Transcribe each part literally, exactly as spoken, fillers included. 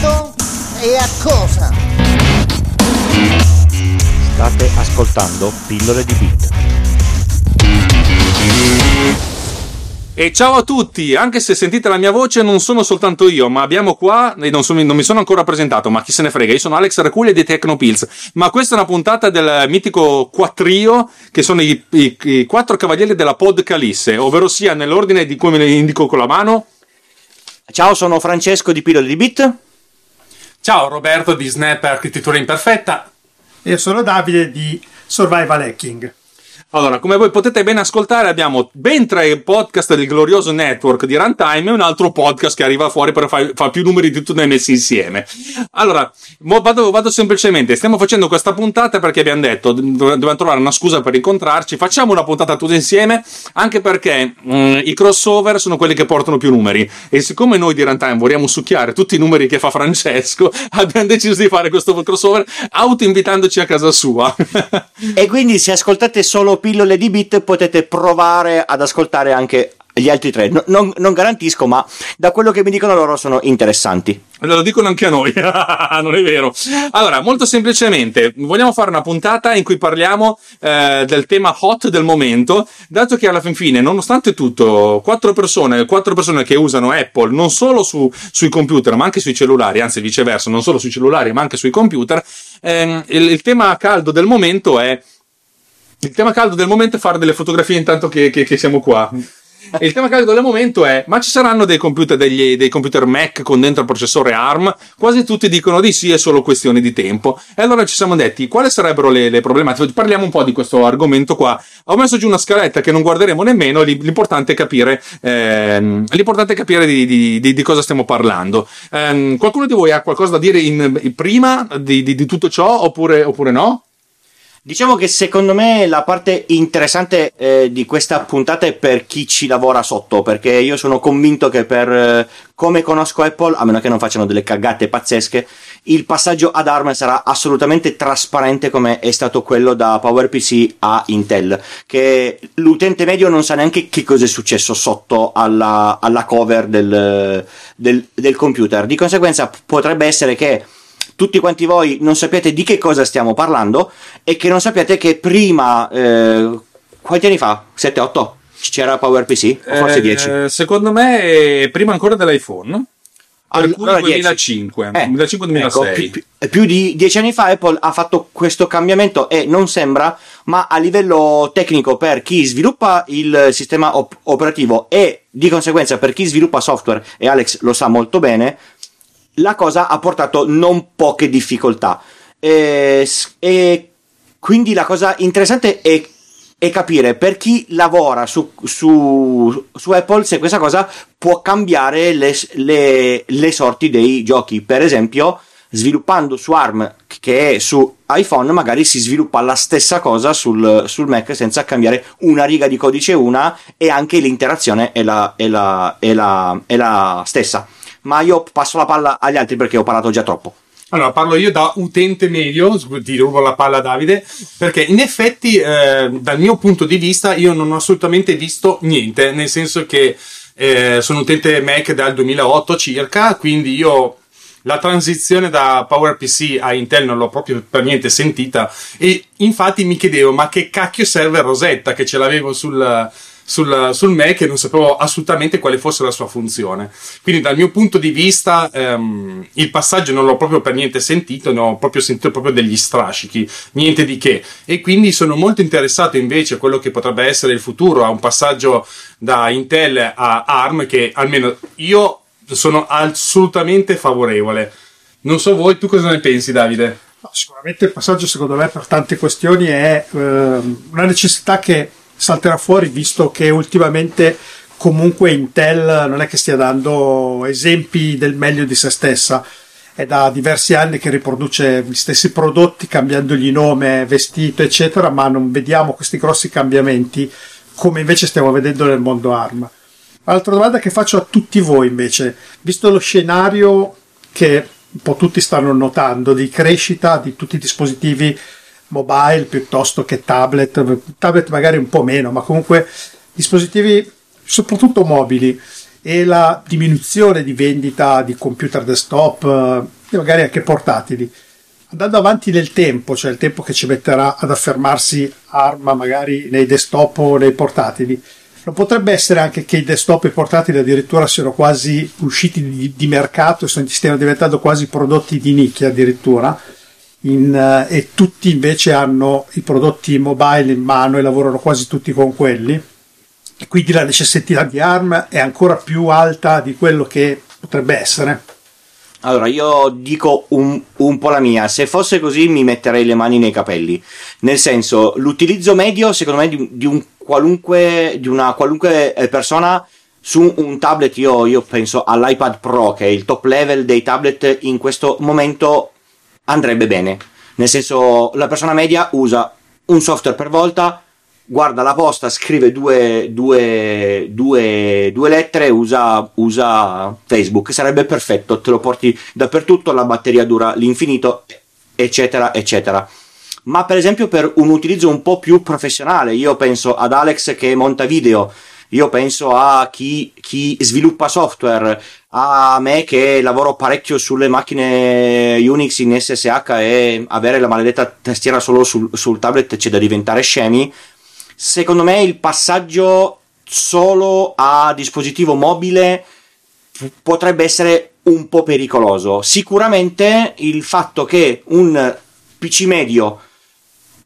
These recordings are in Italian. modo e a cosa? State ascoltando Pillole di Bit. E ciao a tutti, anche se sentite la mia voce non sono soltanto io, ma abbiamo qua, e non, sono, non mi sono ancora presentato, ma chi se ne frega, io sono Alex Racuglia di Tecnopills, ma questa è una puntata del mitico quattrio, che sono i, i, i quattro cavalieri della Podcalisse, ovvero sia nell'ordine di cui me li indico con la mano. Ciao, sono Francesco di Pillole di Bit. Ciao, Roberto di Snap Architettura Imperfetta. E io sono Davide di Survival Hacking. Allora, come voi potete ben ascoltare, abbiamo ben tre podcast del glorioso network di Runtime e un altro podcast che arriva fuori per fare fa più numeri di tutti noi messi insieme. Allora, vado, vado semplicemente, stiamo facendo questa puntata perché abbiamo detto, dobbiamo trovare una scusa per incontrarci, facciamo una puntata tutti insieme, anche perché mh, i crossover sono quelli che portano più numeri, e siccome noi di Runtime vogliamo succhiare tutti i numeri che fa Francesco, abbiamo deciso di fare questo crossover autoinvitandoci a casa sua. E quindi se ascoltate solo Pillole di Bit potete provare ad ascoltare anche gli altri tre, no, non, non garantisco, ma da quello che mi dicono loro sono interessanti. Lo dicono anche a noi. Non è vero. Allora, molto semplicemente vogliamo fare una puntata in cui parliamo eh, del tema hot del momento, dato che alla fin fine, nonostante tutto, quattro persone quattro persone che usano Apple non solo su, sui computer ma anche sui cellulari, anzi viceversa, non solo sui cellulari ma anche sui computer, eh, il, il tema caldo del momento è Il tema caldo del momento è fare delle fotografie intanto che, che, che siamo qua. E il tema caldo del momento è: ma ci saranno dei computer, degli, dei computer Mac con dentro il processore A R M? Quasi tutti dicono di sì, è solo questione di tempo. E allora ci siamo detti quali sarebbero le, le problematiche. Parliamo un po' di questo argomento qua. Ho messo giù una scaletta che non guarderemo nemmeno. L'importante è capire, ehm, l'importante è capire di, di, di cosa stiamo parlando. Ehm, qualcuno di voi ha qualcosa da dire in, in, prima di, di, di tutto ciò oppure, oppure no? Diciamo che secondo me la parte interessante eh, di questa puntata è per chi ci lavora sotto, perché io sono convinto che per eh, come conosco Apple, a meno che non facciano delle cagate pazzesche, il passaggio ad A R M sarà assolutamente trasparente, come è stato quello da PowerPC a Intel, che l'utente medio non sa neanche che cosa è successo sotto alla, alla cover del, del, del computer. Di conseguenza potrebbe essere che tutti quanti voi non sappiate di che cosa stiamo parlando e che non sappiate che prima, eh, quanti anni fa? sette otto? C'era PowerPC? O forse dieci? Eh, secondo me prima ancora dell'iPhone. Allora, duemilacinque, eh, duemilacinque duemilasei. Ecco, più, più di dieci anni fa Apple ha fatto questo cambiamento e non sembra, ma a livello tecnico per chi sviluppa il sistema op- operativo e di conseguenza per chi sviluppa software, e Alex lo sa molto bene, la cosa ha portato non poche difficoltà, e, e quindi la cosa interessante è, è capire per chi lavora su, su, su Apple se questa cosa può cambiare le, le, le sorti dei giochi. Per esempio, sviluppando su A R M, che è su iPhone, magari si sviluppa la stessa cosa sul, sul Mac senza cambiare una riga di codice, una, e anche l'interazione è la, è la, è la, è la stessa. Ma io passo la palla agli altri perché ho parlato già troppo. Allora, parlo io da utente medio, ti rubo la palla a Davide, perché in effetti eh, dal mio punto di vista io non ho assolutamente visto niente, nel senso che eh, sono utente Mac dal duemilaotto circa, quindi io la transizione da PowerPC a Intel non l'ho proprio per niente sentita, e infatti mi chiedevo ma che cacchio serve Rosetta, che ce l'avevo sul... Sul, sul Mac, e non sapevo assolutamente quale fosse la sua funzione. Quindi dal mio punto di vista ehm, il passaggio non l'ho proprio per niente sentito, ne ho proprio sentito proprio degli strascichi, niente di che, e quindi sono molto interessato invece a quello che potrebbe essere il futuro, a un passaggio da Intel a A R M, che almeno io sono assolutamente favorevole. Non so voi, tu cosa ne pensi, Davide? No, sicuramente il passaggio secondo me per tante questioni è ehm, una necessità che salterà fuori, visto che ultimamente comunque Intel non è che stia dando esempi del meglio di se stessa. È da diversi anni che riproduce gli stessi prodotti, cambiandogli nome, vestito eccetera, ma non vediamo questi grossi cambiamenti come invece stiamo vedendo nel mondo A R M. Altra domanda che faccio a tutti voi invece, visto lo scenario che un po' tutti stanno notando di crescita di tutti i dispositivi mobile piuttosto che tablet, tablet magari un po' meno, ma comunque dispositivi soprattutto mobili, e la diminuzione di vendita di computer desktop e magari anche portatili. Andando avanti nel tempo, cioè il tempo che ci metterà ad affermarsi ARM magari nei desktop o nei portatili, non potrebbe essere anche che i desktop e i portatili addirittura siano quasi usciti di, di mercato e stiano diventando quasi prodotti di nicchia addirittura, in, uh, e tutti invece hanno i prodotti mobile in mano e lavorano quasi tutti con quelli, e quindi la necessità di ARM è ancora più alta di quello che potrebbe essere? Allora, io dico un, un po' la mia. Se fosse così mi metterei le mani nei capelli, nel senso, l'utilizzo medio secondo me di, di, un qualunque, di una qualunque persona su un tablet, io, io penso all'iPad Pro, che è il top level dei tablet in questo momento, andrebbe bene, nel senso, la persona media usa un software per volta, guarda la posta, scrive due, due, due, due lettere, usa, usa Facebook, sarebbe perfetto, te lo porti dappertutto, la batteria dura all'infinito, eccetera eccetera. Ma per esempio per un utilizzo un po' più professionale, io penso ad Alex che monta video, io penso a chi, chi sviluppa software, a me che lavoro parecchio sulle macchine Unix in S S H, e avere la maledetta tastiera solo sul, sul tablet c'è da diventare scemi. Secondo me il passaggio solo a dispositivo mobile potrebbe essere un po' pericoloso. Sicuramente il fatto che un P C medio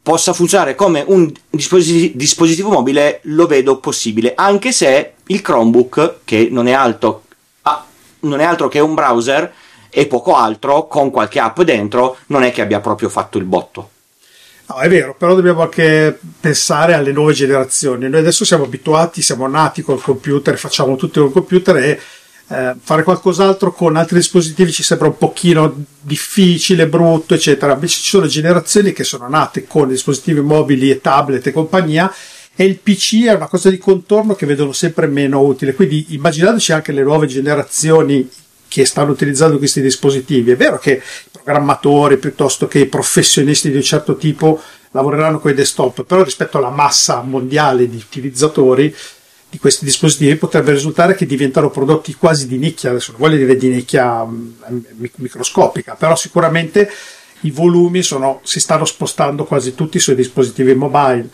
possa funzionare come un disposit- dispositivo mobile lo vedo possibile, anche se il Chromebook, che non è alto, ah, non è altro che un browser e poco altro, con qualche app dentro, non è che abbia proprio fatto il botto. No, è vero, però dobbiamo anche pensare alle nuove generazioni. Noi adesso siamo abituati, siamo nati col computer, facciamo tutto col computer, e eh, fare qualcos'altro con altri dispositivi ci sembra un pochino difficile, brutto, eccetera. Invece ci sono generazioni che sono nate con dispositivi mobili e tablet e compagnia, e il P C è una cosa di contorno che vedono sempre meno utile. Quindi immaginateci anche le nuove generazioni che stanno utilizzando questi dispositivi. È vero che i programmatori piuttosto che i professionisti di un certo tipo lavoreranno con i desktop, però rispetto alla massa mondiale di utilizzatori di questi dispositivi potrebbe risultare che diventano prodotti quasi di nicchia. Adesso non voglio dire di nicchia microscopica, però sicuramente i volumi sono, si stanno spostando quasi tutti sui dispositivi mobile,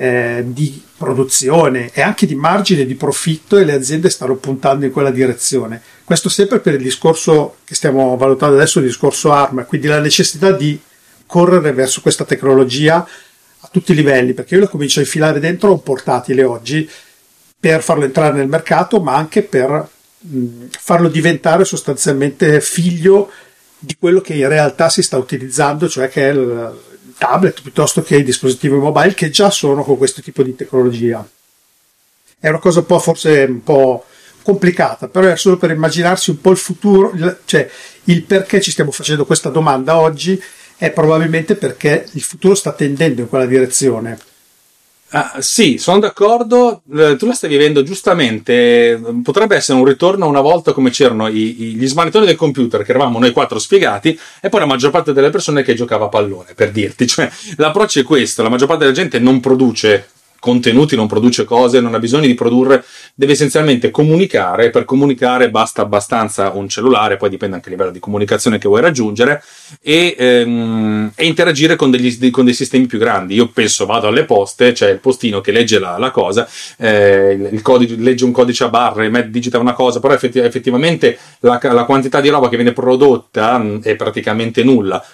eh, di produzione e anche di margine di profitto, e le aziende stanno puntando in quella direzione. Questo sempre per il discorso che stiamo valutando adesso, il discorso ARM, quindi la necessità di correre verso questa tecnologia a tutti i livelli, perché io la comincio a infilare dentro un portatile oggi per farlo entrare nel mercato, ma anche per mh, farlo diventare sostanzialmente figlio di quello che in realtà si sta utilizzando, cioè che è il tablet piuttosto che i dispositivi mobile, che già sono con questo tipo di tecnologia. È una cosa un po', forse un po' complicata, però è solo per immaginarsi un po' il futuro, cioè il perché ci stiamo facendo questa domanda oggi è probabilmente perché il futuro sta tendendo in quella direzione. Ah, sì, sono d'accordo, tu la stai vivendo giustamente. Potrebbe essere un ritorno a una volta come c'erano i, i, gli smanettoni del computer, che eravamo noi quattro sfigati, e poi la maggior parte delle persone che giocava a pallone, per dirti. Cioè, l'approccio è questo, la maggior parte della gente non produce contenuti, non produce cose, non ha bisogno di produrre, deve essenzialmente comunicare. Per comunicare basta abbastanza un cellulare, poi dipende anche dal livello di comunicazione che vuoi raggiungere, e, ehm, e interagire con, degli, con dei sistemi più grandi. Io penso, vado alle poste, c'è cioè il postino che legge la, la cosa, eh, il codice, legge un codice a barre, digita una cosa, però effetti, effettivamente la, la quantità di roba che viene prodotta mh, è praticamente nulla.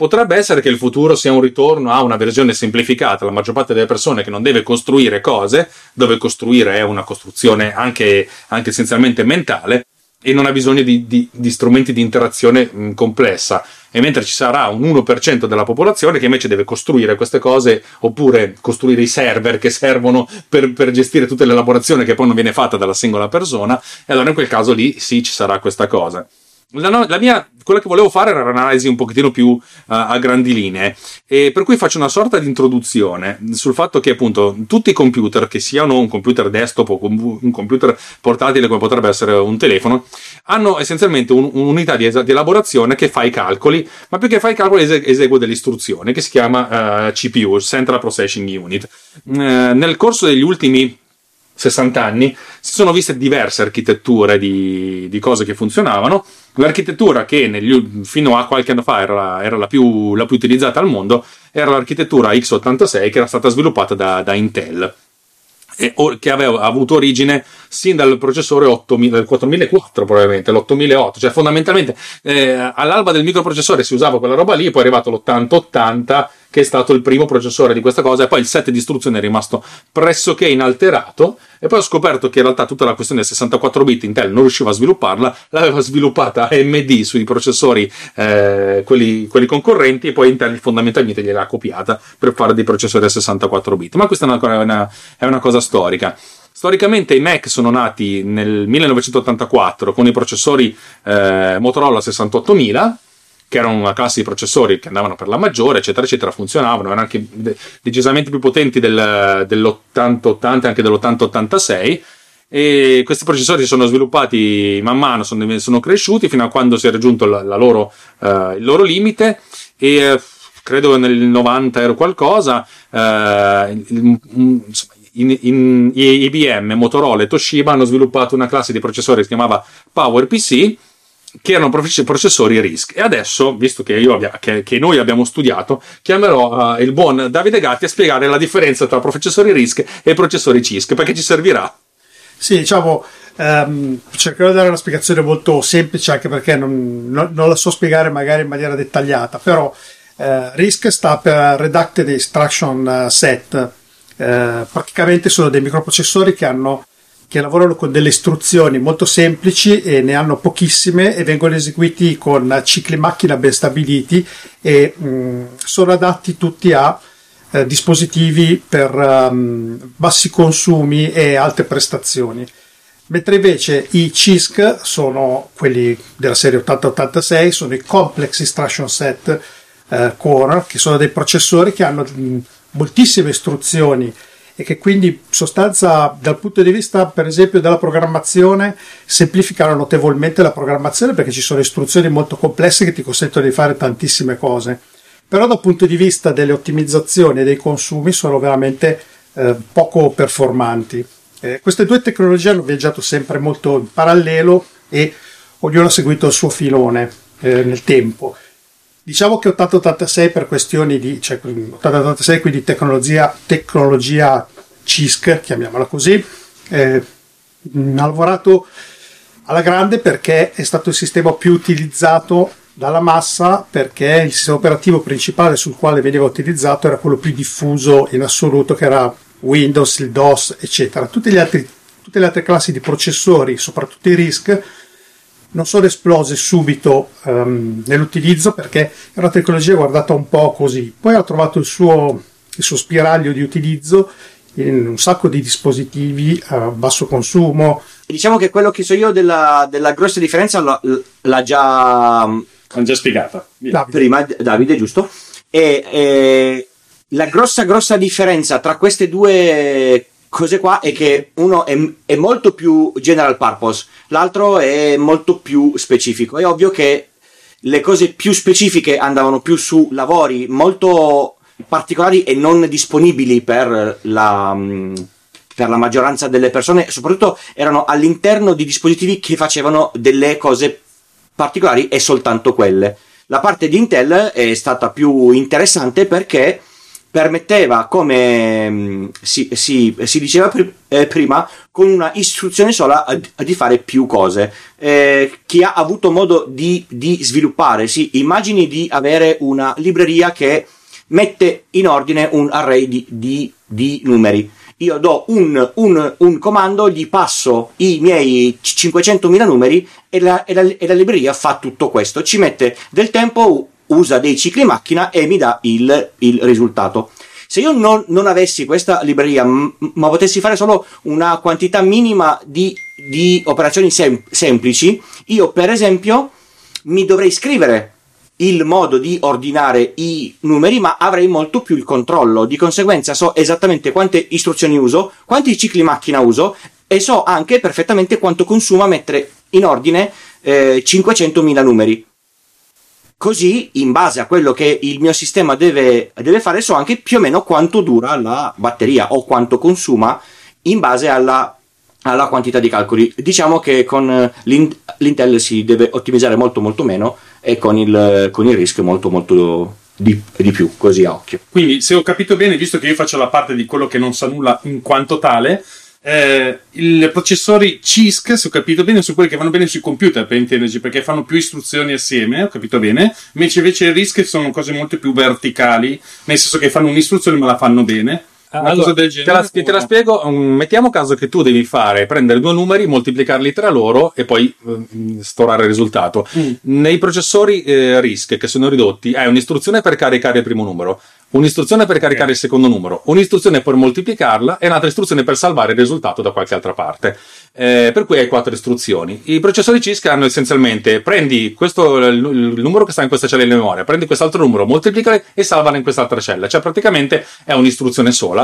Potrebbe essere che il futuro sia un ritorno a una versione semplificata, la maggior parte delle persone che non deve costruire cose, dove costruire è una costruzione anche, anche essenzialmente mentale, e non ha bisogno di, di, di strumenti di interazione mh, complessa, e mentre ci sarà un uno per cento della popolazione che invece deve costruire queste cose, oppure costruire i server che servono per, per gestire tutta l'elaborazione che poi non viene fatta dalla singola persona, e allora in quel caso lì sì, ci sarà questa cosa. La, no, la mia, quella che volevo fare era un'analisi un pochettino più uh, a grandi linee, e per cui faccio una sorta di introduzione sul fatto che appunto tutti i computer, che siano un computer desktop o un computer portatile come potrebbe essere un telefono, hanno essenzialmente un, un'unità di, es- di elaborazione che fa i calcoli, ma più che fa i calcoli es- esegue delle istruzioni, che si chiama uh, C P U, Central Processing Unit. Uh, nel corso degli ultimi sessanta anni, si sono viste diverse architetture di, di cose che funzionavano. L'architettura che negli, fino a qualche anno fa era, era la, più, la più utilizzata al mondo era l'architettura X ottantasei, che era stata sviluppata da, da Intel, e, o, che aveva avuto origine sin dal processore ottomila, quattromilaquattro, probabilmente l'ottomila otto, cioè fondamentalmente eh, all'alba del microprocessore si usava quella roba lì, poi è arrivato l'ottanta ottanta che è stato il primo processore di questa cosa, e poi il set di istruzione è rimasto pressoché inalterato, e poi ho scoperto che in realtà tutta la questione del sessantaquattro bit Intel non riusciva a svilupparla, l'aveva sviluppata A M D sui processori eh, quelli, quelli concorrenti, e poi Intel fondamentalmente gliel'ha copiata per fare dei processori a sessantaquattro bit, ma questa è una, una, è una cosa storica. Storicamente i Mac sono nati nel millenovecentottantaquattro con i processori eh, Motorola sessantottomila, che erano una classe di processori che andavano per la maggiore, eccetera, eccetera, funzionavano, erano anche decisamente più potenti del, dell'ottanta ottanta e anche dell'ottanta ottantasei, e questi processori si sono sviluppati man mano, sono, sono cresciuti fino a quando si è raggiunto la, la loro, uh, il loro limite, e uh, credo nel novanta ero qualcosa, uh, in, in, in I B M, Motorola e Toshiba hanno sviluppato una classe di processori che si chiamava PowerPC, che erano processori RISC, e adesso, visto che, io abbia, che, che noi abbiamo studiato, chiamerò uh, il buon Davide Gatti a spiegare la differenza tra processori RISC e processori C I S C, perché ci servirà. Sì, diciamo, ehm, cercherò di dare una spiegazione molto semplice, anche perché non, non, non la so spiegare magari in maniera dettagliata, però eh, RISC sta per Redacted Instruction Set, eh, praticamente sono dei microprocessori che hanno che lavorano con delle istruzioni molto semplici e ne hanno pochissime, e vengono eseguiti con cicli macchina ben stabiliti, e mh, sono adatti tutti a eh, dispositivi per um, bassi consumi e alte prestazioni. Mentre invece i C I S C sono quelli della serie ottanta ottantasei, sono i Complex Instruction Set eh, Core, che sono dei processori che hanno mh, moltissime istruzioni, e che quindi in sostanza dal punto di vista per esempio della programmazione semplificano notevolmente la programmazione, perché ci sono istruzioni molto complesse che ti consentono di fare tantissime cose, però dal punto di vista delle ottimizzazioni e dei consumi sono veramente eh, poco performanti. Eh, queste due tecnologie hanno viaggiato sempre molto in parallelo e ognuno ha seguito il suo filone eh, nel tempo. Diciamo che ottanta ottantasei per questioni di, cioè ottanta ottantasei quindi tecnologia, tecnologia C I S C, chiamiamola così, eh, ha lavorato alla grande perché è stato il sistema più utilizzato dalla massa, perché il sistema operativo principale sul quale veniva utilizzato era quello più diffuso in assoluto, che era Windows, il DOS, eccetera. Tutte le altre, tutte le altre classi di processori, soprattutto i RISC, non sono esplose subito um, nell'utilizzo, perché è una tecnologia guardata un po' così, poi ha trovato il suo, il suo spiraglio di utilizzo in un sacco di dispositivi a basso consumo. Diciamo che quello che so io della, della grossa differenza l'ha, l'ha già l'ha già spiegata Davide. Prima Davide, giusto? E, e la grossa grossa differenza tra queste due cose qua è che uno è, è molto più general purpose, l'altro è molto più specifico. È ovvio che le cose più specifiche andavano più su lavori molto particolari e non disponibili per la, per la maggioranza delle persone, soprattutto erano all'interno di dispositivi che facevano delle cose particolari e soltanto quelle. La parte di Intel è stata più interessante perché permetteva, come si, si, si diceva pr- eh, prima, con una istruzione sola ad, ad di fare più cose. Eh, chi ha avuto modo di, di sviluppare, sì, immagini di avere una libreria che mette in ordine un array di, di, di numeri. Io do un, un, un comando, gli passo i miei cinquecentomila numeri e la, e, la, e la libreria fa tutto questo. Ci mette del tempo, usa dei cicli macchina e mi dà il, il risultato. Se io non, non avessi questa libreria, m- ma potessi fare solo una quantità minima di, di operazioni sem- semplici, io per esempio mi dovrei scrivere il modo di ordinare i numeri, ma avrei molto più il controllo. Di conseguenza so esattamente quante istruzioni uso, quanti cicli macchina uso, e so anche perfettamente quanto consuma mettere in ordine eh, cinquecentomila numeri. Così, in base a quello che il mio sistema deve, deve fare, so anche più o meno quanto dura la batteria o quanto consuma in base alla, alla quantità di calcoli. Diciamo che con l'Intel si deve ottimizzare molto molto meno e con il, con il RISC molto molto di, di più, così a occhio. Quindi, se ho capito bene, visto che io faccio la parte di quello che non sa nulla in quanto tale, eh, i processori C I S C, se ho capito bene, sono quelli che vanno bene sui computer, per intenderci, perché fanno più istruzioni assieme, ho capito bene, invece invece il RISC sono cose molto più verticali, nel senso che fanno un'istruzione ma la fanno bene. Allora, cosa del genere, te, la, come... te la spiego. Mettiamo caso che tu devi fare prendere due numeri, moltiplicarli tra loro e poi uh, storare il risultato. Mm. Nei processori eh, RISC che sono ridotti hai un'istruzione per caricare il primo numero, un'istruzione per caricare okay. il secondo numero, un'istruzione per moltiplicarla e un'altra istruzione per salvare il risultato da qualche altra parte, eh, per cui hai quattro istruzioni. I processori C I S C hanno essenzialmente: prendi questo, il numero che sta in questa cella di memoria, prendi quest'altro numero, moltiplicalo e salvalo in quest'altra cella, cioè praticamente è un'istruzione sola,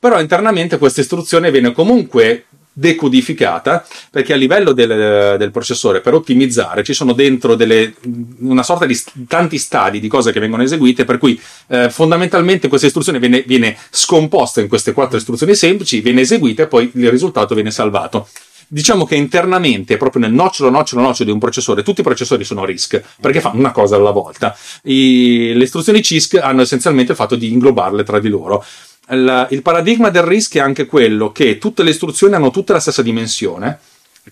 però internamente questa istruzione viene comunque decodificata, perché a livello del, del processore, per ottimizzare, ci sono dentro delle, una sorta di tanti stadi di cose che vengono eseguite, per cui eh, fondamentalmente questa istruzione viene, viene scomposta in queste quattro istruzioni semplici, viene eseguita e poi il risultato viene salvato. Diciamo che internamente, proprio nel nocciolo nocciolo nocciolo di un processore, tutti i processori sono RISC, perché fanno una cosa alla volta. I, le istruzioni C I S C hanno essenzialmente il fatto di inglobarle tra di loro. Il, il paradigma del RISC è anche quello che tutte le istruzioni hanno tutte la stessa dimensione,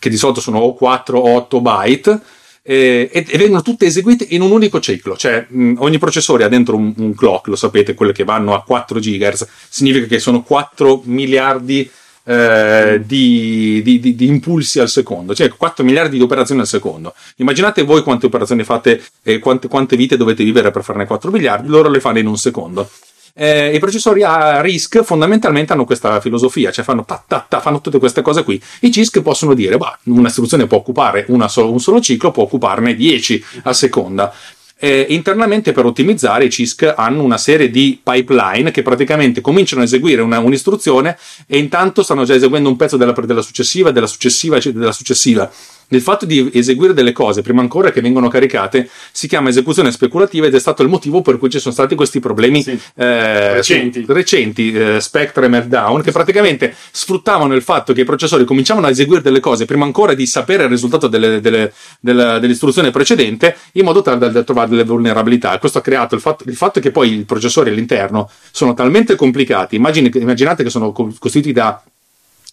che di solito sono o quattro o otto byte, e, e vengono tutte eseguite in un unico ciclo, cioè mh, ogni processore ha dentro un, un clock, lo sapete, quelle che vanno a quattro gigahertz, significa che sono quattro miliardi eh, di, di, di, di impulsi al secondo, cioè quattro miliardi di operazioni al secondo. Immaginate voi quante operazioni fate e quante, quante vite dovete vivere per farne quattro miliardi, loro le fanno in un secondo. Eh, i processori a RISC fondamentalmente hanno questa filosofia, cioè fanno, ta, ta, ta, fanno tutte queste cose qui. I C I S C possono dire: bah, una istruzione può occupare una so- un solo ciclo, può occuparne dieci a seconda. Eh, internamente, per ottimizzare, i C I S C hanno una serie di pipeline che praticamente cominciano a eseguire una, un'istruzione e intanto stanno già eseguendo un pezzo della, della successiva, della successiva, della successiva. Il fatto di eseguire delle cose prima ancora che vengono caricate si chiama esecuzione speculativa, ed è stato il motivo per cui ci sono stati questi problemi sì. eh, recenti, recenti eh, Spectre e Meltdown, che praticamente sfruttavano il fatto che i processori cominciavano a eseguire delle cose prima ancora di sapere il risultato delle, delle, delle, dell'istruzione precedente, in modo tale da trovare delle vulnerabilità. Questo ha creato il fatto, il fatto che poi i processori all'interno sono talmente complicati, immaginate che sono costituiti da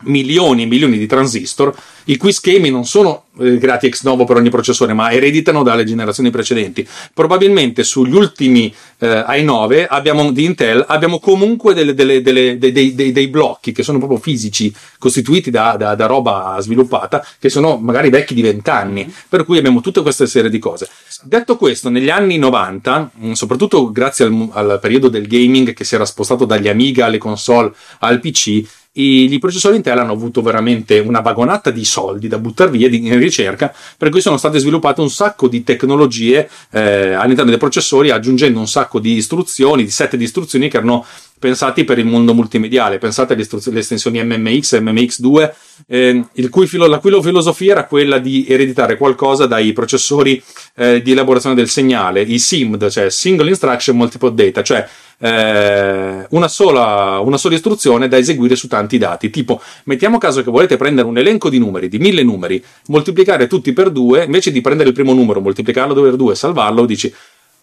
milioni e milioni di transistor, i cui schemi non sono eh, creati ex novo per ogni processore, ma ereditano dalle generazioni precedenti. Probabilmente sugli ultimi eh, i nove abbiamo, di Intel abbiamo comunque delle, delle, delle, dei, dei, dei, dei blocchi che sono proprio fisici, costituiti da, da, da roba sviluppata, che sono magari vecchi di vent'anni, per cui abbiamo tutta questa serie di cose. Detto questo, negli anni novanta, soprattutto grazie al, al periodo del gaming che si era spostato dagli Amiga alle console al P C, i, i processori Intel hanno avuto veramente una vagonata di soldi da buttare via di, in ricerca, per cui sono state sviluppate un sacco di tecnologie eh, all'interno dei processori, aggiungendo un sacco di istruzioni, di set di istruzioni che erano pensati per il mondo multimediale. Pensate alle estensioni M M X, M M X due, eh, il cui filo, la cui filosofia era quella di ereditare qualcosa dai processori eh, di elaborazione del segnale, i SIMD, cioè Single Instruction Multiple Data, cioè eh, una, sola, una sola istruzione da eseguire su tanti dati. Tipo, mettiamo caso che volete prendere un elenco di numeri, di mille numeri, moltiplicare tutti per due, invece di prendere il primo numero, moltiplicarlo per due, salvarlo, dici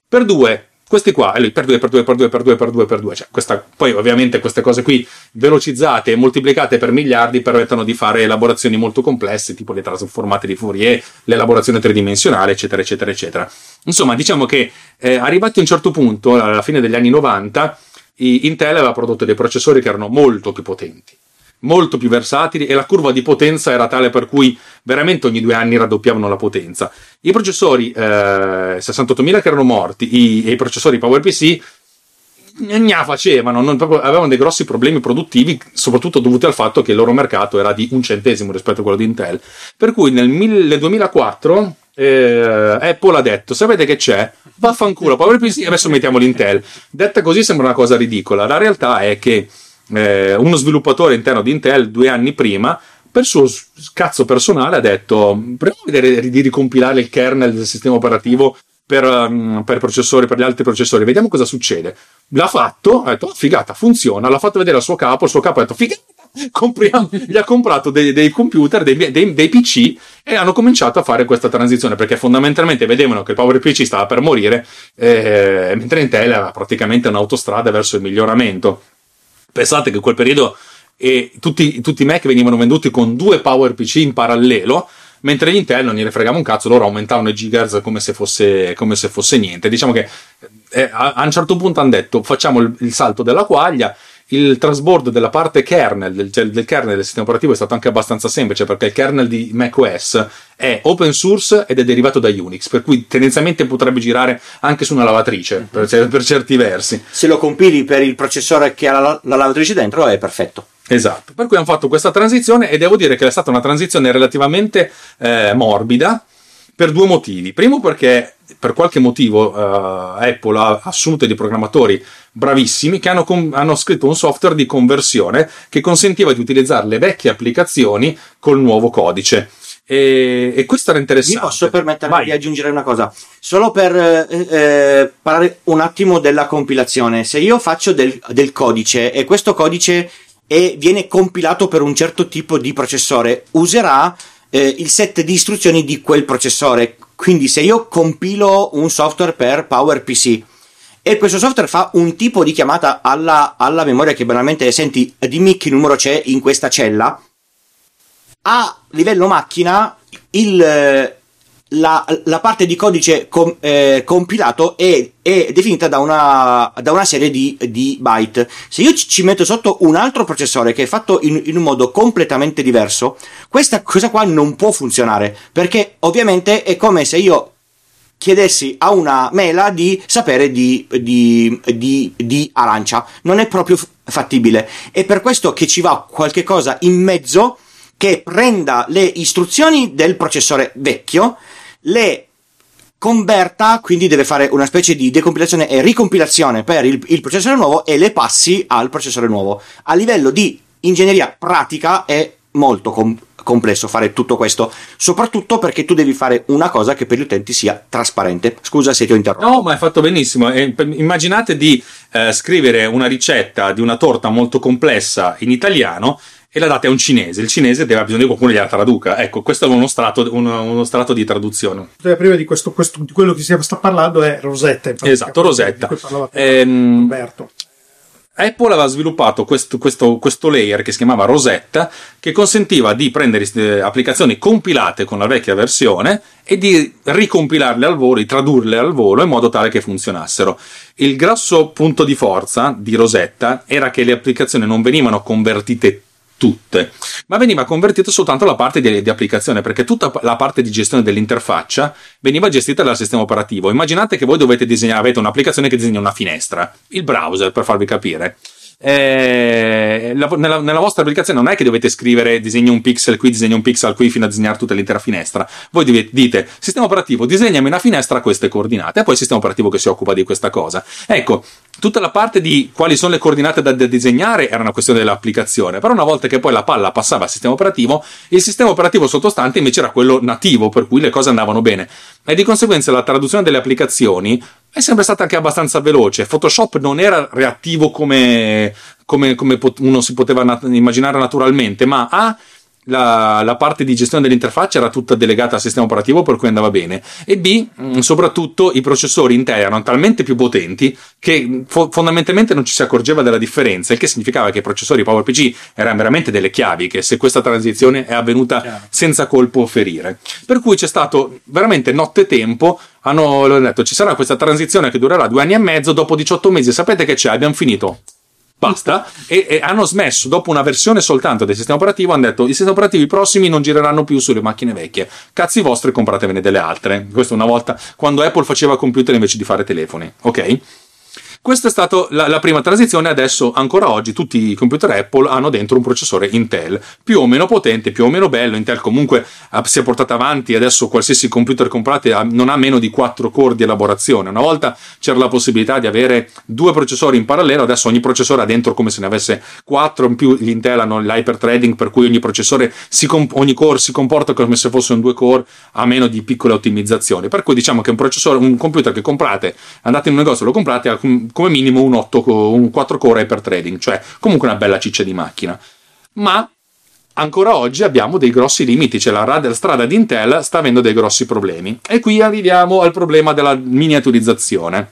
per due. Questi qua, e lui per due, per due, per due, per due, per due, per due. Cioè, questa, poi ovviamente queste cose qui velocizzate e moltiplicate per miliardi permettono di fare elaborazioni molto complesse, tipo le trasformate di Fourier, l'elaborazione tridimensionale, eccetera, eccetera, eccetera. Insomma, diciamo che eh, arrivati a un certo punto, alla fine degli anni novanta, Intel aveva prodotto dei processori che erano molto più potenti, molto più versatili, e la curva di potenza era tale per cui veramente ogni due anni raddoppiavano la potenza. I processori eh, sessantottomila che erano morti, i, i processori PowerPC gna facevano, non, proprio, avevano dei grossi problemi produttivi, soprattutto dovuti al fatto che il loro mercato era di un centesimo rispetto a quello di Intel. Per cui nel duemilaquattro eh, Apple ha detto: sapete che c'è? Vaffanculo PowerPC, adesso mettiamo l'Intel. Detta così sembra una cosa ridicola, la realtà è che Eh, uno sviluppatore interno di Intel due anni prima, per suo cazzo personale, ha detto: proviamo a vedere di ricompilare il kernel del sistema operativo per, um, per processori, per gli altri processori, vediamo cosa succede. L'ha fatto, ha detto: oh, figata, funziona. L'ha fatto vedere al suo capo, il suo capo ha detto: figata, compriamo, gli ha comprato dei, dei computer, dei, dei, dei P C, e hanno cominciato a fare questa transizione, perché fondamentalmente vedevano che il PowerPC stava per morire, eh, mentre Intel era praticamente un'autostrada verso il miglioramento. Pensate che in quel periodo eh, tutti, tutti i Mac venivano venduti con due PowerPC in parallelo, mentre gli Intel non gliene fregava un cazzo, loro aumentavano i gigahertz come se fosse, come se fosse niente. Diciamo che eh, a, a un certo punto hanno detto: facciamo il, il salto della quaglia. Il transbordo della parte kernel del, del kernel del sistema operativo è stato anche abbastanza semplice, perché il kernel di macOS è open source ed è derivato da Unix, per cui tendenzialmente potrebbe girare anche su una lavatrice, per, per certi versi. Se lo compili per il processore che ha la, la lavatrice dentro è perfetto. Esatto, per cui hanno fatto questa transizione, e devo dire che è stata una transizione relativamente eh, morbida, per due motivi. Primo, perché per qualche motivo eh, Apple ha assunto dei programmatori bravissimi che hanno, com- hanno scritto un software di conversione che consentiva di utilizzare le vecchie applicazioni col nuovo codice. E, e questo era interessante. Mi posso permettermi Vai. di aggiungere una cosa? Solo per eh, parlare un attimo della compilazione. Se io faccio del, del codice, e questo codice e viene compilato per un certo tipo di processore, userà eh, il set di istruzioni di quel processore. Quindi se io compilo un software per PowerPC e questo software fa un tipo di chiamata alla, alla memoria, che banalmente, senti, dimmi che numero c'è in questa cella, a livello macchina il, la, la parte di codice com, eh, compilato è, è definita da una, da una serie di, di byte. Se io ci metto sotto un altro processore che è fatto in, in un modo completamente diverso, questa cosa qua non può funzionare, perché ovviamente è come se io chiedessi a una mela di sapere di, di, di, di arancia. Non è proprio fattibile, è per questo che ci va qualche cosa in mezzo che prenda le istruzioni del processore vecchio, le converta, quindi deve fare una specie di decompilazione e ricompilazione per il, il processore nuovo, e le passi al processore nuovo. A livello di ingegneria pratica è molto com- complesso fare tutto questo, soprattutto perché tu devi fare una cosa che per gli utenti sia trasparente. Scusa se ti ho interrotto. No, ma hai fatto benissimo. E, immaginate di eh, scrivere una ricetta di una torta molto complessa in italiano e la date a un cinese, il cinese deve, ha bisogno di qualcuno che la traduca. Ecco, questo è uno strato, uno, uno strato di traduzione. Prima di, questo, questo, di quello che si sta parlando è Rosetta. Infatti, esatto, Rosetta. Ehm, Alberto. Apple aveva sviluppato questo, questo, questo layer che si chiamava Rosetta, che consentiva di prendere applicazioni compilate con la vecchia versione e di ricompilarle al volo, di tradurle al volo in modo tale che funzionassero. Il grosso punto di forza di Rosetta era che le applicazioni non venivano convertite tutte, ma veniva convertita soltanto la parte di, di applicazione, perché tutta la parte di gestione dell'interfaccia veniva gestita dal sistema operativo. Immaginate che voi dovete disegnare, avete un'applicazione che disegna una finestra, il browser, per farvi capire. Eh, la, nella, nella vostra applicazione non è che dovete scrivere disegna un pixel qui, disegna un pixel qui, fino a disegnare tutta l'intera finestra. Voi dovete, dite sistema operativo disegnami una finestra a queste coordinate, e poi il sistema operativo che si occupa di questa cosa. Ecco, tutta la parte di quali sono le coordinate da, da disegnare era una questione dell'applicazione, però una volta che poi la palla passava al sistema operativo, il sistema operativo sottostante invece era quello nativo, per cui le cose andavano bene, e di conseguenza la traduzione delle applicazioni è sempre stata anche abbastanza veloce. Photoshop non era reattivo come, come, come uno si poteva nat- immaginare naturalmente, ma ha la, la parte di gestione dell'interfaccia era tutta delegata al sistema operativo, per cui andava bene, e B, soprattutto i processori Intel erano talmente più potenti che fo- fondamentalmente non ci si accorgeva della differenza, il che significava che i processori PowerPC erano veramente delle chiavi, che se questa transizione è avvenuta yeah. senza colpo ferire, per cui c'è stato veramente notte tempo. Hanno, l'ho detto, ci sarà questa transizione che durerà due anni e mezzo, dopo diciotto mesi sapete che c'è, abbiamo finito, basta. e, e hanno smesso dopo una versione soltanto del sistema operativo, hanno detto i sistemi operativi prossimi non gireranno più sulle macchine vecchie, cazzi vostri, compratevene delle altre. Questo una volta quando Apple faceva computer invece di fare telefoni, ok? Questa è stata la, la prima transizione. Adesso, ancora oggi, tutti i computer Apple hanno dentro un processore Intel, più o meno potente, più o meno bello. Intel comunque si è portata avanti, adesso qualsiasi computer comprate non ha meno di quattro core di elaborazione. Una volta c'era la possibilità di avere due processori in parallelo, adesso ogni processore ha dentro come se ne avesse quattro, in più gli Intel hanno l'hyperthreading, per cui ogni processore, si comp- ogni core si comporta come se fosse un due core, a meno di piccole ottimizzazioni, per cui diciamo che un processore, un computer che comprate, andate in un negozio, lo comprate, come minimo un, otto, un quattro core per trading, cioè comunque una bella ciccia di macchina. ma ancora oggi abbiamo dei grossi limiti, cioè la strada di Intel sta avendo dei grossi problemi. E qui arriviamo al problema della miniaturizzazione.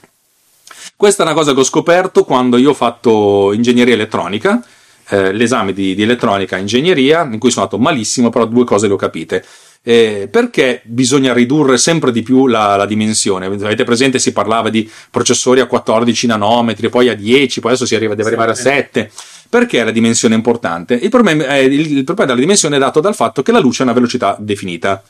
Questa è una cosa che ho scoperto quando io ho fatto ingegneria elettronica, eh, l'esame di, di elettronica e ingegneria, in cui sono andato malissimo, però due cose le ho capite. Eh, perché bisogna ridurre sempre di più la, la dimensione? Avete presente, si parlava di processori a quattordici nanometri, poi a dieci, poi adesso si arriva, deve arrivare a sette. Perché la dimensione è importante? Il problema, è, il problema della dimensione è dato dal fatto che la luce ha una velocità definita.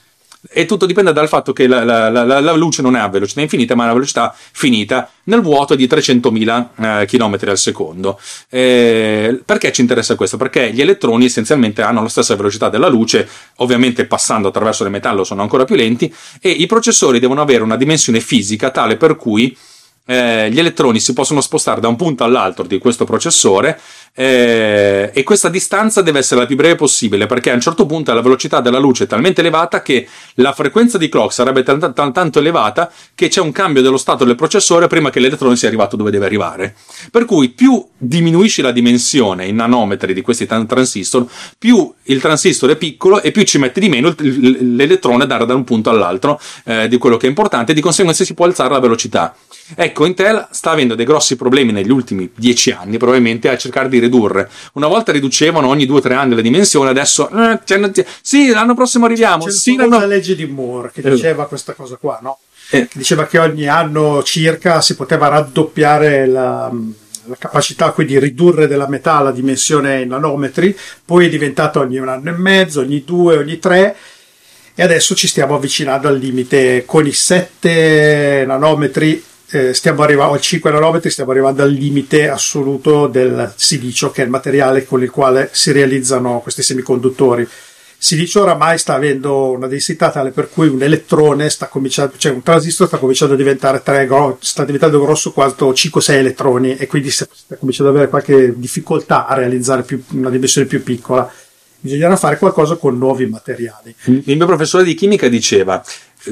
E tutto dipende dal fatto che la, la, la, la luce non è a velocità infinita, ma ha una velocità finita nel vuoto di trecentomila chilometri al secondo. Eh, perché ci interessa questo? Perché gli elettroni essenzialmente hanno la stessa velocità della luce, ovviamente passando attraverso il metallo sono ancora più lenti, e i processori devono avere una dimensione fisica tale per cui Eh, gli elettroni si possono spostare da un punto all'altro di questo processore, eh, e questa distanza deve essere la più breve possibile, perché a un certo punto la velocità della luce è talmente elevata che la frequenza di clock sarebbe t- t- tanto elevata che c'è un cambio dello stato del processore prima che l'elettrone sia arrivato dove deve arrivare. Per cui più diminuisci la dimensione in nanometri di questi t- transistor, più il transistor è piccolo e più ci metti di meno l- l'elettrone ad andare da un punto all'altro, eh, di quello che è importante, e di conseguenza si può alzare la velocità. Ecco, Intel sta avendo dei grossi problemi negli ultimi dieci anni, probabilmente, a cercare di ridurre. Una volta riducevano ogni due o tre anni la dimensione, adesso eh, c'è, c'è, sì, l'anno prossimo arriviamo. C'è sì, l'anno... la legge di Moore che diceva questa cosa qua, no? Eh. Che diceva che ogni anno circa si poteva raddoppiare la, la capacità, quindi ridurre della metà la dimensione in nanometri, poi è diventato ogni un anno e mezzo, ogni due, ogni tre. E adesso ci stiamo avvicinando al limite con i sette nanometri. Eh, stiamo arrivando al cinque nanometri, stiamo arrivando al limite assoluto del silicio, che è il materiale con il quale si realizzano questi semiconduttori. Il silicio oramai sta avendo una densità tale per cui un elettrone sta cominciando, cioè un transistor sta cominciando a diventare tre, sta diventando grosso quanto cinque sei elettroni, e quindi sta cominciando ad avere qualche difficoltà a realizzare più, una dimensione più piccola. Bisognerà fare qualcosa con nuovi materiali. Il mio professore di chimica diceva: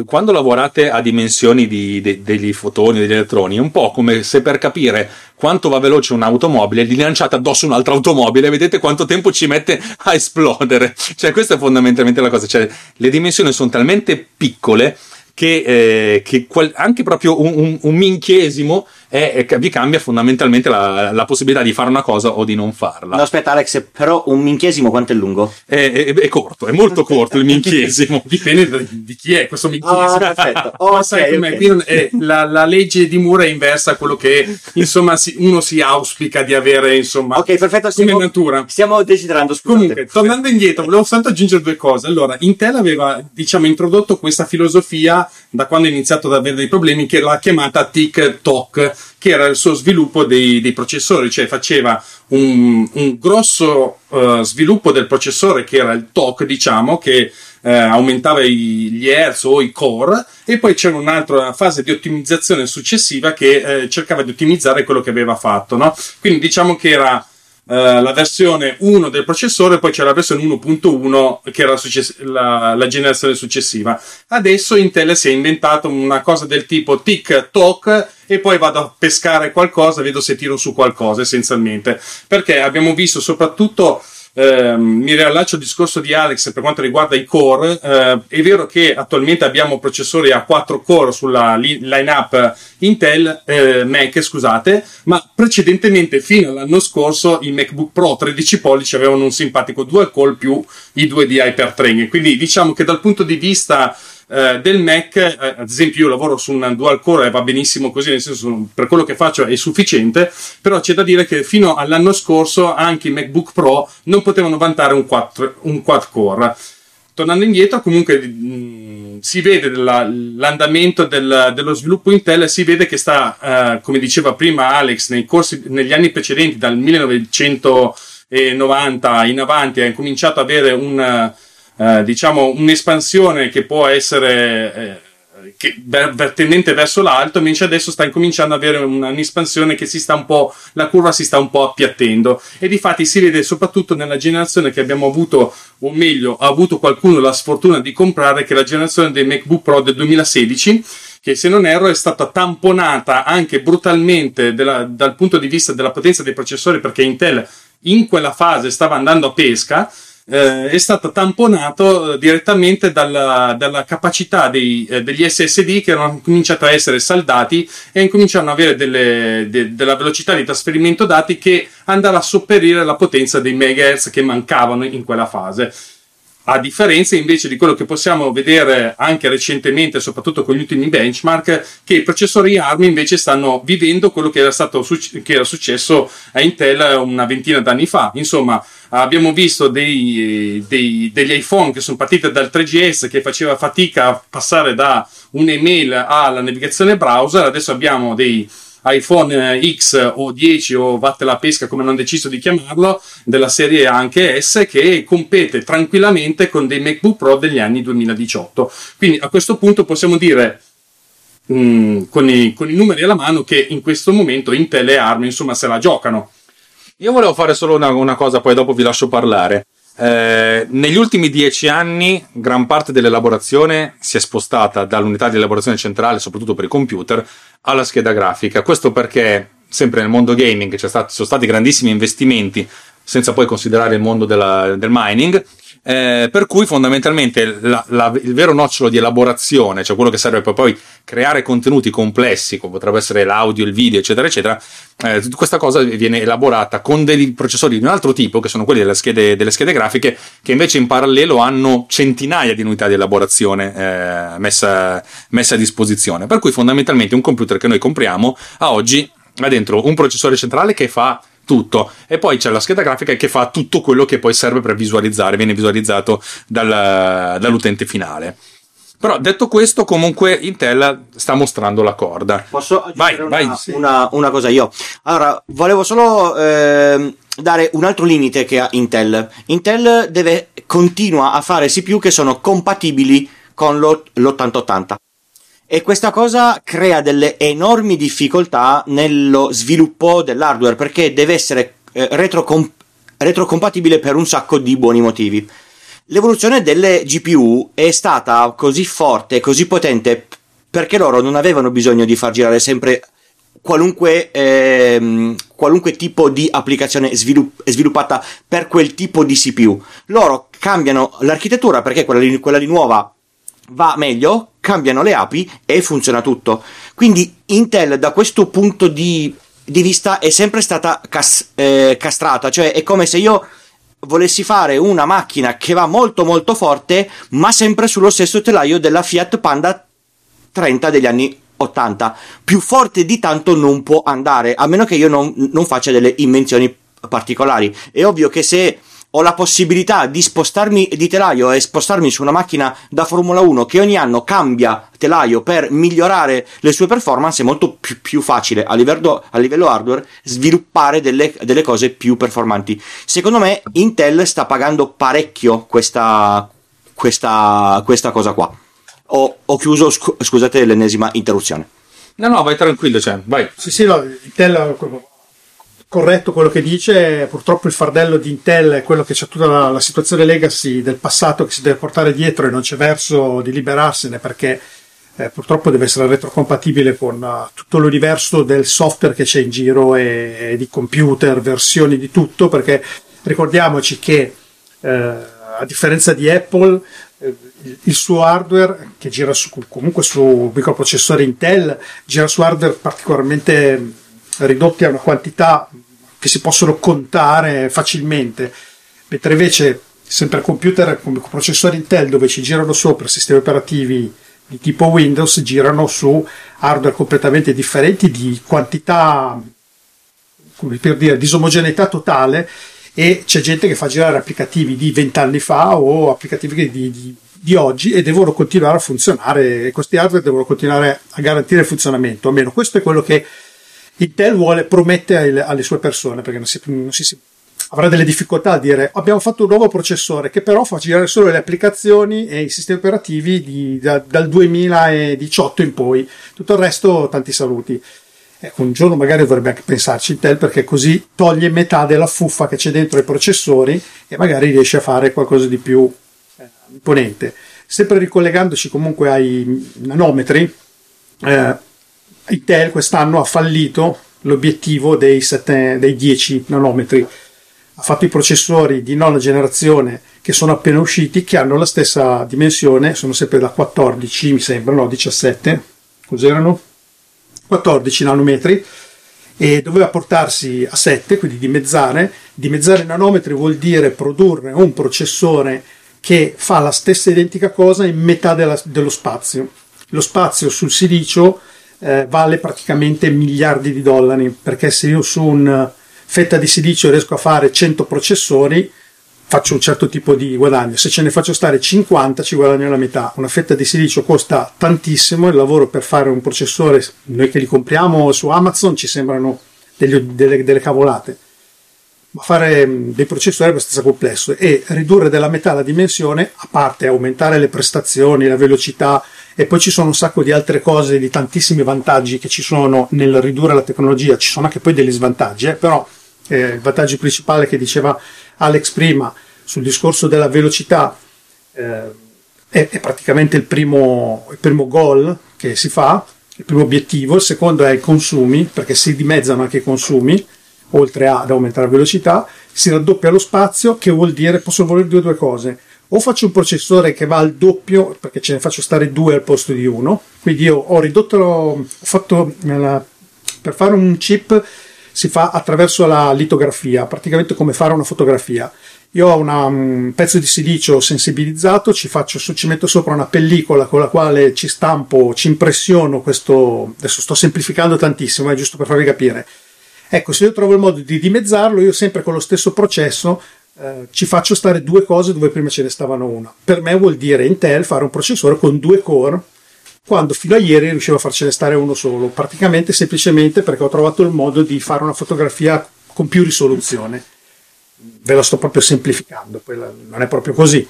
quando lavorate a dimensioni di, de, degli fotoni, degli elettroni, è un po' come se per capire quanto va veloce un'automobile gli lanciate addosso un'altra automobile e vedete quanto tempo ci mette a esplodere. Cioè, questa è fondamentalmente la cosa. Cioè, le dimensioni sono talmente piccole che, eh, che qual- anche proprio un, un, un minchiesimo è, è, vi cambia fondamentalmente la, la possibilità di fare una cosa o di non farla. No, aspetta Alex, però un minchiesimo quanto è lungo? È, è, è corto, è molto corto il minchiesimo. Dipende da, di chi è questo minchiesimo. Ah, perfetto. Oh, okay, okay. Qui è, la, la legge di Moore è inversa a quello che insomma si, uno si auspica di avere, insomma. Ok, perfetto, stiamo, come natura. Stiamo desiderando, scusate. Comunque, tornando indietro, volevo soltanto aggiungere due cose. Allora, Intel aveva, diciamo, introdotto questa filosofia da quando ha iniziato ad avere dei problemi, che l'ha chiamata TikTok, che era il suo sviluppo dei, dei processori, cioè faceva un, un grosso uh, sviluppo del processore, che era il T O C, diciamo, che uh, aumentava i, gli hertz o i core, e poi c'era un'altra fase di ottimizzazione successiva che uh, cercava di ottimizzare quello che aveva fatto, no? Quindi diciamo che era Uh, la versione uno del processore, poi c'era la versione uno punto uno che era success- la, la generazione successiva. Adesso Intel si è inventato una cosa del tipo TikTok e poi vado a pescare qualcosa, vedo se tiro su qualcosa, essenzialmente, perché abbiamo visto soprattutto Uh, mi riallaccio al discorso di Alex per quanto riguarda i core. Uh, è vero che attualmente abbiamo processori a quattro core sulla li- line-up Intel, eh, Mac, scusate, ma precedentemente, fino all'anno scorso, i MacBook Pro tredici pollici avevano un simpatico dual-core più i due di Hyperthreading. Quindi diciamo che dal punto di vista Uh, del Mac, uh, ad esempio, io lavoro su un dual core e va benissimo così, nel senso, per quello che faccio è sufficiente, però c'è da dire che fino all'anno scorso anche i MacBook Pro non potevano vantare un, quattro, un quad core. Tornando indietro, comunque mh, si vede la, l'andamento del, dello sviluppo Intel, si vede che sta, uh, come diceva prima Alex, nei corsi, negli anni precedenti, dal millenovecentonovanta in avanti, ha cominciato ad avere un Uh, diciamo un'espansione che può essere eh, che, ver- tendente verso l'alto, invece adesso sta incominciando ad avere una, un'espansione che si sta un po', la curva si sta un po' appiattendo, e difatti si vede soprattutto nella generazione che abbiamo avuto, o meglio ha avuto qualcuno la sfortuna di comprare, che è la generazione dei MacBook Pro del duemilasedici, che se non erro è stata tamponata anche brutalmente della, dal punto di vista della potenza dei processori, perché Intel in quella fase stava andando a pesca, eh, è stato tamponato direttamente dalla, dalla capacità dei, eh, degli S S D che erano cominciati a essere saldati e incominciarono ad avere delle, de, della velocità di trasferimento dati che andava a sopperire la potenza dei megahertz che mancavano in quella fase. A differenza invece di quello che possiamo vedere anche recentemente, soprattutto con gli ultimi benchmark, che i processori ARM invece stanno vivendo quello che era stato che era successo a Intel una ventina d'anni fa. Insomma, abbiamo visto dei, dei, degli iPhone che sono partiti dal tre G S, che faceva fatica a passare da un'email alla navigazione browser. Adesso abbiamo dei iPhone X o dieci o vatte la pesca come hanno deciso di chiamarlo, della serie anche S, che compete tranquillamente con dei MacBook Pro degli anni duemiladiciotto. Quindi a questo punto possiamo dire mh, con, i, con i numeri alla mano che in questo momento Intel e ARM insomma se la giocano. Io volevo fare solo una, una cosa, poi dopo vi lascio parlare. Eh, negli ultimi dieci anni gran parte dell'elaborazione si è spostata dall'unità di elaborazione centrale, soprattutto per i computer, alla scheda grafica. Questo perché sempre nel mondo gaming c'è stato, sono stati grandissimi investimenti, senza poi considerare il mondo della, del mining, eh, per cui fondamentalmente la, la, il vero nocciolo di elaborazione, cioè quello che serve per poi creare contenuti complessi come potrebbe essere l'audio, il video eccetera eccetera, eh, questa cosa viene elaborata con dei processori di un altro tipo, che sono quelli delle schede, delle schede grafiche, che invece in parallelo hanno centinaia di unità di elaborazione eh, messa, messa a disposizione, per cui fondamentalmente un computer che noi compriamo a oggi ha dentro un processore centrale che fa tutto, e poi c'è la scheda grafica che fa tutto quello che poi serve per visualizzare, viene visualizzato dal, dall'utente finale. Però detto questo, comunque Intel sta mostrando la corda. Posso aggiungere vai, una, vai, sì. una, una cosa io? Allora, volevo solo eh, dare un altro limite che ha Intel. Intel deve continua a fare C P U che sono compatibili con l'ottanta ottanta. E questa cosa crea delle enormi difficoltà nello sviluppo dell'hardware, perché deve essere eh, retrocomp- retrocompatibile per un sacco di buoni motivi. L'evoluzione delle G P U è stata così forte, così potente, perché loro non avevano bisogno di far girare sempre qualunque, eh, qualunque tipo di applicazione svilupp- sviluppata per quel tipo di C P U. Loro cambiano l'architettura perché quella di, quella di nuova va meglio, cambiano le A P I e funziona tutto. Quindi Intel da questo punto di, di vista è sempre stata cas- eh, castrata, cioè è come se io volessi fare una macchina che va molto molto forte, ma sempre sullo stesso telaio della Fiat Panda trenta degli anni ottanta. Più forte di tanto non può andare, a meno che io non, non faccia delle invenzioni particolari. È ovvio che se ho la possibilità di spostarmi di telaio e spostarmi su una macchina da Formula uno che ogni anno cambia telaio per migliorare le sue performance, è molto più, più facile a livello, a livello hardware sviluppare delle, delle cose più performanti. Secondo me Intel sta pagando parecchio questa, questa, questa cosa qua. Ho, ho chiuso, scu- scusate l'ennesima interruzione. No, no, vai tranquillo, cioè, vai. Sì, sì, no, Intel... corretto quello che dice. Purtroppo il fardello di Intel è quello che c'è tutta la, la situazione legacy del passato che si deve portare dietro e non c'è verso di liberarsene, perché eh, purtroppo deve essere retrocompatibile con uh, tutto l'universo del software che c'è in giro e, e di computer, versioni di tutto, perché ricordiamoci che eh, a differenza di Apple eh, il suo hardware che gira su, comunque su microprocessori Intel, gira su hardware particolarmente ridotti a una quantità che si possono contare facilmente, mentre invece sempre computer come processore Intel, dove ci girano sopra sistemi operativi di tipo Windows, girano su hardware completamente differenti, di quantità, come per dire, disomogeneità totale, e c'è gente che fa girare applicativi di vent'anni fa o applicativi di, di, di oggi e devono continuare a funzionare, e questi hardware devono continuare a garantire il funzionamento. Almeno questo è quello che Intel vuole, promette alle sue persone, perché non si, non si, si avrà delle difficoltà a dire abbiamo fatto un nuovo processore che però fa girare solo le applicazioni e i sistemi operativi di, da, dal duemiladiciotto in poi, tutto il resto tanti saluti. Ecco, un giorno magari dovrebbe anche pensarci Intel, perché così toglie metà della fuffa che c'è dentro i processori e magari riesce a fare qualcosa di più eh, imponente. Sempre ricollegandoci comunque ai nanometri, eh, Intel quest'anno ha fallito l'obiettivo dei, sette, dei dieci nanometri. ha fatto i processori di nona generazione che sono appena usciti, che hanno la stessa dimensione, sono sempre da quattordici, mi sembra, no, diciassette, cos'erano? quattordici nanometri, e doveva portarsi a sette, quindi dimezzare. Dimezzare nanometri vuol dire produrre un processore che fa la stessa identica cosa in metà della, dello spazio. Lo spazio sul silicio eh, vale praticamente miliardi di dollari, perché se io su una fetta di silicio riesco a fare cento processori, faccio un certo tipo di guadagno. Se ce ne faccio stare cinquanta, ci guadagno la metà. Una fetta di silicio costa tantissimo, il lavoro per fare un processore, noi che li compriamo su Amazon, ci sembrano degli, delle, delle cavolate, ma fare dei processori è abbastanza complesso, e ridurre della metà la dimensione, a parte aumentare le prestazioni, la velocità, e poi ci sono un sacco di altre cose, di tantissimi vantaggi che ci sono nel ridurre la tecnologia. Ci sono anche poi degli svantaggi, eh? Però eh, il vantaggio principale che diceva Alex prima sul discorso della velocità eh, è, è praticamente il primo, il primo goal che si fa, il primo obiettivo. Il secondo è i consumi, perché si dimezzano anche i consumi, oltre ad aumentare la velocità, si raddoppia lo spazio, che vuol dire, posso voler dire due cose: o faccio un processore che va al doppio, perché ce ne faccio stare due al posto di uno, quindi io ho ridotto, ho fatto, per fare un chip si fa attraverso la litografia, praticamente come fare una fotografia. Io ho una, un pezzo di silicio sensibilizzato, ci faccio, ci metto sopra una pellicola con la quale ci stampo, ci impressiono questo, adesso sto semplificando tantissimo, è giusto per farvi capire. Ecco, se io trovo il modo di dimezzarlo, io sempre con lo stesso processo eh, ci faccio stare due cose dove prima ce ne stavano una. Per me vuol dire Intel fare un processore con due core, quando fino a ieri riuscivo a farcene stare uno solo, praticamente semplicemente perché ho trovato il modo di fare una fotografia con più risoluzione. Ve la sto proprio semplificando, poi non è proprio così.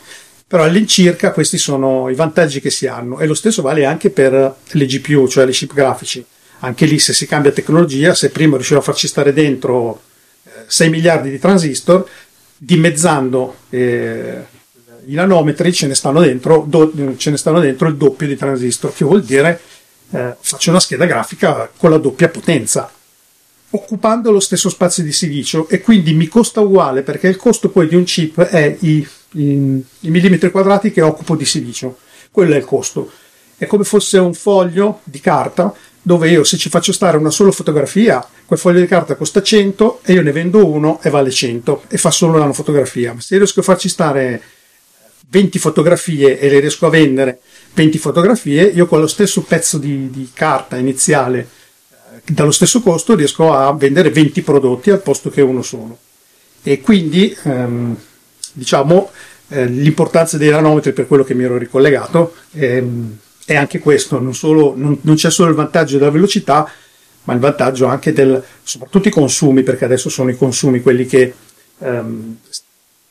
Però all'incirca questi sono i vantaggi che si hanno, e lo stesso vale anche per le G P U, cioè le chip grafici. Anche lì, se si cambia tecnologia, se prima riuscivo a farci stare dentro sei miliardi di transistor, dimezzando eh, i nanometri ce ne stanno dentro do, ce ne stanno dentro il doppio di transistor, che vuol dire eh, faccio una scheda grafica con la doppia potenza, occupando lo stesso spazio di silicio, e quindi mi costa uguale, perché il costo poi di un chip è i, i, i millimetri quadrati che occupo di silicio. Quello è il costo. È come fosse un foglio di carta, dove io, se ci faccio stare una sola fotografia, quel foglio di carta costa cento e io ne vendo uno e vale cento e fa solo una fotografia. Ma se riesco a farci stare venti fotografie e le riesco a vendere venti fotografie, io con lo stesso pezzo di, di carta iniziale, eh, dallo stesso costo, riesco a vendere venti prodotti al posto che uno solo. E quindi ehm, diciamo eh, l'importanza dei nanometri, per quello che mi ero ricollegato, ehm, è anche questo. Non solo, non, non c'è solo il vantaggio della velocità, ma il vantaggio anche del, soprattutto i consumi, perché adesso sono i consumi quelli che ehm,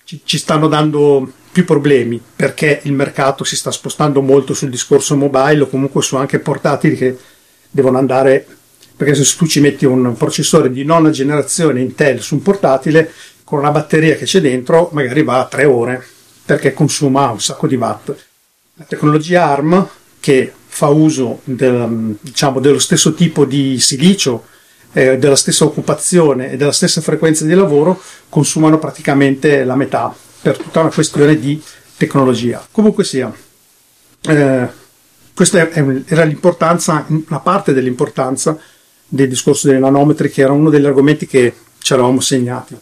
ci, ci stanno dando più problemi, perché il mercato si sta spostando molto sul discorso mobile, o comunque su anche portatili che devono andare, perché se tu ci metti un processore di nona generazione Intel su un portatile, con una batteria che c'è dentro magari va a tre ore, perché consuma un sacco di watt. La tecnologia ARM, che fa uso del, diciamo, dello stesso tipo di silicio, eh, della stessa occupazione e della stessa frequenza di lavoro, consumano praticamente la metà, per tutta una questione di tecnologia. Comunque sia, eh, questa era l'importanza, una parte dell'importanza del discorso dei nanometri, che era uno degli argomenti che ci eravamo segnati.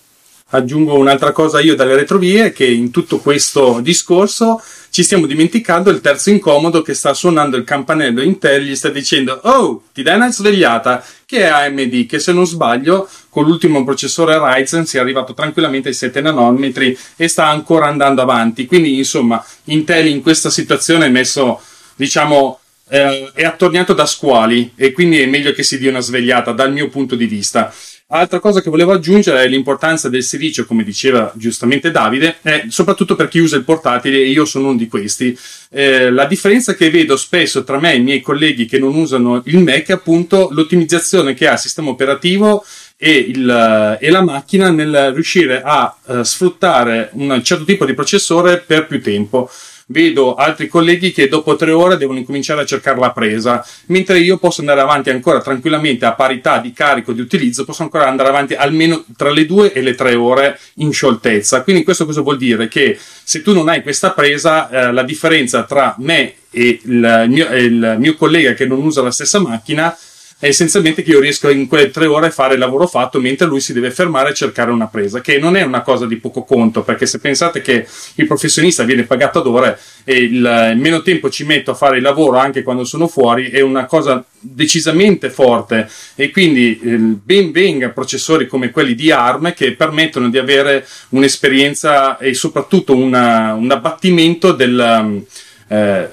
Aggiungo un'altra cosa io dalle retrovie, che in tutto questo discorso ci stiamo dimenticando il terzo incomodo, che sta suonando il campanello Intel, gli sta dicendo: oh, ti dai una svegliata, che è A M D, che se non sbaglio con l'ultimo processore Ryzen si è arrivato tranquillamente ai sette nanometri e sta ancora andando avanti. Quindi insomma Intel in questa situazione è messo, diciamo, eh, è attorniato da squali, e quindi è meglio che si dia una svegliata dal mio punto di vista. Altra cosa che volevo aggiungere è l'importanza del silicio, come diceva giustamente Davide, eh, soprattutto per chi usa il portatile, e io sono uno di questi. Eh, la differenza che vedo spesso tra me e i miei colleghi che non usano il Mac è appunto l'ottimizzazione che ha il sistema operativo e, il, e la macchina nel riuscire a uh, sfruttare un certo tipo di processore per più tempo. Vedo altri colleghi che dopo tre ore devono incominciare a cercare la presa, mentre io posso andare avanti ancora tranquillamente a parità di carico di utilizzo, posso ancora andare avanti almeno tra le due e le tre ore in scioltezza. Quindi questo cosa vuol dire? Che se tu non hai questa presa, eh, la differenza tra me e il mio, il mio collega che non usa la stessa macchina è essenzialmente che io riesco in quelle tre ore a fare il lavoro fatto, mentre lui si deve fermare e cercare una presa, che non è una cosa di poco conto, perché se pensate che il professionista viene pagato ad ore e il meno tempo ci metto a fare il lavoro anche quando sono fuori è una cosa decisamente forte, e quindi eh, ben venga processori come quelli di A R M che permettono di avere un'esperienza e soprattutto una, un abbattimento del eh,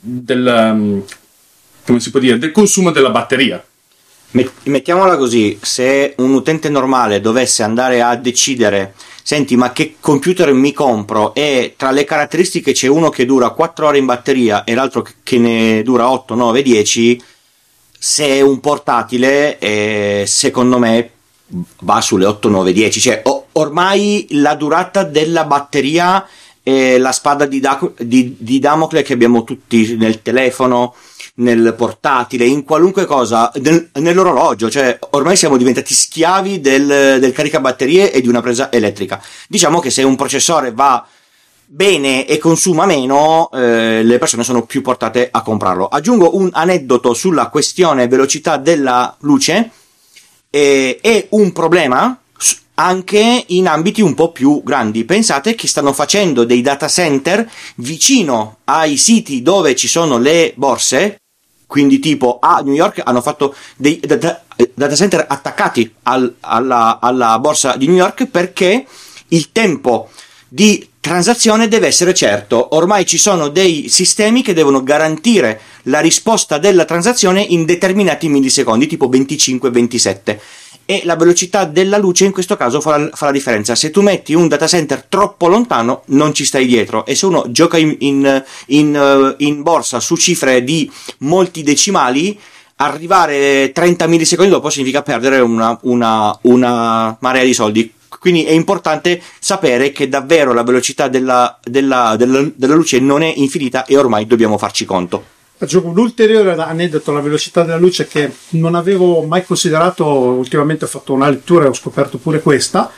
del come si può dire, del consumo della batteria. Mettiamola così, se un utente normale dovesse andare a decidere, senti, ma che computer mi compro e tra le caratteristiche c'è uno che dura quattro ore in batteria e l'altro che ne dura otto, nove, dieci, se è un portatile eh, secondo me va sulle otto, nove, dieci, cioè o- ormai la durata della batteria è la spada di, da- di-, di Damocle che abbiamo tutti nel telefono, nel portatile, in qualunque cosa, nel, nell'orologio, cioè ormai siamo diventati schiavi del, del caricabatterie e di una presa elettrica. Diciamo che se un processore va bene e consuma meno, eh, le persone sono più portate a comprarlo. Aggiungo un aneddoto sulla questione velocità della luce, eh, è un problema anche in ambiti un po' più grandi. Pensate che stanno facendo dei data center vicino ai siti dove ci sono le borse, quindi tipo a New York hanno fatto dei data, data center attaccati al, alla, alla borsa di New York, perché il tempo di transazione deve essere certo. Ormai ci sono dei sistemi che devono garantire la risposta della transazione in determinati millisecondi, tipo venticinque ventisette, e la velocità della luce in questo caso fa la, fa la differenza. Se tu metti un data center troppo lontano non ci stai dietro, e se uno gioca in, in, in, in borsa su cifre di molti decimali, arrivare trenta millisecondi dopo significa perdere una, una, una marea di soldi. Quindi è importante sapere che davvero la velocità della, della, della, della luce non è infinita e ormai dobbiamo farci conto. Aggiungo un ulteriore aneddoto alla velocità della luce che non avevo mai considerato, ultimamente ho fatto una lettura e ho scoperto pure questa,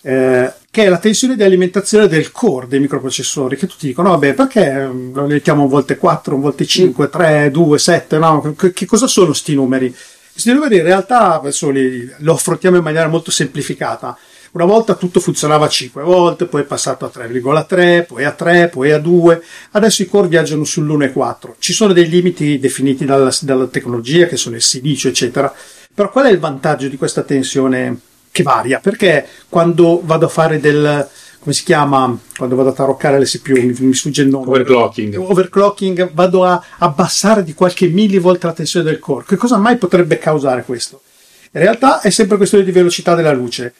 eh, che è la tensione di alimentazione del core dei microprocessori, che tutti dicono, vabbè, perché lo mettiamo un volte quattro, un volte cinque, tre, due, sette, no? Che, che cosa sono sti numeri? Questi numeri in realtà adesso li, lo affrontiamo in maniera molto semplificata. Una volta tutto funzionava a cinque volt, poi è passato a tre virgola tre, poi a tre, poi a due. Adesso i core viaggiano sull'uno virgola quattro. Ci sono dei limiti definiti dalla, dalla tecnologia, che sono il silicio, eccetera. Però qual è il vantaggio di questa tensione che varia? Perché quando vado a fare del... come si chiama? Quando vado a taroccare le C P U, mi, mi sfugge il nome. Overclocking. Overclocking, vado a abbassare di qualche millivolt la tensione del core. Che cosa mai potrebbe causare questo? In realtà è sempre questione di velocità della luce.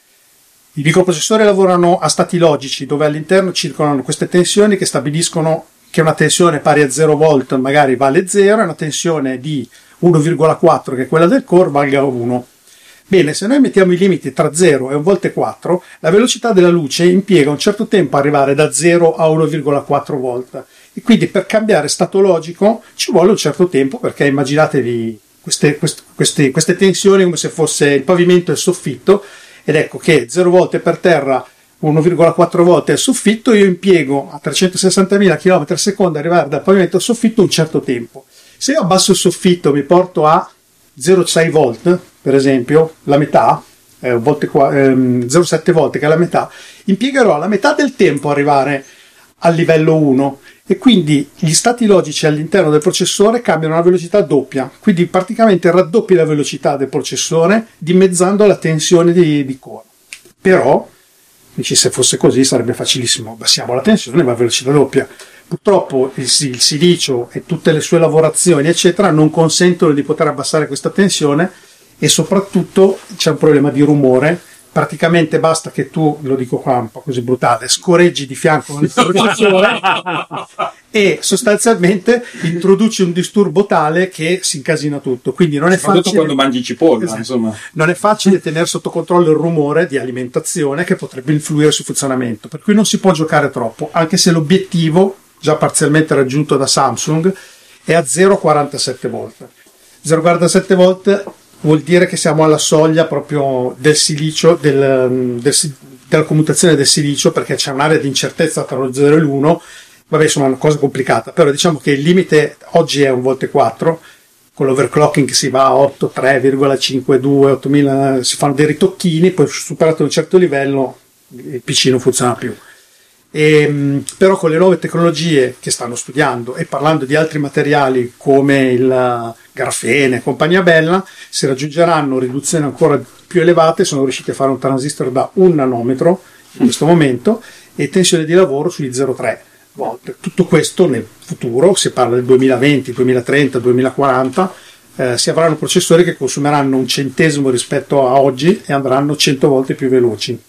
I microprocessori lavorano a stati logici, dove all'interno circolano queste tensioni che stabiliscono che una tensione pari a zero volt magari vale zero e una tensione di uno virgola quattro, che è quella del core, valga uno. Bene, se noi mettiamo i limiti tra zero e uno volte quattro, la velocità della luce impiega un certo tempo a arrivare da zero a uno virgola quattro volt. E quindi per cambiare stato logico ci vuole un certo tempo, perché immaginatevi queste, queste, queste tensioni come se fosse il pavimento e il soffitto. Ed ecco che zero volte per terra, uno virgola quattro volte al soffitto, io impiego a trecentosessantamila chilometri al secondo arrivare dal pavimento al soffitto un certo tempo. Se io abbasso il soffitto, mi porto a zero virgola sei volt, per esempio, la metà, eh, volte qua, ehm, zero virgola sette volte che è la metà, impiegherò la metà del tempo arrivare al livello uno. E quindi gli stati logici all'interno del processore cambiano a una velocità doppia, quindi praticamente raddoppi la velocità del processore dimezzando la tensione di, di core. Però, dici, se fosse così sarebbe facilissimo, abbassiamo la tensione e va a velocità doppia. Purtroppo il, il silicio e tutte le sue lavorazioni eccetera non consentono di poter abbassare questa tensione, e soprattutto c'è un problema di rumore, praticamente basta che tu, lo dico qua un po' così brutale, scoreggi di fianco un istruzione e sostanzialmente introduci un disturbo tale che si incasina tutto. Quindi non è facile, quando mangi cipolla, esatto, insomma. Non è facile tenere sotto controllo il rumore di alimentazione che potrebbe influire sul funzionamento, per cui non si può giocare troppo, anche se l'obiettivo già parzialmente raggiunto da Samsung è a zero virgola quarantasette volt. zero virgola quarantasette volt vuol dire che siamo alla soglia proprio del silicio, del, del, della commutazione del silicio, perché c'è un'area di incertezza tra lo zero e l'uno. Vabbè, insomma, è una cosa complicata, però diciamo che il limite oggi è un volte quattro, con l'overclocking si va a otto, tre, cinque, due, ottomila, si fanno dei ritocchini, poi superato un certo livello il P C non funziona più. E, però con le nuove tecnologie che stanno studiando e parlando di altri materiali come il grafene e compagnia bella, si raggiungeranno riduzioni ancora più elevate. Sono riusciti a fare un transistor da un nanometro in questo momento e tensione di lavoro sugli zero virgola tre volt. Tutto questo nel futuro, si parla del duemilaventi, duemilatrenta, duemilaquaranta, eh, si avranno processori che consumeranno un centesimo rispetto a oggi e andranno cento volte più veloci.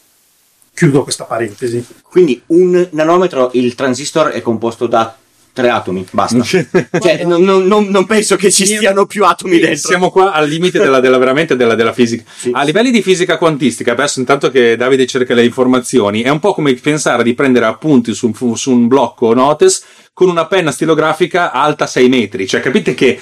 Chiudo questa parentesi. Quindi un nanometro, il transistor è composto da tre atomi, basta. Cioè, non, non, non penso che ci stiano più atomi sì, dentro. Siamo qua al limite della, della veramente della, della fisica. Sì. A livelli di fisica quantistica, adesso intanto che Davide cerca le informazioni, è un po' come pensare di prendere appunti su, su un blocco notes con una penna stilografica alta sei metri. Cioè, capite che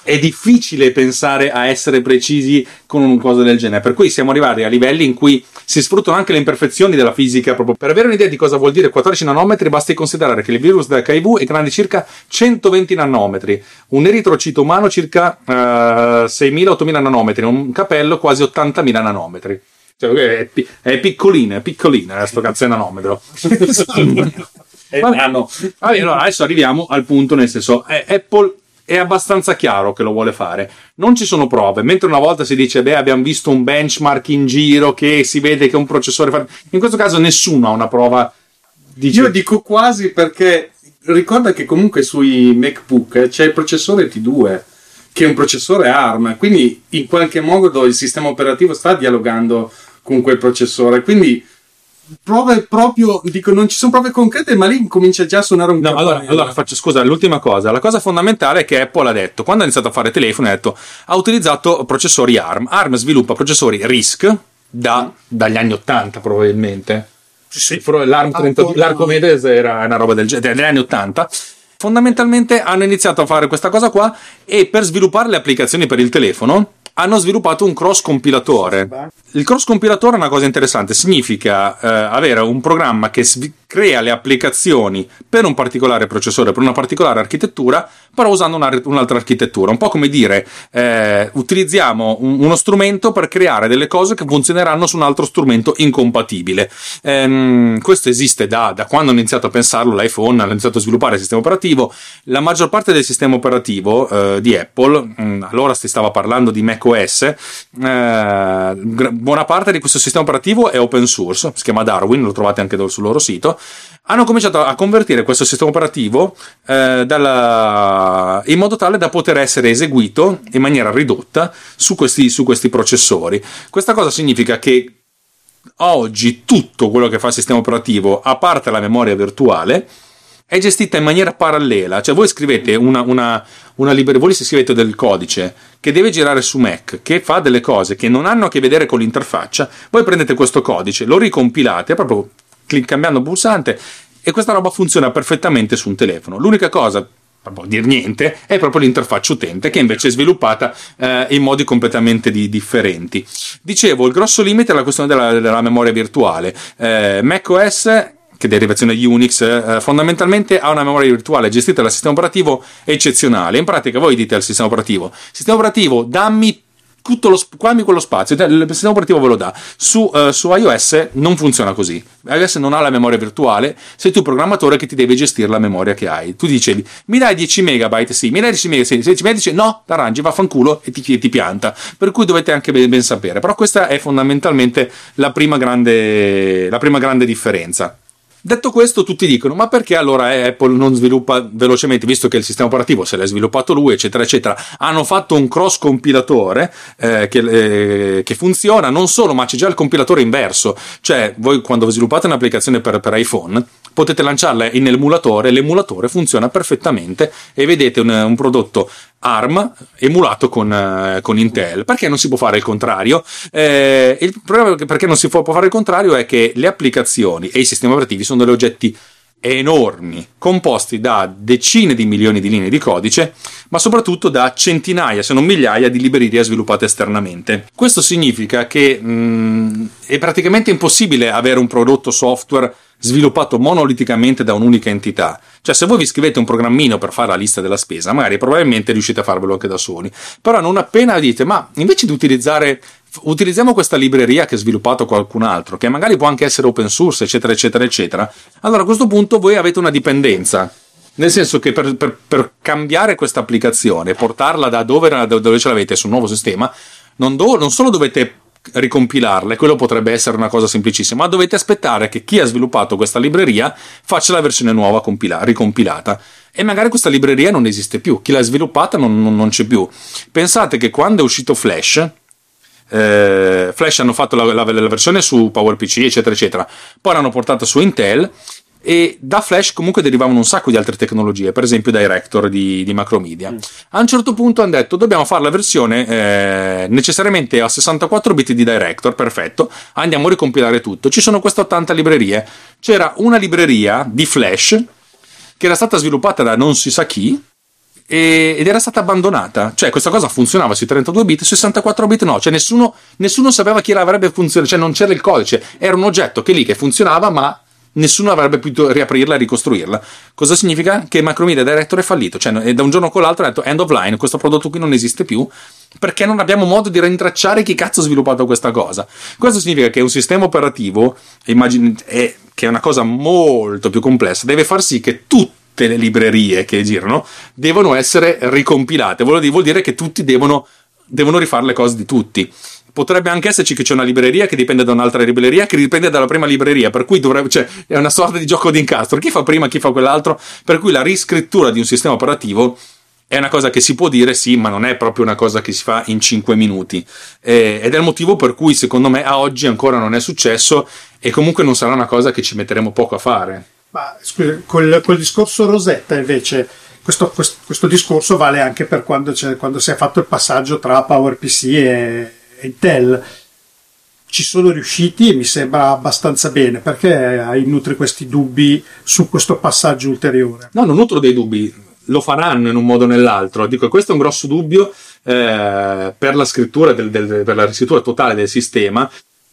è difficile pensare a essere precisi con un cosa del genere, per cui siamo arrivati a livelli in cui si sfruttano anche le imperfezioni della fisica. Proprio per avere un'idea di cosa vuol dire quattordici nanometri, basti considerare che il virus da H I V è grande circa centoventi nanometri, un eritrocito umano circa uh, seimila-ottomila nanometri, un capello quasi ottantamila nanometri. Cioè, è, pi- è piccolina, è piccolina, eh, sto cazzo è nanometro. è Vabbè. Nano. Vabbè, allora, adesso arriviamo al punto, nel senso, è Apple è abbastanza chiaro che lo vuole fare, non ci sono prove, mentre una volta si dice beh abbiamo visto un benchmark in giro che si vede che un processore fa... in questo caso nessuno ha una prova di... io dico quasi, perché ricorda che comunque sui MacBook eh, c'è il processore T due che è un processore ARM, quindi in qualche modo il sistema operativo sta dialogando con quel processore, quindi prove proprio, dico, non ci sono prove concrete, ma lì comincia già a suonare un no, allora, allora faccio, scusa, l'ultima cosa, la cosa fondamentale è che Apple ha detto, quando ha iniziato a fare telefono, ha detto, ha utilizzato processori ARM. ARM sviluppa processori RISC da, dagli anni ottanta probabilmente, sì, sì. L'ARM trenta, l'Arcomedes era una roba del genere, degli anni ottanta. Fondamentalmente hanno iniziato a fare questa cosa qua, e per sviluppare le applicazioni per il telefono hanno sviluppato un cross compilatore. Il cross compilatore è una cosa interessante, significa eh, avere un programma che sv- crea le applicazioni per un particolare processore, per una particolare architettura, però usando una, un'altra architettura. Un po' come dire, eh, utilizziamo un, uno strumento per creare delle cose che funzioneranno su un altro strumento incompatibile. Ehm, questo esiste da, da quando hanno iniziato a pensarlo, l'iPhone ha iniziato a sviluppare il sistema operativo. La maggior parte del sistema operativo eh, di Apple, mh, allora si stava parlando di Mac O S, eh, buona parte di questo sistema operativo è open source, si chiama Darwin, lo trovate anche sul loro sito. Hanno cominciato a convertire questo sistema operativo eh, dalla... in modo tale da poter essere eseguito in maniera ridotta su questi, su questi processori. Questa cosa significa che oggi tutto quello che fa il sistema operativo, a parte la memoria virtuale, è gestita in maniera parallela. Cioè voi scrivete una, una, una libreria, voi scrivete del codice che deve girare su Mac, che fa delle cose che non hanno a che vedere con l'interfaccia, voi prendete questo codice, lo ricompilate proprio clic- cambiando pulsante, e questa roba funziona perfettamente su un telefono. L'unica cosa, proprio dir niente, è proprio l'interfaccia utente, che invece è sviluppata eh, in modi completamente di, differenti. Dicevo, il grosso limite è la questione della, della memoria virtuale. eh, macOS, che è derivazione di Unix, eh, fondamentalmente ha una memoria virtuale gestita dal sistema operativo eccezionale. In pratica voi dite al sistema operativo, sistema operativo dammi tutto lo, dammi quello spazio, il sistema operativo ve lo dà. Su, eh, su iOS non funziona così, iOS non ha la memoria virtuale, sei tu programmatore che ti devi gestire la memoria che hai. Tu dicevi, mi dai dieci megabyte? Sì, mi dai dieci megabyte? Dice, no, t'arrangi, vaffanculo, e ti, ti pianta. Per cui dovete anche ben, ben sapere, però questa è fondamentalmente la prima grande, la prima grande differenza. Detto questo, tutti dicono: ma perché allora Apple non sviluppa velocemente, visto che il sistema operativo se l'è sviluppato lui, eccetera eccetera. Hanno fatto un cross compilatore eh, che, eh, che funziona, non solo, ma c'è già il compilatore inverso, cioè voi quando sviluppate un'applicazione per, per iPhone potete lanciarla in emulatore, l'emulatore funziona perfettamente e vedete un, un prodotto ARM emulato con, eh, con Intel. Perché non si può fare il contrario? Eh, il problema perché non si può fare il contrario è che le applicazioni e i sistemi operativi sono degli oggetti enormi, composti da decine di milioni di linee di codice, ma soprattutto da centinaia, se non migliaia, di librerie sviluppate esternamente. Questo significa che mh, è praticamente impossibile avere un prodotto software sviluppato monoliticamente da un'unica entità. Cioè, se voi vi scrivete un programmino per fare la lista della spesa, magari probabilmente riuscite a farvelo anche da soli, però non appena dite: ma invece di utilizzare utilizziamo questa libreria che ha sviluppato qualcun altro, che magari può anche essere open source, eccetera eccetera eccetera, allora a questo punto voi avete una dipendenza, nel senso che per, per, per cambiare questa applicazione, portarla da dove, da dove ce l'avete su un nuovo sistema, non, do, non solo dovete ricompilarle, quello potrebbe essere una cosa semplicissima, ma dovete aspettare che chi ha sviluppato questa libreria faccia la versione nuova compila- ricompilata, e magari questa libreria non esiste più, chi l'ha sviluppata non, non, non c'è più. Pensate che quando è uscito Flash, eh, Flash hanno fatto la, la, la versione su PowerPC eccetera eccetera, poi l'hanno portata su Intel, e da Flash comunque derivavano un sacco di altre tecnologie, per esempio Director di, di Macromedia. Mm. A un certo punto hanno detto: dobbiamo fare la versione eh, necessariamente a sessantaquattro bit di Director, perfetto, andiamo a ricompilare tutto. Ci sono queste ottanta librerie, c'era una libreria di Flash che era stata sviluppata da non si sa chi ed era stata abbandonata, cioè questa cosa funzionava sui trentadue bit, sui sessantaquattro bit no, cioè nessuno, nessuno sapeva chi l'avrebbe funzionato, cioè non c'era il codice, era un oggetto che lì che funzionava, ma nessuno avrebbe potuto riaprirla e ricostruirla. Cosa significa? Che Macromedia Director è fallito, cioè da un giorno con l'altro ha detto end of line, questo prodotto qui non esiste più perché non abbiamo modo di rintracciare chi cazzo ha sviluppato questa cosa. Questo significa che un sistema operativo, immagin- è, che è una cosa molto più complessa, deve far sì che tutte le librerie che girano devono essere ricompilate, vuol dire che tutti devono, devono rifare le cose di tutti. Potrebbe anche esserci che c'è una libreria che dipende da un'altra libreria che dipende dalla prima libreria, per cui dovrebbe, cioè, è una sorta di gioco d'incastro, chi fa prima, chi fa quell'altro, per cui la riscrittura di un sistema operativo è una cosa che si può dire sì, ma non è proprio una cosa che si fa in cinque minuti, eh, ed è il motivo per cui secondo me a oggi ancora non è successo, e comunque non sarà una cosa che ci metteremo poco a fare. Ma scusa, col, col discorso Rosetta invece questo, questo, questo discorso vale anche per quando, cioè, quando si è fatto il passaggio tra PowerPC e Intel. Ci sono riusciti e mi sembra abbastanza bene, perché hai nutri questi dubbi su questo passaggio ulteriore? No, non nutro dei dubbi, lo faranno in un modo o nell'altro. Dico, questo è un grosso dubbio eh, per la scrittura del, del, per la riscrittura totale del sistema.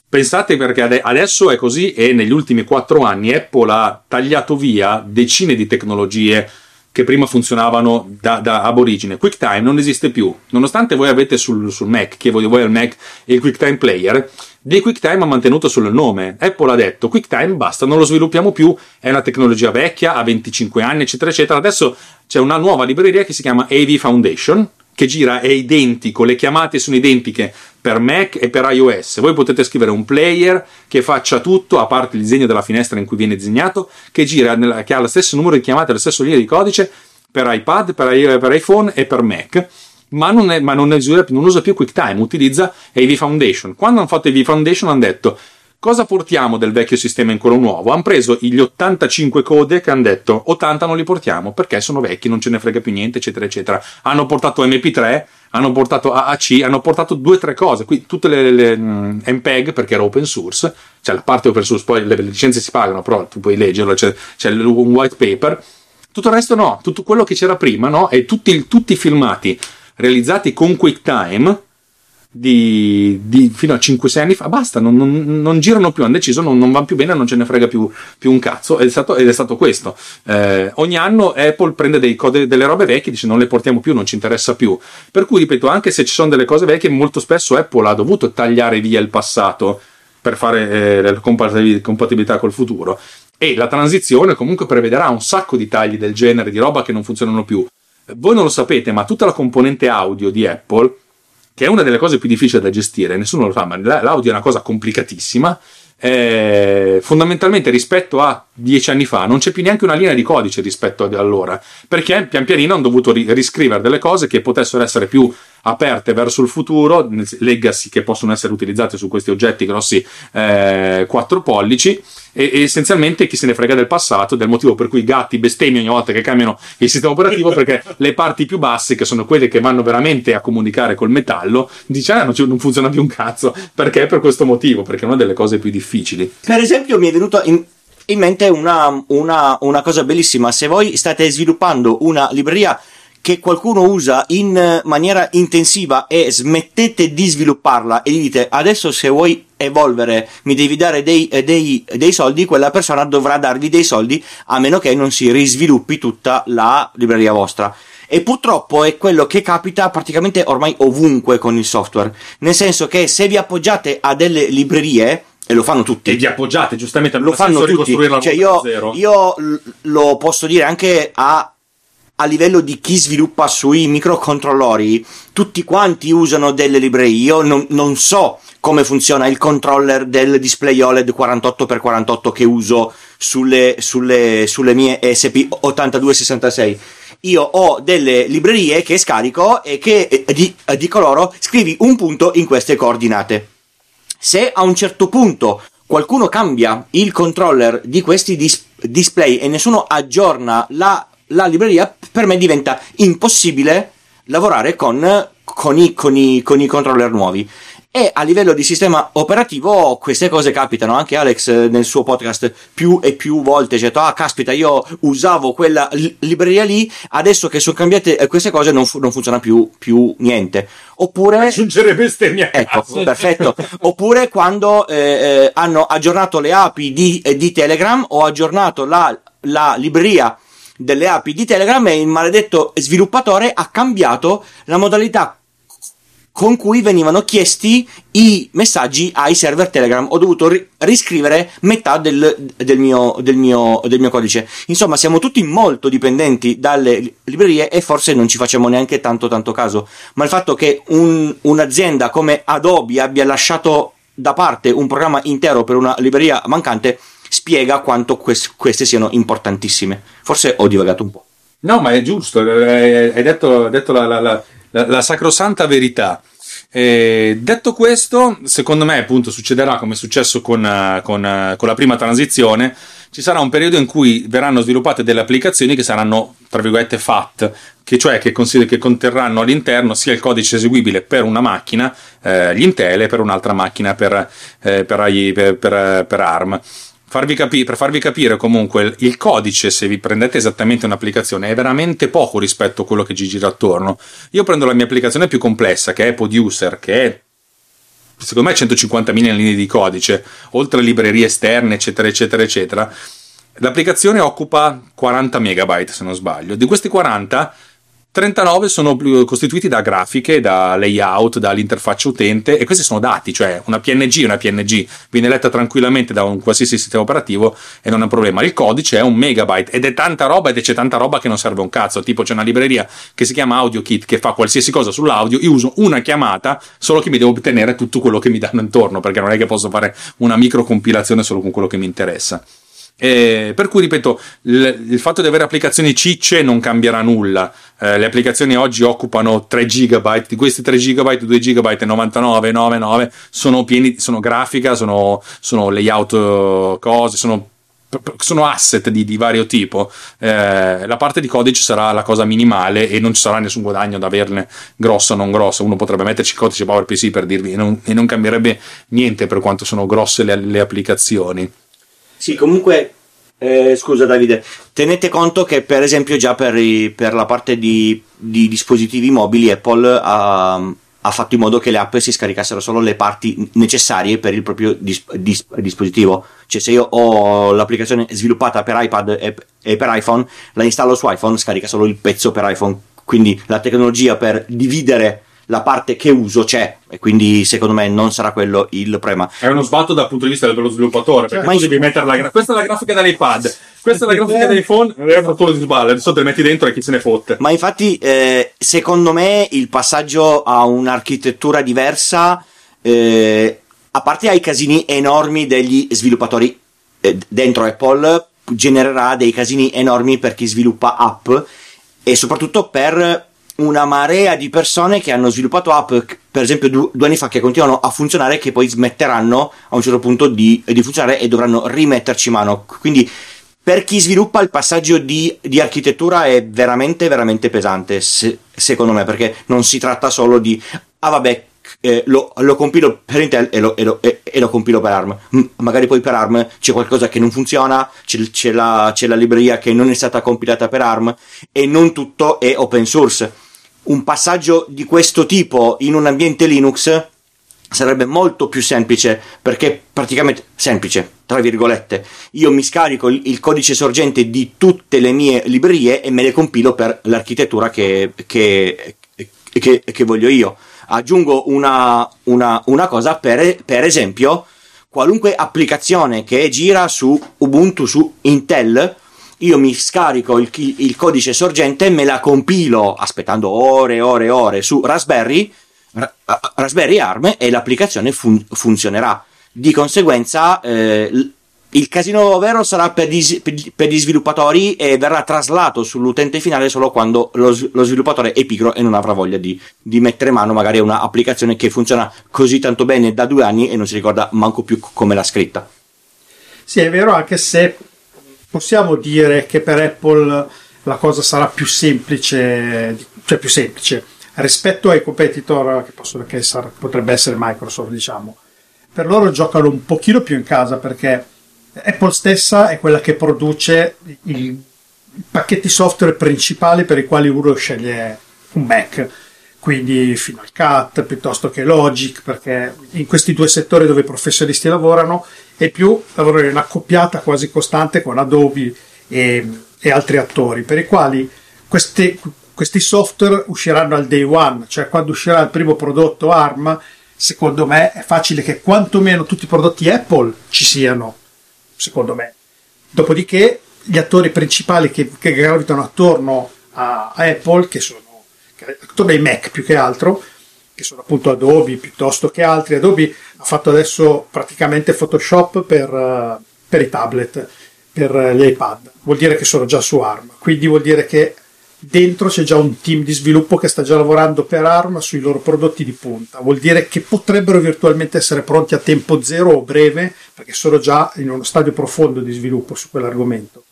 Pensate, perché ade- adesso è così, e negli ultimi quattro anni Apple ha tagliato via decine di tecnologie che prima funzionavano da, da aborigine. QuickTime non esiste più, nonostante voi avete sul, sul Mac, che voi, voi al Mac il QuickTime Player, di QuickTime ha mantenuto solo il nome. Apple ha detto: QuickTime basta, non lo sviluppiamo più, è una tecnologia vecchia, ha venticinque anni, eccetera, eccetera. Adesso c'è una nuova libreria che si chiama A V Foundation, che gira, è identico, le chiamate sono identiche per Mac e per iOS. Voi potete scrivere un player che faccia tutto, a parte il disegno della finestra in cui viene disegnato, che gira, che ha lo stesso numero di chiamate, la stessa linea di codice per iPad, per, per iPhone e per Mac, ma non, è, ma non, è, non usa più QuickTime, utilizza A V Foundation. Quando hanno fatto A V Foundation hanno detto: cosa portiamo del vecchio sistema in quello nuovo? Hanno preso gli ottantacinque codec, hanno detto ottanta non li portiamo perché sono vecchi, non ce ne frega più niente, eccetera eccetera. Hanno portato M P tre, hanno portato A A C, hanno portato due o tre cose, qui tutte le, le M P E G, perché era open source, cioè la parte open source, poi le licenze si pagano, però tu puoi leggerlo, c'è, c'è un white paper, tutto il resto no, tutto quello che c'era prima no, e tutti, tutti i filmati realizzati con QuickTime Di, di fino a cinque sei anni fa basta, non, non, non girano più, hanno deciso non, non vanno più bene, non ce ne frega più, più un cazzo, ed è stato, ed è stato questo. Eh, ogni anno Apple prende dei code, delle robe vecchie, dice non le portiamo più, non ci interessa più, per cui ripeto, anche se ci sono delle cose vecchie, molto spesso Apple ha dovuto tagliare via il passato per fare eh, la compatibilità col futuro, e la transizione comunque prevederà un sacco di tagli del genere, di roba che non funzionano più. Voi non lo sapete, ma tutta la componente audio di Apple, che è una delle cose più difficili da gestire, nessuno lo fa, ma l'audio è una cosa complicatissima, eh, fondamentalmente rispetto a dieci anni fa non c'è più neanche una linea di codice rispetto ad allora, perché pian pianino hanno dovuto ri- riscrivere delle cose che potessero essere più aperte verso il futuro, legacy che possono essere utilizzate su questi oggetti grossi eh, quattro pollici, e, e essenzialmente chi se ne frega del passato, del motivo per cui i gatti bestemmiano ogni volta che cambiano il sistema operativo, perché le parti più basse, che sono quelle che vanno veramente a comunicare col metallo, dice ah, non, non funziona più un cazzo, perché per questo motivo, perché è una delle cose più difficili. Per esempio mi è venuto in, in mente una, una, una cosa bellissima: se voi state sviluppando una libreria che qualcuno usa in maniera intensiva e smettete di svilupparla e gli dite adesso se vuoi evolvere mi devi dare dei, dei, dei soldi, quella persona dovrà dargli dei soldi a meno che non si risviluppi tutta la libreria vostra. E purtroppo è quello che capita praticamente ormai ovunque con il software, nel senso che se vi appoggiate a delle librerie, e lo fanno tutti, e vi appoggiate giustamente, lo fanno tutti, cioè io, io lo posso dire anche a a livello di chi sviluppa sui microcontrollori, tutti quanti usano delle librerie. Io non, non so come funziona il controller del display OLED quarantotto per quarantotto che uso sulle, sulle, sulle mie S P ottantadue sessantasei. Io ho delle librerie che scarico e che di, dico loro scrivi un punto in queste coordinate. Se a un certo punto qualcuno cambia il controller di questi dis- display e nessuno aggiorna la la libreria, per me diventa impossibile lavorare con, con, i, con, i, con i controller nuovi. E a livello di sistema operativo queste cose capitano. Anche Alex nel suo podcast più e più volte ha detto ah caspita, io usavo quella li- libreria lì, adesso che sono cambiate queste cose non, fu- non funziona più, più niente. Oppure aggiungere bestemmie a caso. Ecco, perfetto. Oppure quando eh, eh, hanno aggiornato le A P I di, eh, di Telegram, ho aggiornato la, la libreria delle A P I di Telegram e il maledetto sviluppatore ha cambiato la modalità con cui venivano chiesti i messaggi ai server Telegram. Ho dovuto ri- riscrivere metà del, del, mio, del, mio, del mio codice. Insomma, siamo tutti molto dipendenti dalle librerie e forse non ci facciamo neanche tanto tanto caso. Ma il fatto che un, un'azienda come Adobe abbia lasciato da parte un programma intero per una libreria mancante spiega quanto quest- queste siano importantissime. Forse ho divagato un po'. No, ma è giusto, hai detto, detto la, la, la, la sacrosanta verità. Eh, detto questo, secondo me appunto succederà come è successo con, con, con la prima transizione. Ci sarà un periodo in cui verranno sviluppate delle applicazioni che saranno, tra virgolette, F A T, che cioè che, consider- che conterranno all'interno sia il codice eseguibile per una macchina, eh, gli Intel, e per un'altra macchina per, eh, per, per, per, per A R M. Farvi capi- per farvi capire, comunque, il codice, se vi prendete esattamente un'applicazione, è veramente poco rispetto a quello che ci gira attorno. Io prendo la mia applicazione più complessa, che è Producer, che è secondo me centocinquantamila linee di codice, oltre a librerie esterne, eccetera, eccetera, eccetera. L'applicazione occupa quaranta megabyte, se non sbaglio. Di questi quaranta, trentanove sono costituiti da grafiche, da layout, dall'interfaccia utente, e questi sono dati, cioè una P N G è una P N G, viene letta tranquillamente da un qualsiasi sistema operativo e non è un problema. Il codice è un megabyte ed è tanta roba, ed è c'è tanta roba che non serve un cazzo. Tipo c'è una libreria che si chiama AudioKit che fa qualsiasi cosa sull'audio, io uso una chiamata, solo che mi devo ottenere tutto quello che mi danno intorno, perché non è che posso fare una micro compilazione solo con quello che mi interessa. Eh, per cui ripeto, il, il fatto di avere applicazioni cicce non cambierà nulla. Eh, le applicazioni oggi occupano tre gigabyte, di questi tre gigabyte, due gigabyte e novantanove virgola novantanove sono pieni, sono grafica, sono, sono layout, cose, sono, sono asset di, di vario tipo. Eh, la parte di codice sarà la cosa minimale e non ci sarà nessun guadagno ad averne grosso o non grosso. Uno potrebbe metterci codice PowerPC per dirvi e non, e non cambierebbe niente per quanto sono grosse le, le applicazioni. Sì, comunque, eh, scusa Davide, tenete conto che per esempio già per, i, per la parte di, di dispositivi mobili Apple ha, ha fatto in modo che le app si scaricassero solo le parti necessarie per il proprio dis, dis, dispositivo. Cioè se io ho l'applicazione sviluppata per iPad e, e per iPhone, la installo su iPhone, scarica solo il pezzo per iPhone. Quindi la tecnologia per dividere la parte che uso c'è, e quindi secondo me non sarà quello il problema. È uno sbatto dal punto di vista dello sviluppatore, perché tu devi mettere la gra- questa è la grafica dell'iPad, questa è la grafica dell'iPhone, è un fattore di sballo, adesso te la metti dentro e chi se ne fotte. Ma infatti eh, secondo me il passaggio a un'architettura diversa eh, a parte ai casini enormi degli sviluppatori eh, dentro Apple, genererà dei casini enormi per chi sviluppa app e soprattutto per una marea di persone che hanno sviluppato app, per esempio du- due anni fa, che continuano a funzionare, che poi smetteranno a un certo punto di, di funzionare e dovranno rimetterci mano. Quindi per chi sviluppa il passaggio di, di architettura è veramente veramente pesante, se, secondo me, perché non si tratta solo di ah vabbè eh, lo, lo compilo per Intel e lo, e, lo, e, e lo compilo per A R M. M- magari poi per A R M c'è qualcosa che non funziona, c'è, c'è, la, c'è la libreria che non è stata compilata per A R M e non tutto è open source. Un passaggio di questo tipo in un ambiente Linux sarebbe molto più semplice, perché praticamente semplice, tra virgolette, io mi scarico il codice sorgente di tutte le mie librerie e me le compilo per l'architettura che, che, che, che voglio io. Aggiungo una, una, una cosa, per, per esempio, qualunque applicazione che gira su Ubuntu, su Intel, io mi scarico il, il codice sorgente, me la compilo, aspettando ore e ore e ore, su Raspberry, Raspberry A R M, e l'applicazione fun- funzionerà. Di conseguenza eh, il casino vero sarà per gli, per gli sviluppatori e verrà traslato sull'utente finale solo quando lo, lo sviluppatore è pigro e non avrà voglia di, di mettere mano magari a un'applicazione che funziona così tanto bene da due anni e non si ricorda manco più come l'ha scritta. Sì, è vero, anche se possiamo dire che per Apple la cosa sarà più semplice, cioè più semplice rispetto ai competitor che, possono, che sarà, potrebbe essere Microsoft, diciamo. Per loro giocano un pochino più in casa, perché Apple stessa è quella che produce i pacchetti software principali per i quali uno sceglie un Mac, quindi Final Cut piuttosto che Logic, perché in questi due settori dove i professionisti lavorano, e più lavorano in una accoppiata quasi costante con Adobe e, e altri attori, per i quali questi Questi software usciranno al day one, cioè quando uscirà il primo prodotto A R M, secondo me è facile che quantomeno tutti i prodotti Apple ci siano, secondo me. Dopodiché gli attori principali che, che gravitano attorno a, a Apple, che sono che, attorno ai Mac più che altro, che sono appunto Adobe piuttosto che altri. Adobe ha fatto adesso praticamente Photoshop per, per i tablet, per gli iPad, vuol dire che sono già su A R M, quindi vuol dire che dentro c'è già un team di sviluppo che sta già lavorando per A R M sui loro prodotti di punta. Vuol dire che potrebbero virtualmente essere pronti a tempo zero o breve, perché sono già in uno stadio profondo di sviluppo su quell'argomento.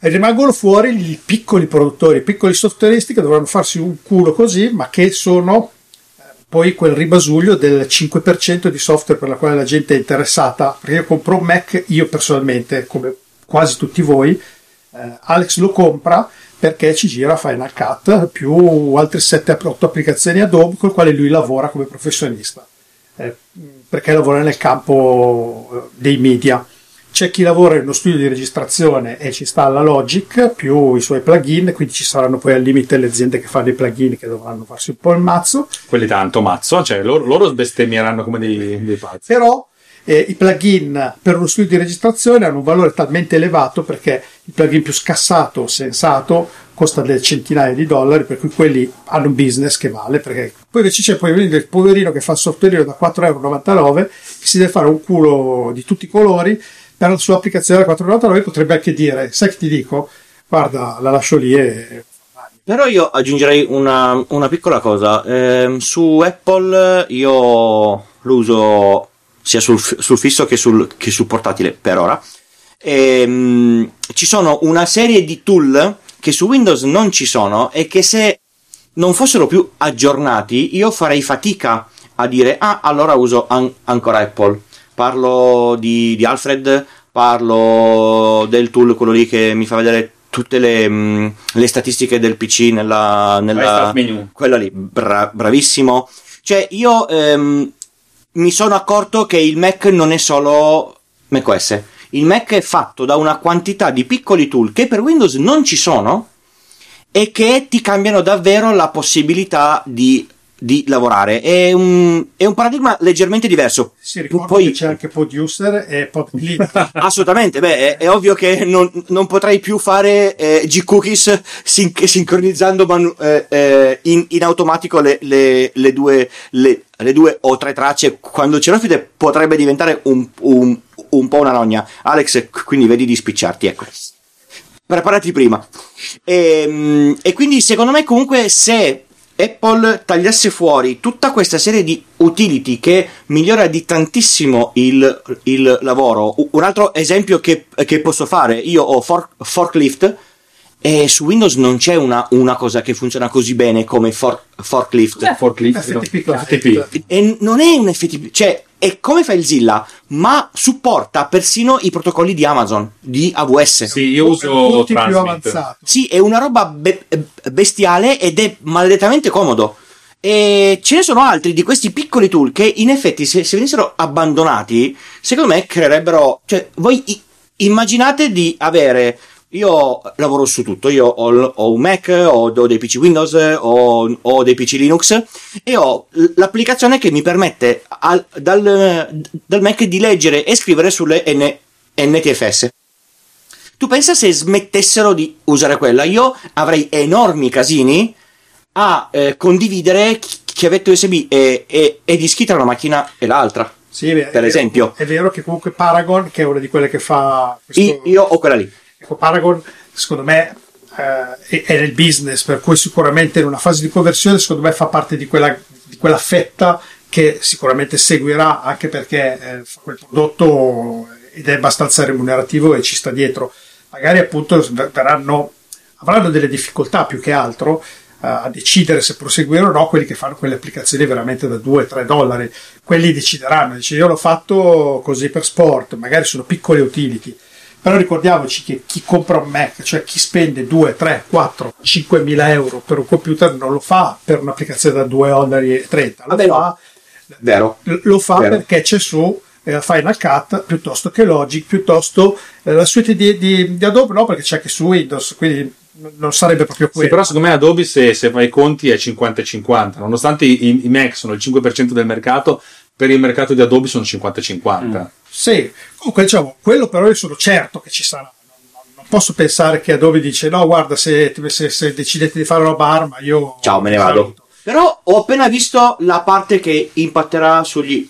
E rimangono fuori i piccoli produttori, i piccoli softwareisti che dovranno farsi un culo così, ma che sono poi quel ribasuglio del cinque per cento di software per la quale la gente è interessata. Perché io compro un Mac, io personalmente, come quasi tutti voi, Alex lo compra perché ci gira Final Cut più altre sette otto applicazioni Adobe con le quali lui lavora come professionista, eh, perché lavora nel campo dei media. C'è chi lavora in uno studio di registrazione e ci installa Logic più i suoi plugin, quindi ci saranno poi al limite le aziende che fanno i plugin che dovranno farsi un po' il mazzo, quelli tanto mazzo, cioè loro, loro bestemmieranno come dei, dei pazzi. Però Eh, i plugin per uno studio di registrazione hanno un valore talmente elevato, perché il plugin più scassato o sensato costa delle centinaia di dollari, per cui quelli hanno un business che vale, perché poi invece c'è poi il poverino che fa il software da quattro virgola novantanove euro che si deve fare un culo di tutti i colori per la sua applicazione da quattro virgola novantanove euro. Potrebbe anche dire, sai che ti dico, guarda, la lascio lì e... Però io aggiungerei una, una piccola cosa, eh, su Apple io l'uso sia sul, sul fisso che sul, che sul portatile per ora, e, mh, ci sono una serie di tool che su Windows non ci sono e che se non fossero più aggiornati io farei fatica a dire ah allora uso an- ancora Apple. Parlo di, di Alfred, parlo del tool quello lì che mi fa vedere tutte le, mh, le statistiche del P C nella, nella quella lì, bra- bravissimo cioè io ehm, mi sono accorto che il Mac non è solo macOS, il Mac è fatto da una quantità di piccoli tool che per Windows non ci sono e che ti cambiano davvero la possibilità di di lavorare. È un, è un paradigma leggermente diverso. Si ricorda poi, che c'è anche Producer e Pop lì. Assolutamente, beh, è, è ovvio che non, non potrei più fare eh, G-Cookies sin- sincronizzando manu- eh, eh, in, in automatico le, le, le, due, le, le due o tre tracce quando c'è l'ospite, potrebbe diventare un, un, un po' una rogna. Alex, quindi vedi di spicciarti, ecco. Preparati prima. E, e quindi secondo me comunque se Apple tagliasse fuori tutta questa serie di utility che migliora di tantissimo il, il lavoro. Un altro esempio che, che posso fare, io ho fork, forklift e su Windows non c'è una, una cosa che funziona così bene come fork, forklift. Cos'è forklift? F T P. E non è un F T P, cioè è come FileZilla, ma supporta persino i protocolli di Amazon, di A W S. Sì, io uso più avanzato. Sì, è una roba be- bestiale ed è maledettamente comodo. E ce ne sono altri di questi piccoli tool che in effetti se, se venissero abbandonati, secondo me creerebbero... Cioè, voi i- immaginate di avere... Io lavoro su tutto, io ho, ho un Mac, ho, ho dei P C Windows, ho, ho dei P C Linux e ho l'applicazione che mi permette al, dal, dal Mac di leggere e scrivere sulle N, N T F S. Tu pensa se smettessero di usare quella? Io avrei enormi casini a eh, condividere chiavette U S B e, e, e dischi tra una macchina e l'altra. Sì, è vero, per esempio. È vero che comunque Paragon, che è una di quelle che fa... Questo... Io ho quella lì. Paragon secondo me eh, è nel business, per cui sicuramente in una fase di conversione secondo me fa parte di quella, di quella fetta che sicuramente seguirà, anche perché eh, fa quel prodotto ed è abbastanza remunerativo e ci sta dietro. Magari appunto verranno, avranno delle difficoltà più che altro eh, a decidere se proseguire o no quelli che fanno quelle applicazioni veramente da due tre dollari. Quelli decideranno, dice io l'ho fatto così per sport, magari sono piccole utility. Però ricordiamoci che chi compra un Mac, cioè chi spende due, tre, quattro, cinque mila euro per un computer, non lo fa per un'applicazione da due dollari e trenta. Lo, ah, vero. Fa, lo fa vero. Perché c'è su eh, Final Cut piuttosto che Logic, piuttosto eh, la suite di, di, di Adobe, no, perché c'è anche su Windows, quindi non sarebbe proprio quello. Sì, però secondo me Adobe, se, se fai i conti, è cinquanta e cinquanta. Nonostante i, i Mac sono il cinque per cento del mercato, per il mercato di Adobe sono cinquanta e cinquanta. Mm. Sì, comunque diciamo, quello però io sono certo che ci sarà, non, non posso pensare che Adobe dice no guarda se, se, se decidete di fare roba ARM io ciao me ne vado saluto. Però ho appena visto la parte che impatterà sugli,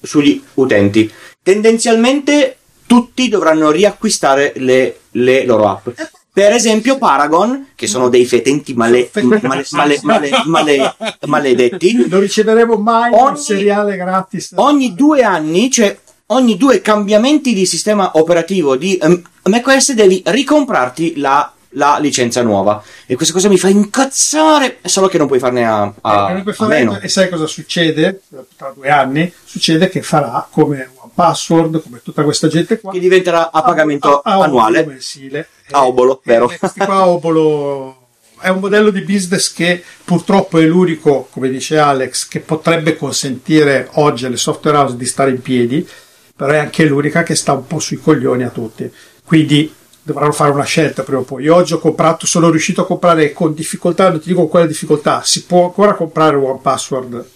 sugli utenti. Tendenzialmente tutti dovranno riacquistare le, le loro app. Per esempio Paragon, che sono dei fetenti male, male, male, male, male, maledetti, non riceveremo mai ogni, un seriale gratis ogni due anni, cioè ogni due cambiamenti di sistema operativo di um, macOS devi ricomprarti la, la licenza nuova. E questa cosa mi fa incazzare, solo che non puoi farne a, a, eh, a meno. E sai cosa succede? Tra due anni succede che farà come One Password, come tutta questa gente qua, che diventerà a pagamento a, a, a annuale, mensile. A obolo, vero? Questi qua obolo... È un modello di business che purtroppo è l'unico, come dice Alex, che potrebbe consentire oggi alle software house di stare in piedi, però è anche l'unica che sta un po' sui coglioni a tutti, quindi dovranno fare una scelta prima o poi. Io oggi ho comprato, sono riuscito a comprare con difficoltà, non ti dico quale difficoltà, si può ancora comprare One Password,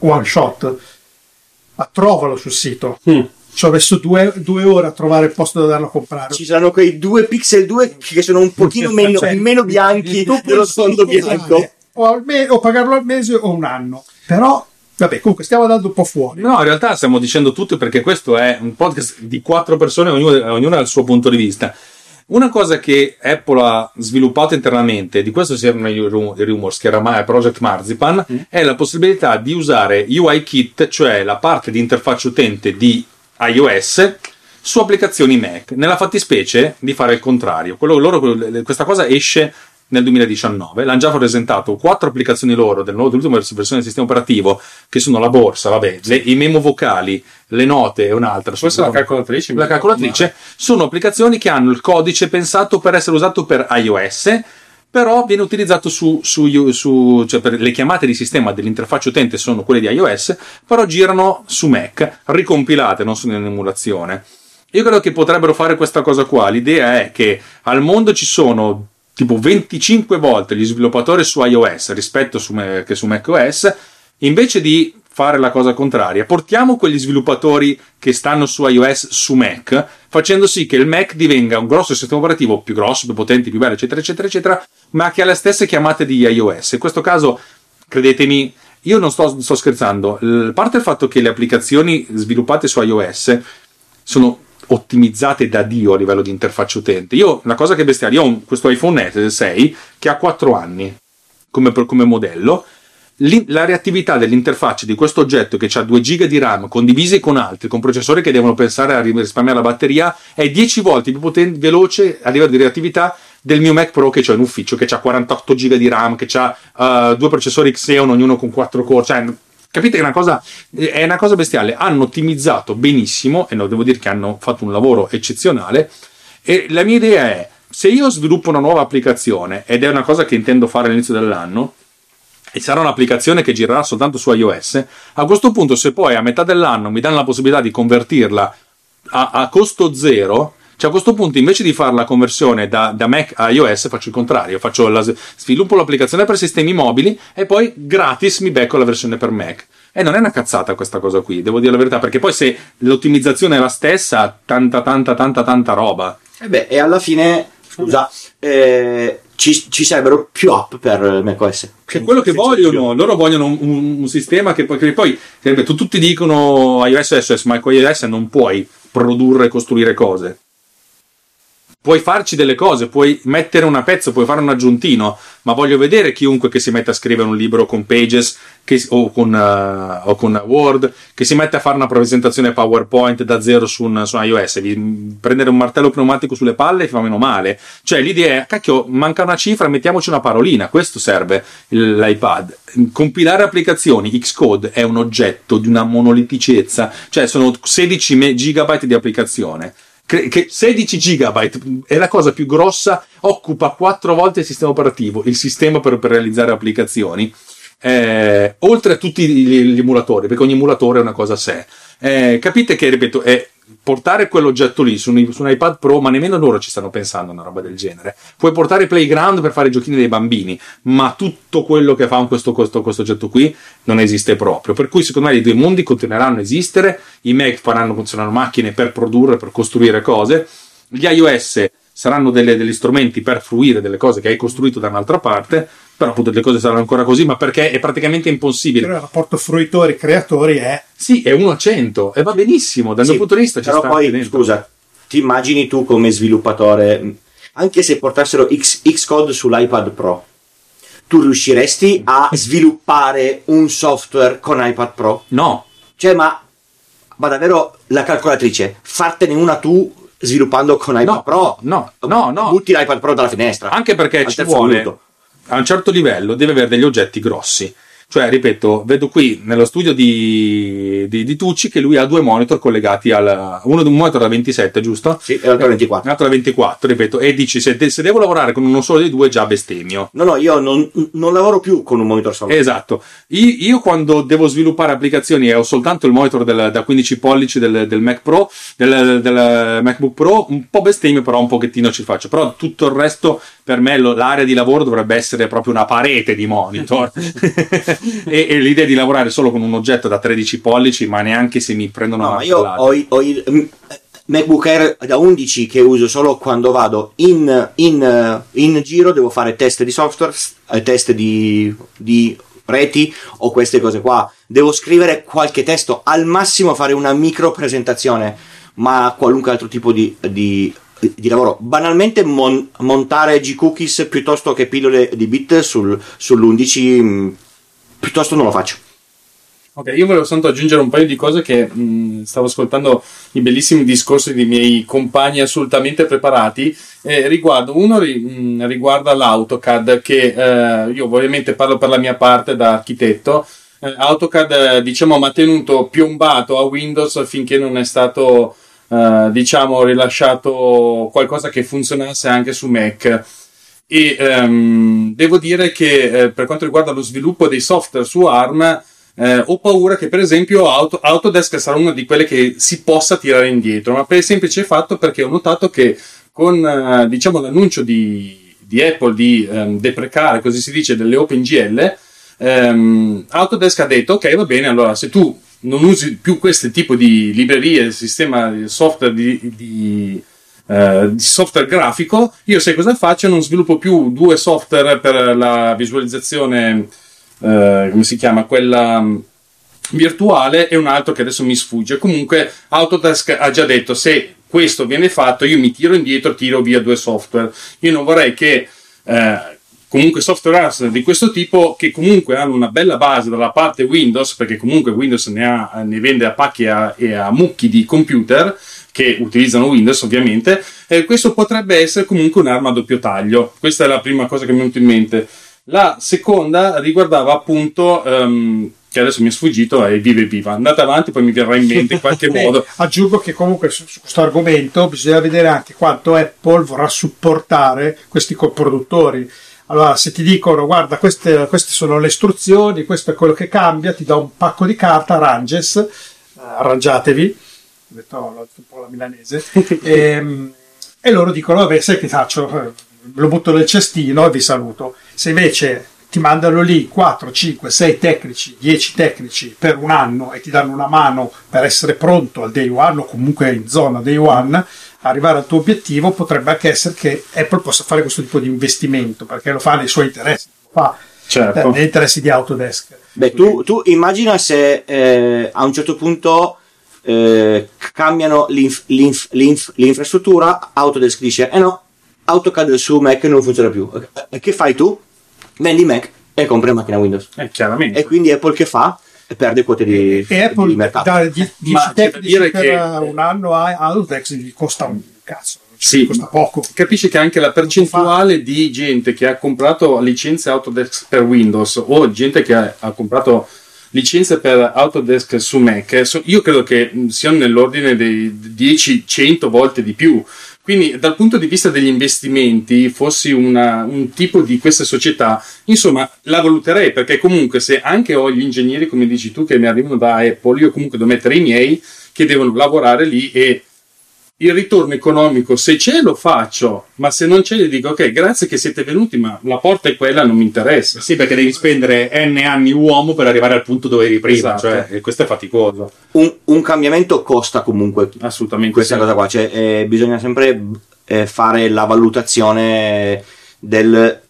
One Shot, ma trovalo sul sito. Mm. Ci ho messo due, due ore a trovare il posto da andarlo a comprare. Ci saranno quei due pixel due che sono un pochino meno, cioè, meno bianchi dello sfondo bianco. O, al me- o pagarlo al mese o un anno, però... Vabbè, comunque stiamo andando un po' fuori. No, in realtà stiamo dicendo tutto perché questo è un podcast di quattro persone, ognuno, ognuno ha il suo punto di vista. Una cosa che Apple ha sviluppato internamente, di questo si erano i rumors, che oramai è Project Marzipan, mm. è la possibilità di usare U I Kit, cioè la parte di interfaccia utente di iOS, su applicazioni Mac. Nella fattispecie di fare il contrario. Quello, loro, questa cosa esce... nel duemiladiciannove l'hanno già presentato quattro applicazioni loro del nuovo, dell'ultima versione del sistema operativo, che sono la borsa, vabbè, le, i memo vocali, le note e un'altra. Forse no, la calcolatrice. La calcolatrice sono applicazioni che hanno il codice pensato per essere usato per iOS, però viene utilizzato su, su, su cioè per le chiamate di sistema dell'interfaccia utente sono quelle di iOS, però girano su Mac, ricompilate, non sono in emulazione. Io credo che potrebbero fare questa cosa qua. L'idea è che al mondo ci sono tipo venticinque volte gli sviluppatori su iOS rispetto su, che su macOS, invece di fare la cosa contraria, portiamo quegli sviluppatori che stanno su iOS su Mac, facendo sì che il Mac divenga un grosso sistema operativo, più grosso, più potente, più bello, eccetera, eccetera, eccetera, ma che ha le stesse chiamate di iOS. In questo caso, credetemi, io non sto, sto scherzando, a parte il fatto che le applicazioni sviluppate su iOS sono ottimizzate da Dio a livello di interfaccia utente. Io, una cosa che è bestiale, io ho questo iPhone sei che ha quattro anni come, come modello. La reattività dell'interfaccia di questo oggetto, che ha due giga di RAM condivisi con altri, con processori che devono pensare a risparmiare la batteria, è dieci volte più potente, veloce a livello di reattività del mio Mac Pro che ho in ufficio, che ha quarantotto giga di RAM, che ha uh, due processori Xeon, ognuno con quattro core. Cioè, capite che è una cosa, è una cosa bestiale. Hanno ottimizzato benissimo e no, devo dire che hanno fatto un lavoro eccezionale. E la mia idea è, se io sviluppo una nuova applicazione, ed è una cosa che intendo fare all'inizio dell'anno, e sarà un'applicazione che girerà soltanto su iOS, a questo punto, se poi a metà dell'anno mi danno la possibilità di convertirla a, a costo zero, cioè a questo punto invece di fare la conversione da, da Mac a iOS faccio il contrario, faccio la, sviluppo l'applicazione per sistemi mobili e poi gratis mi becco la versione per Mac. E non è una cazzata questa cosa qui, devo dire la verità, perché poi se l'ottimizzazione è la stessa, tanta tanta tanta tanta roba. E beh, e alla fine, scusa, eh... Ci, ci sarebbero più app per macOS. È quello che vogliono, loro vogliono un, un, un sistema che poi, che poi ripeto, tutti dicono iOS, iOS, ma con iOS non puoi produrre e costruire cose. Puoi farci delle cose, puoi mettere una pezza, puoi fare un aggiuntino, ma voglio vedere chiunque che si metta a scrivere un libro con Pages che, o, con, uh, o con Word, che si mette a fare una presentazione PowerPoint da zero su, un, su iOS. Vi, prendere un martello pneumatico sulle palle fa meno male. Cioè l'idea è, cacchio, manca una cifra, mettiamoci una parolina, questo serve l'iPad. Compilare applicazioni, Xcode è un oggetto di una monoliticezza, cioè sono sedici gigabyte di applicazione. Che sedici gigabyte è la cosa più grossa, occupa quattro volte il sistema operativo, il sistema per, per realizzare applicazioni, eh, oltre a tutti gli, gli emulatori, perché ogni emulatore è una cosa a sé. Eh, capite che, ripeto, è portare quell'oggetto lì su un, su un iPad Pro, ma nemmeno loro ci stanno pensando a una roba del genere. Puoi portare Playground per fare i giochini dei bambini, ma tutto quello che fa un questo, questo, questo oggetto qui non esiste proprio. Per cui secondo me i due mondi continueranno a esistere, i Mac faranno funzionare macchine per produrre, per costruire cose, gli iOS saranno delle, degli strumenti per fruire delle cose che hai costruito da un'altra parte, però appunto le cose saranno ancora così, ma perché è praticamente impossibile. Però il rapporto fruitori-creatori è... Sì, è uno a cento, e va benissimo, dal sì, mio punto di vista ci sta. Però poi, tenendo. Scusa, ti immagini tu come sviluppatore, anche se portassero X, Xcode sull'iPad Pro, tu riusciresti a sviluppare un software con iPad Pro? No. Cioè, ma, ma davvero la calcolatrice, fartene una tu... sviluppando con iPad no, Pro no, no, no. Butti l'iPad Pro dalla finestra, anche perché ci vuole minuto. A un certo livello deve avere degli oggetti grossi, cioè ripeto, vedo qui nello studio di, di, di Tucci che lui ha due monitor collegati al uno di un monitor da ventisette, giusto? Sì, e l'altro da ventiquattro, l'altro da ventiquattro, ripeto, e dici se, de, se devo lavorare con uno solo dei due già bestemmio. No no, io non, non lavoro più con un monitor solo. Esatto, io, io quando devo sviluppare applicazioni e ho soltanto il monitor del, da quindici pollici del, del Mac Pro, del, del MacBook Pro, un po' bestemmio, però un pochettino ci faccio, però tutto il resto per me lo, l'area di lavoro dovrebbe essere proprio una parete di monitor. E, e l'idea di lavorare solo con un oggetto da tredici pollici, ma neanche se mi prendono no, una io ho il, ho il MacBook Air da undici che uso solo quando vado in, in, in giro, devo fare test di software, test di, di reti o queste cose qua, devo scrivere qualche testo, al massimo fare una micro presentazione, ma qualunque altro tipo di, di, di lavoro, banalmente mon, montare G-Cookies piuttosto che pillole di bit sul, sull'undici piuttosto non lo faccio. Ok, io volevo soltanto aggiungere un paio di cose che mh, stavo ascoltando i bellissimi discorsi dei miei compagni assolutamente preparati, eh, riguardo uno ri, mh, riguarda l'AutoCAD, che eh, io ovviamente parlo per la mia parte da architetto. eh, AutoCAD eh, diciamo mi ha tenuto piombato a Windows finché non è stato eh, diciamo rilasciato qualcosa che funzionasse anche su Mac. E ehm, devo dire che eh, per quanto riguarda lo sviluppo dei software su ARM, eh, ho paura che per esempio Auto, Autodesk sarà una di quelle che si possa tirare indietro, ma per il semplice fatto perché ho notato che con eh, diciamo l'annuncio di, di Apple di ehm, deprecare, così si dice, delle OpenGL, ehm, Autodesk ha detto ok, va bene, allora se tu non usi più questo tipo di librerie, sistema, software di, di, eh, di software grafico, io sai cosa faccio? Non sviluppo più due software per la visualizzazione, eh, come si chiama, quella virtuale, e un altro che adesso mi sfugge. Comunque Autodesk ha già detto, se questo viene fatto io mi tiro indietro, tiro via due software. Io non vorrei che eh, comunque software house di questo tipo, che comunque hanno una bella base dalla parte Windows, perché comunque Windows ne, ha, ne vende a pacchi a, e a mucchi di computer che utilizzano Windows ovviamente, eh, questo potrebbe essere comunque un'arma a doppio taglio. Questa è la prima cosa che mi è venuta in mente. La seconda riguardava appunto, um, che adesso mi è sfuggito, e vive viva, andate avanti, poi mi verrà in mente in qualche Beh, modo. Aggiungo che comunque su, su questo argomento bisogna vedere anche quanto Apple vorrà supportare questi coproduttori. Allora, se ti dicono, guarda, queste, queste sono le istruzioni, questo è quello che cambia, ti do un pacco di carta, arranges, eh, arrangiatevi, ho detto oh, un po' la milanese, e, e loro dicono, vabbè, sai che faccio? Lo butto nel cestino e vi saluto. Se invece ti mandano lì quattro, cinque, sei tecnici, dieci tecnici per un anno e ti danno una mano per essere pronto al day one, o comunque in zona day one, arrivare al tuo obiettivo, potrebbe anche essere che Apple possa fare questo tipo di investimento, perché lo fa nei suoi interessi, lo fa certo. eh, negli interessi di Autodesk. Beh, tu, tu immagina se eh, a un certo punto eh, cambiano l'inf, l'inf, l'inf, l'infrastruttura, Autodesk dice, eh no, AutoCAD su Mac non funziona più, e che fai tu? Vendi Mac e compri una macchina Windows. Eh, chiaramente. E quindi Apple che fa? Perde quote di, e Apple di mercato. Da dieci tecnici per, per che... un anno a Autodesk gli costa un cazzo. Sì, costa poco. Capisci che anche la percentuale di gente che ha comprato licenze Autodesk per Windows, o gente che ha, ha comprato licenze per Autodesk su Mac, io credo che siano nell'ordine dei dieci cento volte di più. Quindi dal punto di vista degli investimenti, fossi una, un tipo di queste società, insomma, la valuterei, perché comunque se anche ho gli ingegneri, come dici tu, che mi arrivano da Apple, io comunque devo mettere i miei che devono lavorare lì, e il ritorno economico, se c'è, lo faccio, ma se non c'è gli dico ok, grazie che siete venuti, ma la porta è quella, non mi interessa. Sì, perché devi spendere n anni uomo per arrivare al punto dove eri prima, esatto. Cioè, e questo è faticoso. Un, un cambiamento costa comunque. Assolutamente. Questa sì. Cosa qua, cioè, eh, bisogna sempre eh, fare la valutazione del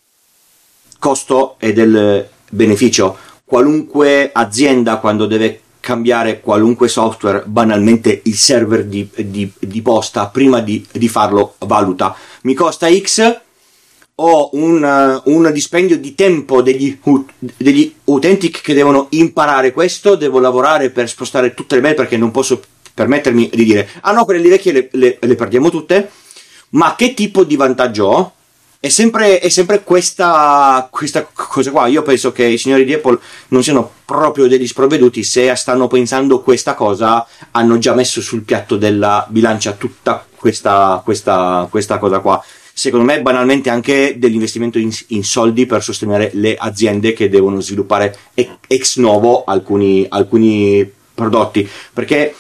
costo e del beneficio. Qualunque azienda, quando deve cambiare qualunque software, banalmente il server di, di, di posta, prima di, di farlo valuta, mi costa X, ho un, un dispendio di tempo degli, degli utenti che devono imparare questo, devo lavorare per spostare tutte le mail, perché non posso permettermi di dire ah no, quelle vecchie le, le, le perdiamo tutte, ma che tipo di vantaggio ho? È sempre, è sempre questa, questa cosa qua. Io penso che i signori di Apple non siano proprio degli sprovveduti, se stanno pensando questa cosa hanno già messo sul piatto della bilancia tutta questa, questa, questa cosa qua. Secondo me banalmente anche dell'investimento in, in soldi per sostenere le aziende che devono sviluppare ex novo alcuni, alcuni prodotti, perché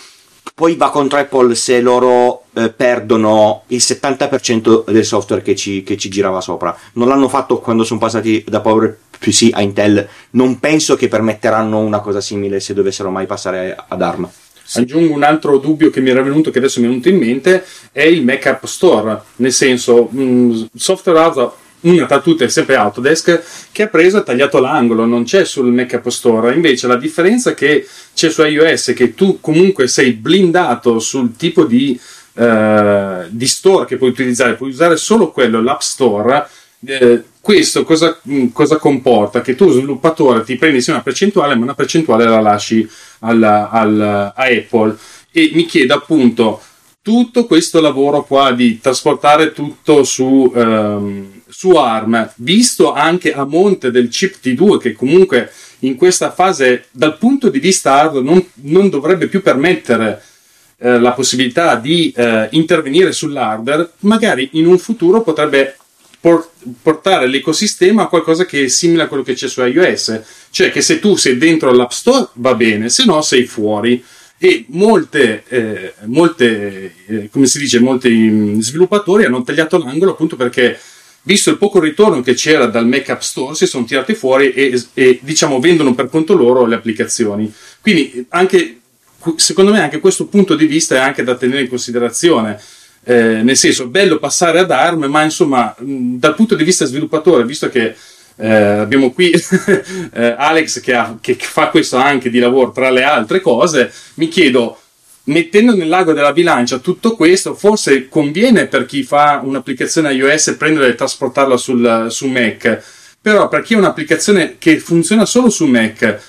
poi va contro Apple se loro eh, perdono il settanta per cento del software che ci, che ci girava sopra. Non l'hanno fatto quando sono passati da PowerPC a Intel, non penso che permetteranno una cosa simile se dovessero mai passare ad ARM. Sì. Aggiungo un altro dubbio che mi era venuto, che adesso mi è venuto in mente, è il Mac App Store, nel senso mh, software house, una tra tutte è sempre Autodesk, che ha preso e tagliato l'angolo, non c'è sul Mac App Store. Invece la differenza che c'è su iOS è che tu comunque sei blindato sul tipo di, eh, di store che puoi utilizzare, puoi usare solo quello, l'App Store. Eh, questo cosa, mh, cosa comporta? Che tu sviluppatore ti prendi sì una percentuale, ma una percentuale la lasci alla, alla, a Apple, e mi chiedo appunto tutto questo lavoro qua di trasportare tutto su ehm, su ARM, visto anche a monte del chip T due, che comunque in questa fase dal punto di vista hardware non, non dovrebbe più permettere eh, la possibilità di eh, intervenire sull'hardware, magari in un futuro potrebbe por- portare l'ecosistema a qualcosa che è simile a quello che c'è su iOS, cioè che se tu sei dentro l'App Store va bene, se no sei fuori. E molte, eh, molte eh, come si dice, molti sviluppatori hanno tagliato l'angolo appunto perché visto il poco ritorno che c'era dal Mac App Store, si sono tirati fuori e, e diciamo vendono per conto loro le applicazioni. Quindi anche, secondo me, anche questo punto di vista è anche da tenere in considerazione. Eh, nel senso, bello passare ad ARM, ma insomma, mh, dal punto di vista sviluppatore, visto che eh, abbiamo qui eh, Alex che, ha, che fa questo anche di lavoro tra le altre cose, mi chiedo, mettendo nel lago della bilancia tutto questo, forse conviene per chi fa un'applicazione iOS prendere e trasportarla sul, su Mac, però per chi ha un'applicazione che funziona solo su Mac,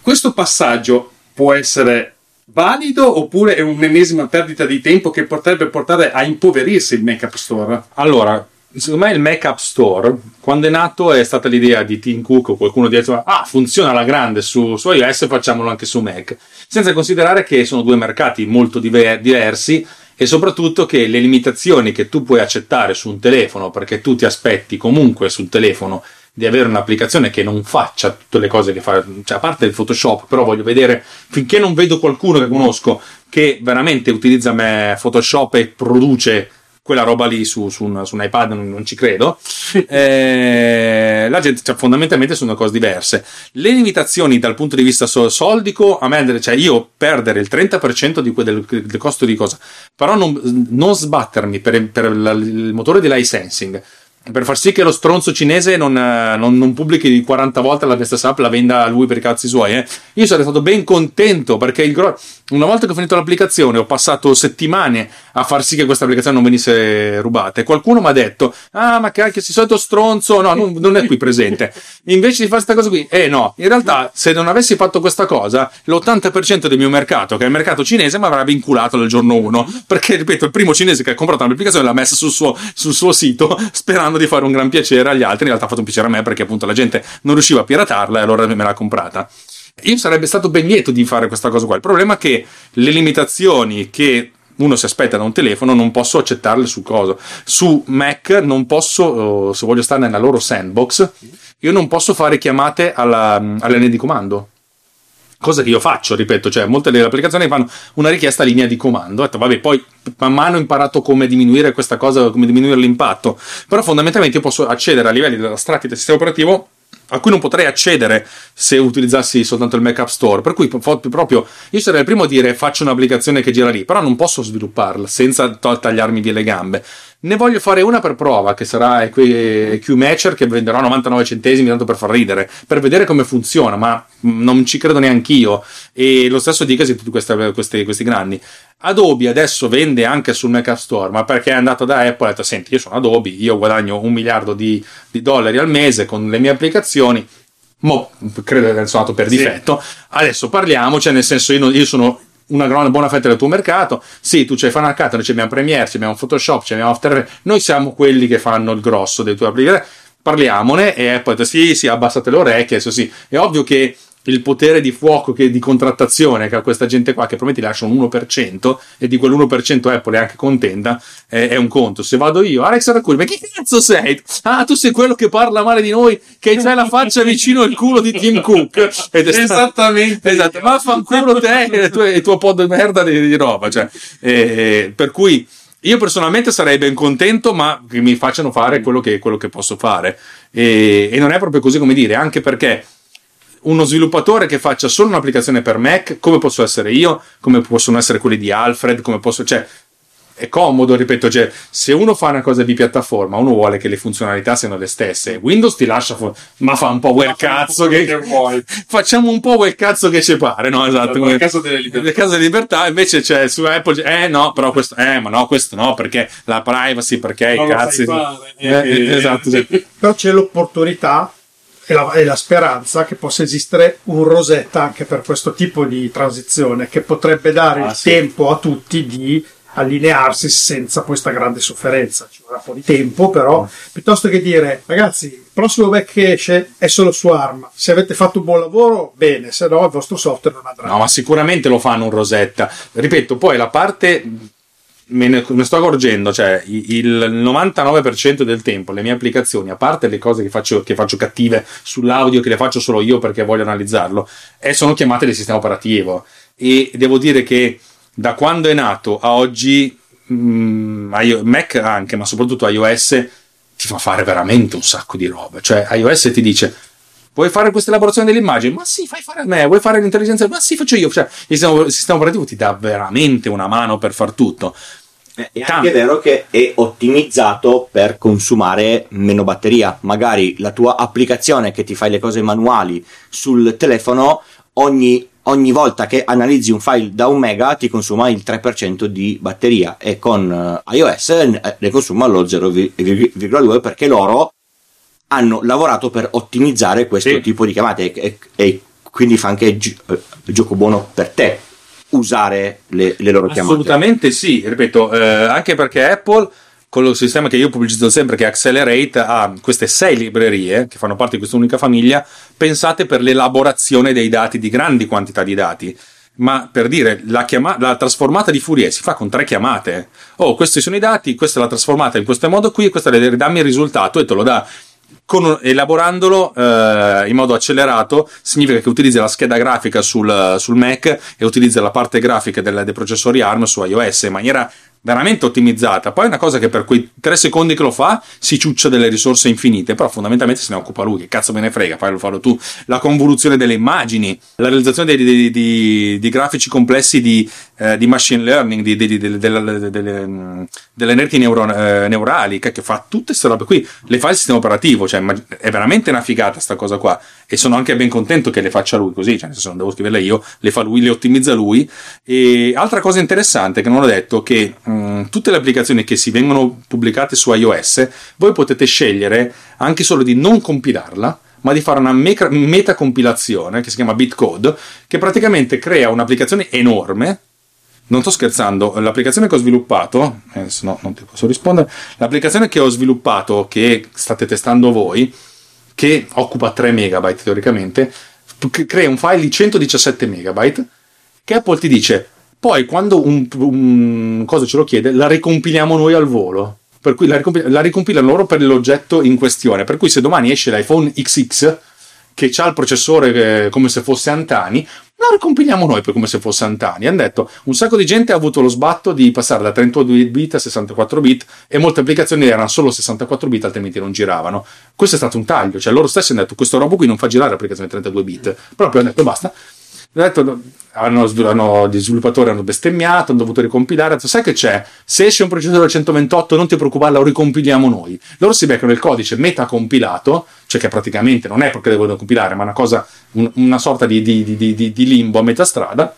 questo passaggio può essere valido oppure è un'ennesima perdita di tempo che potrebbe portare a impoverirsi il Mac App Store? Allora, secondo me il Mac App Store, quando è nato, è stata l'idea di Tim Cook o qualcuno di dietro, ah, funziona alla grande su, su iOS, facciamolo anche su Mac, senza considerare che sono due mercati molto diver- diversi e soprattutto che le limitazioni che tu puoi accettare su un telefono, perché tu ti aspetti comunque sul telefono di avere un'applicazione che non faccia tutte le cose che fa, cioè a parte il Photoshop, però voglio vedere, finché non vedo qualcuno che conosco che veramente utilizza me Photoshop e produce quella roba lì su, su, un, su un iPad, non, non ci credo. Eh, la gente, cioè, fondamentalmente sono cose diverse. Le limitazioni dal punto di vista soldico, a me, cioè io perdere il trenta per cento di que, del, del costo di cosa, però non, non sbattermi per, per la, il motore di licensing, per far sì che lo stronzo cinese non, non, non pubblichi quaranta volte la stessa app, la venda a lui per i cazzi suoi, eh. Io sarei stato ben contento, perché il gro- una volta che ho finito l'applicazione ho passato settimane a far sì che questa applicazione non venisse rubata, e qualcuno mi ha detto, ah, ma cacchio, sei solito stronzo, no, non, non è qui presente, invece di fare questa cosa qui, eh no, in realtà se non avessi fatto questa cosa l'ottanta per cento del mio mercato, che è il mercato cinese, mi avrebbe vinculato dal giorno uno, perché ripeto, il primo cinese che ha comprato l'applicazione l'ha messa sul suo, sul suo sito sperando di fare un gran piacere agli altri, in realtà ha fatto un piacere a me, perché appunto la gente non riusciva a piratarla e allora me l'ha comprata. Io sarebbe stato ben lieto di fare questa cosa qua, il problema è che le limitazioni che uno si aspetta da un telefono non posso accettarle su cosa, su Mac non posso, se voglio stare nella loro sandbox, io non posso fare chiamate alla, alla linea di comando, cosa che io faccio, ripeto, cioè molte delle applicazioni fanno una richiesta a linea di comando, ho detto vabbè, poi man mano ho imparato come diminuire questa cosa, come diminuire l'impatto, però fondamentalmente io posso accedere a livelli della strati del sistema operativo a cui non potrei accedere se utilizzassi soltanto il Mac App Store, per cui proprio io sarei il primo a dire faccio un'applicazione che gira lì, però non posso svilupparla senza tagliarmi via le gambe. Ne voglio fare una per prova, che sarà QMatcher, che venderò a novantanove centesimi tanto per far ridere, per vedere come funziona, ma non ci credo neanch'io, e lo stesso dicasi di tutti queste, queste, questi grandi. Adobe adesso vende anche sul Mac App Store, ma perché è andata da Apple e ha detto, senti, io sono Adobe, io guadagno un miliardo di, di dollari al mese con le mie applicazioni, mo credo che è suonato per difetto, sì. Adesso parliamo, cioè nel senso io, non, io sono una buona fetta del tuo mercato, sì, tu c'hai Final Cut, noi abbiamo Premiere, abbiamo Photoshop, abbiamo After, noi siamo quelli che fanno il grosso dei tuoi applicazioni, parliamone, e poi sì, sì, abbassate le orecchie, adesso sì, è ovvio che il potere di fuoco che di contrattazione che ha questa gente qua, che probabilmente lascia un uno per cento e di quell'uno per cento Apple è anche contenta, è, è un conto. Se vado io, Alex Aracuri, ma chi cazzo sei? Ah, tu sei quello che parla male di noi, che c'hai la faccia vicino al culo di Tim Cook. Ed è esattamente, esatto, ma fanculo te e il tuo, il tuo po' di merda di, di roba, cioè, eh, per cui io personalmente sarei ben contento, ma che mi facciano fare quello che, quello che posso fare, e, e non è proprio così, come dire, anche perché uno sviluppatore che faccia solo un'applicazione per Mac, come posso essere io, come possono essere quelli di Alfred, come posso, cioè è comodo, ripeto, cioè, se uno fa una cosa di piattaforma, uno vuole che le funzionalità siano le stesse. Windows ti lascia, fu- ma fa un po' quel cazzo che, che vuoi. Facciamo un po' quel cazzo che ci pare, no? Esatto. Nel caso delle libertà. Nel caso delle libertà, invece c'è, cioè, su Apple, eh no, però questo, eh ma no, questo no, perché la privacy, perché non i cazzi. Fare, eh, eh, eh, esatto. Cioè. Però c'è l'opportunità e la, e la speranza che possa esistere un Rosetta anche per questo tipo di transizione, che potrebbe dare ah, il sì. tempo a tutti di allinearsi senza questa grande sofferenza. Ci vorrà un po' di tempo, però, piuttosto che dire, ragazzi, il prossimo Mac che esce è solo su ARM, se avete fatto un buon lavoro, bene, se no il vostro software non andrà. No, ma sicuramente lo fanno un Rosetta. Ripeto, poi la parte... me ne me sto accorgendo, cioè il novantanove per cento del tempo le mie applicazioni, a parte le cose che faccio, che faccio cattive sull'audio, che le faccio solo io perché voglio analizzarlo, eh, sono chiamate del sistema operativo, e devo dire che da quando è nato a oggi mh, Mac anche, ma soprattutto iOS, ti fa fare veramente un sacco di roba. Cioè iOS ti dice: vuoi fare questa elaborazione dell'immagine? Ma sì, fai fare a me. Vuoi fare l'intelligenza? Ma sì, faccio io. Cioè il sistema operativo ti dà veramente una mano per far tutto. E anche Tanto. È vero che è ottimizzato per consumare meno batteria. Magari la tua applicazione che ti fai le cose manuali sul telefono, ogni, ogni volta che analizzi un file da un mega ti consuma il tre per cento di batteria, e con iOS ne consuma lo zero virgola due, perché loro hanno lavorato per ottimizzare questo sì. tipo di chiamate, e, e quindi fa anche gi- gioco buono per te usare le, le loro chiamate. Assolutamente sì, ripeto, eh, anche perché Apple, con il sistema che io pubblicizzo sempre, che è Accelerate, ha queste sei librerie che fanno parte di questa unica famiglia, pensate per l'elaborazione dei dati, di grandi quantità di dati. Ma per dire, la, chiama- la trasformata di Fourier si fa con tre chiamate. Oh, questi sono i dati, questa è la trasformata in questo modo qui, questa è, dammi il risultato, e te lo dà. Con, elaborandolo eh, in modo accelerato, significa che utilizza la scheda grafica sul, sul Mac, e utilizza la parte grafica del, dei processori A R M su iOS in maniera veramente ottimizzata. Poi è una cosa che per quei tre secondi che lo fa si ciuccia delle risorse infinite, però fondamentalmente se ne occupa lui, che cazzo me ne frega, fallo, fallo tu. La convoluzione delle immagini, la realizzazione di, di, di, di grafici complessi di, eh, di machine learning, di, di, di, delle, delle, delle, delle reti neuro, eh, neurali, che fa tutte queste robe qui, le fa il sistema operativo. Cioè è veramente una figata sta cosa qua, e sono anche ben contento che le faccia lui così, cioè se non devo scriverle io, le fa lui, le ottimizza lui. E altra cosa interessante che non ho detto, che tutte le applicazioni che si vengono pubblicate su iOS, voi potete scegliere anche solo di non compilarla, ma di fare una metacompilazione che si chiama bitcode, che praticamente crea un'applicazione enorme. Non sto scherzando, l'applicazione che ho sviluppato, eh, se no non ti posso rispondere, l'applicazione che ho sviluppato, che state testando voi, che occupa tre megabyte teoricamente, crea un file di centodiciassette megabyte, che Apple ti dice: poi quando un, un cosa ce lo chiede, la ricompiliamo noi al volo. Per cui la, ricompil- la ricompilano loro per l'oggetto in questione. Per cui se domani esce l'iPhone X X, che ha il processore eh, come se fosse Antani, la ricompiliamo noi per come se fosse Antani. Hanno detto, un sacco di gente ha avuto lo sbatto di passare da trentadue bit a sessantaquattro bit, e molte applicazioni erano solo sessantaquattro bit, altrimenti non giravano. Questo è stato un taglio. Cioè loro stessi hanno detto, questo robo qui non fa girare l'applicazione trentadue bit. Proprio hanno detto, basta. Detto, hanno, hanno, gli sviluppatori hanno bestemmiato, hanno dovuto ricompilare. Sai che c'è? Se esce un processore centoventotto, non ti preoccupare, lo ricompiliamo noi. Loro si beccano il codice metacompilato, cioè che praticamente non è perché devono compilare, ma una cosa, un, una sorta di, di, di, di, di limbo a metà strada,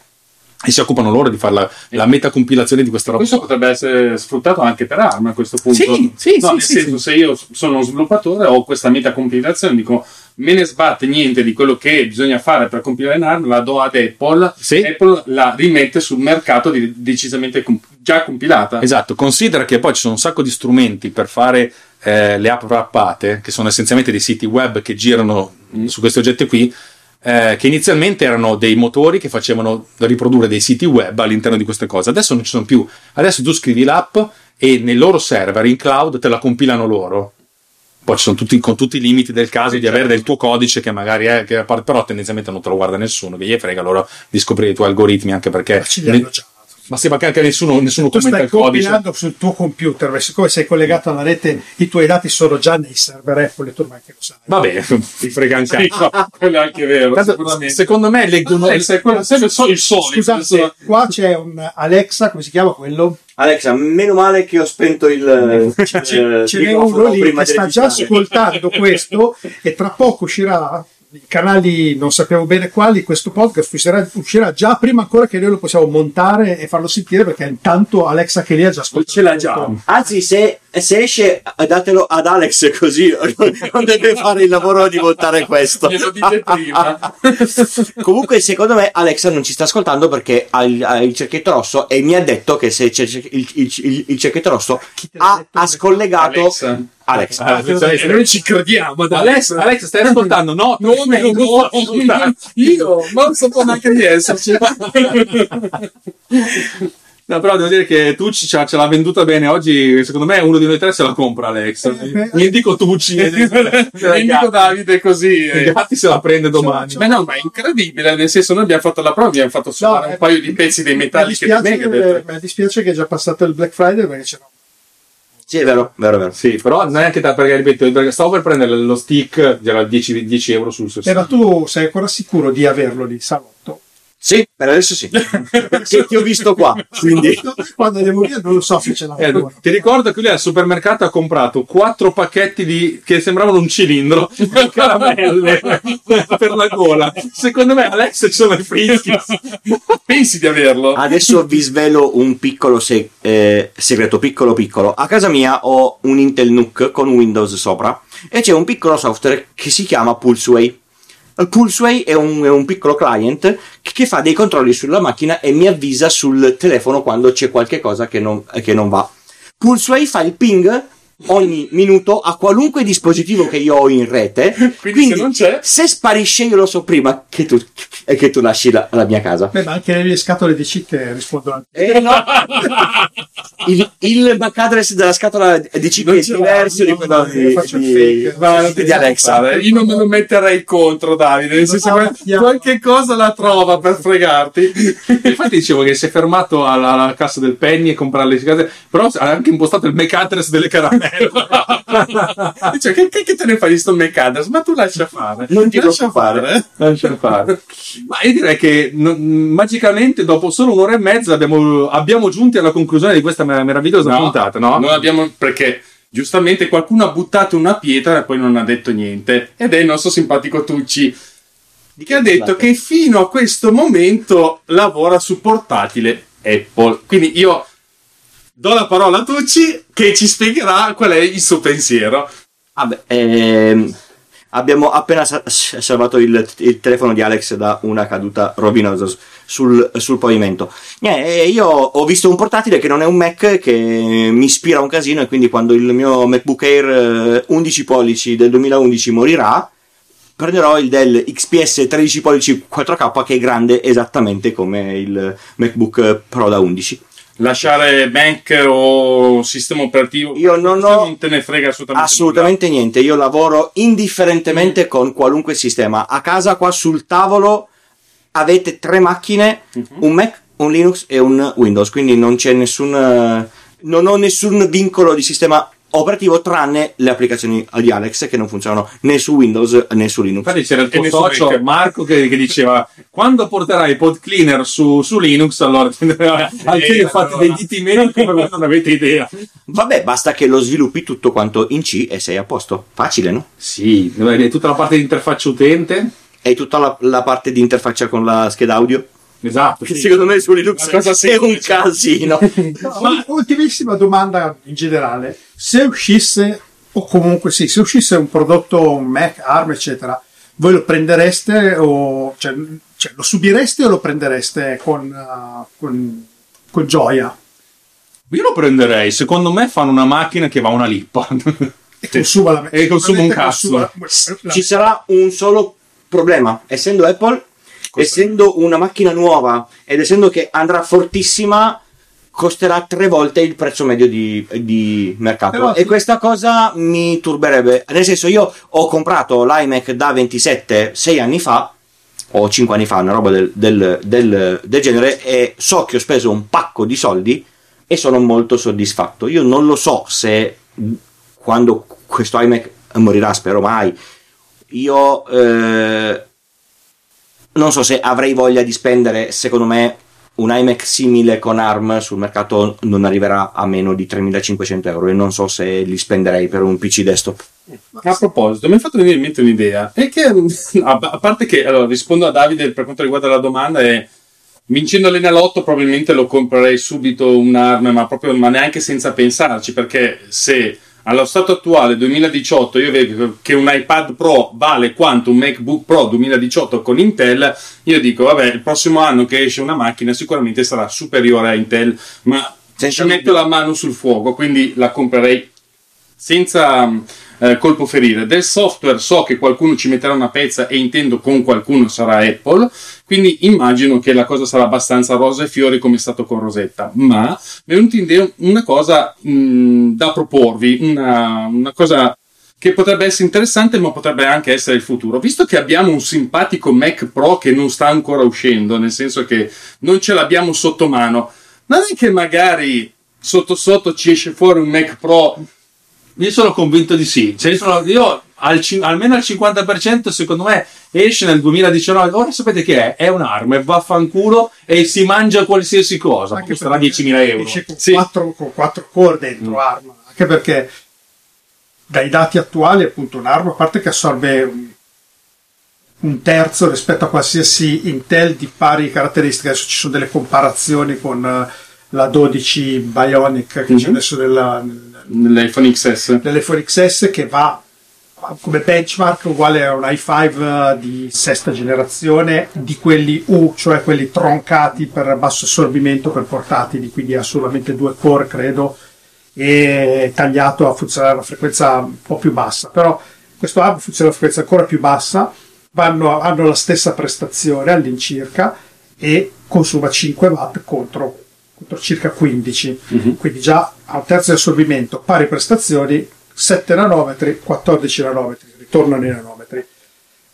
e si occupano loro di fare la, la metacompilazione di questa roba. Questo potrebbe essere sfruttato anche per ARM a questo punto. Sì, sì, no, sì, nel sì, senso, sì. Se io sono uno sviluppatore, ho questa metacompilazione, dico, me ne sbatte niente di quello che bisogna fare per compilare in ARM, la do ad Apple, sì. Apple la rimette sul mercato di, decisamente comp- già compilata. Esatto, considera che poi ci sono un sacco di strumenti per fare eh, le app wrappate, che sono essenzialmente dei siti web che girano mm. su questi oggetti qui, eh, che inizialmente erano dei motori che facevano riprodurre dei siti web all'interno di queste cose. Adesso non ci sono più, adesso tu scrivi l'app e nel loro server in cloud te la compilano loro. Poi ci sono tutti, con tutti i limiti del caso, sì, di certo. avere del tuo codice che magari è, che però tendenzialmente non te lo guarda nessuno, che gli frega loro di scoprire i tuoi algoritmi, anche perché... Ma ci ne... già. Ma sì, perché anche nessuno, nessuno commenta il codice. Tu stai compilando sul tuo computer, siccome sei collegato alla rete, i tuoi dati sono già nei server Apple, tu ormai che lo sai. Vabbè, ti frega anche. Sì, no, quello è anche vero. Tanto, secondo me leggono... Ah, se quello, se so il solito. Scusate, qua c'è un Alexa, come si chiama quello? Alexa, meno male che ho spento il c'è, eh, c'è il uno lì che sta già ascoltando questo, e tra poco uscirà i canali, non sappiamo bene quali, questo podcast uscirà, uscirà già prima ancora che noi lo possiamo montare e farlo sentire, perché intanto Alexa che lì ha già ascoltato, ce l'ha già. Anzi, se, se esce datelo ad Alex, così non deve fare il lavoro di montare questo. Glielo dite prima. Comunque secondo me Alexa non ci sta ascoltando, perché ha il, ha il cerchietto rosso, e mi ha detto che se c'è il, il, il cerchietto rosso ha, ha scollegato Alexa. Alex, ah, noi ci crediamo. Alex, Alex, stai ascoltando? No, non mi no, no, no, io non so neanche di esserci. No, però devo dire che Tucci ce l'ha venduta bene oggi. Secondo me uno di noi tre se la compra Alex. Mi dico Tucci, mi dico Davide, così i gatti se la prende domani. Cioè, ma no, ma è incredibile, nel senso, noi abbiamo fatto la prova, abbiamo fatto suonare no, un paio di pezzi dei metalli che ti mega. Mi dispiace che è già passato il Black Friday, perché c'era Sì, è vero, vero, vero. Sì, però non è che da, perché ripeto, perché stavo per prendere lo stick, già dieci euro sul suo. Eh, ma tu sei ancora sicuro di averlo lì, salotto? Sì, per adesso sì. Che ti ho visto qua, quindi quando devo via non lo so se ce l'ho eh, ancora. Ti ricordo che lui al supermercato ha comprato quattro pacchetti di che sembravano un cilindro di caramelle per la gola. Secondo me Alessio ci sono i Friskies. Pensi di averlo? Adesso vi svelo un piccolo se- eh, segreto, piccolo piccolo. A casa mia ho un Intel Nook con Windows sopra e c'è un piccolo software che si chiama Pulseway. Pulseway è un, è un piccolo client che fa dei controlli sulla macchina e mi avvisa sul telefono quando c'è qualche cosa che non, che non va. Pulseway fa il ping ogni minuto a qualunque dispositivo che io ho in rete, quindi, quindi se, non c'è... se sparisce io lo so prima che tu, che tu lasci la, la mia casa. Beh, ma anche le scatole di cheat rispondono anche. Eh no, il, il back address della scatola di cheat è diverso di quello di, di, di, di Alexa. Io non me lo metterei contro, Davide, nel senso che qualche cosa la trova per fregarti. Infatti dicevo che si è fermato alla, alla cassa del penny e comprare le scatole, però ha anche impostato il MAC address delle caramelle. Cioè, che, che te ne fai di sto MacAddress? Ma tu lascia fare, non ti lascia fare, fare. Lascia fare. Ma io direi che non, magicamente dopo solo un'ora e mezza abbiamo, abbiamo giunti alla conclusione di questa meravigliosa no, puntata, no? Non abbiamo, perché giustamente qualcuno ha buttato una pietra e poi non ha detto niente, ed è il nostro simpatico Tucci, che ha detto Lata. Che fino a questo momento lavora su portatile Apple. Quindi io do la parola a Tucci che ci spiegherà qual è il suo pensiero. Ah beh, ehm, abbiamo appena sa- salvato il, il telefono di Alex da una caduta rovinosa sul, sul pavimento. Eh, io ho visto un portatile che non è un Mac, che mi ispira un casino, e quindi quando il mio MacBook Air undici pollici del duemilaundici morirà, prenderò il Dell X P S tredici pollici quattro K, che è grande esattamente come il MacBook Pro da undici. Lasciare Mac o sistema operativo, io non ho, non te ne frega assolutamente, assolutamente niente. Io lavoro indifferentemente mm. con qualunque sistema. A casa qua sul tavolo avete tre macchine, mm-hmm. un Mac, un Linux e un Windows, quindi non c'è nessun, non ho nessun vincolo di sistema operativo tranne le applicazioni di Alex che non funzionano né su Windows né su Linux. Infatti c'era il tuo socio Mac. Marco che, che diceva quando porterai i pod cleaner su, su Linux allora anche io ho fatto dei diti meno come non avete idea. Vabbè, basta che lo sviluppi tutto quanto in C e sei a posto, facile, no? Sì, è tutta la parte di interfaccia utente e tutta la, la parte di interfaccia con la scheda audio. Esatto, che sì. Secondo me su Linux cosa è un casino. No, ma... Ultimissima domanda in generale: se uscisse, o comunque sì, se uscisse un prodotto, un Mac, ARM, eccetera, voi lo prendereste o cioè, cioè, lo subireste o lo prendereste con, uh, con, con gioia? Io lo prenderei. Secondo me fanno una macchina che va una lippa e consuma, la... e consuma un cazzo. Consuma... Ci sarà un solo problema, essendo Apple. Essendo una macchina nuova ed essendo che andrà fortissima, costerà tre volte il prezzo medio di, di mercato. Però, e questa cosa mi turberebbe. Nel senso, io ho comprato l'iMac da ventisette sei anni fa o cinque anni fa, una roba del, del, del, del genere, e so che ho speso un pacco di soldi e sono molto soddisfatto. Io non lo so se quando questo iMac morirà, spero mai, io... Eh, non so se avrei voglia di spendere. Secondo me un iMac simile con ARM sul mercato non arriverà a meno di tremilacinquecento euro e non so se li spenderei per un P C desktop. A proposito, mi hai fatto venire in mente un'idea, è che, a parte che allora, rispondo a Davide per quanto riguarda la domanda, è vincendo l'Enalotto probabilmente lo comprerei subito un ARM, ma proprio ma neanche senza pensarci, perché se allo stato attuale duemiladiciotto io vedo che un iPad Pro vale quanto un MacBook Pro duemiladiciotto con Intel, io dico vabbè, il prossimo anno che esce una macchina sicuramente sarà superiore a Intel, ma ci metto la mano sul fuoco, quindi la comprerei senza eh, colpo ferire. Del software so che qualcuno ci metterà una pezza e intendo con qualcuno sarà Apple, quindi immagino che la cosa sarà abbastanza rosa e fiori come è stato con Rosetta, ma mi è venuta in idea una cosa mh, da proporvi, una, una cosa che potrebbe essere interessante ma potrebbe anche essere il futuro, visto che abbiamo un simpatico Mac Pro che non sta ancora uscendo, nel senso che non ce l'abbiamo sotto mano, non è che magari... sotto sotto ci esce fuori un Mac Pro. Io sono convinto di sì, cioè io, sono, io al, almeno al cinquanta per cento secondo me esce nel duemiladiciannove. Ora sapete che è? È un ARM, e vaffanculo, e si mangia qualsiasi cosa. Anche costerà diecimila euro. Esce con, sì. quattro, con quattro core dentro mm. ARM, anche perché dai dati attuali appunto un ARM, a parte che assorbe un, un terzo rispetto a qualsiasi Intel di pari caratteristiche. Adesso ci sono delle comparazioni con la dodici Bionic che mm-hmm. c'è adesso nella, nell'iPhone X S, nell'iPhone X S, che va come benchmark uguale a un i cinque di sesta generazione, di quelli U, cioè quelli troncati per basso assorbimento per portatili, quindi ha solamente due core credo, e tagliato a funzionare a una frequenza un po' più bassa. Però questo A V funziona a una frequenza ancora più bassa, vanno, hanno la stessa prestazione all'incirca e consuma cinque watt contro contro circa quindici, uh-huh. quindi già a un terzo di assorbimento, pari prestazioni, sette nanometri, quattordici nanometri, ritorno nei nanometri.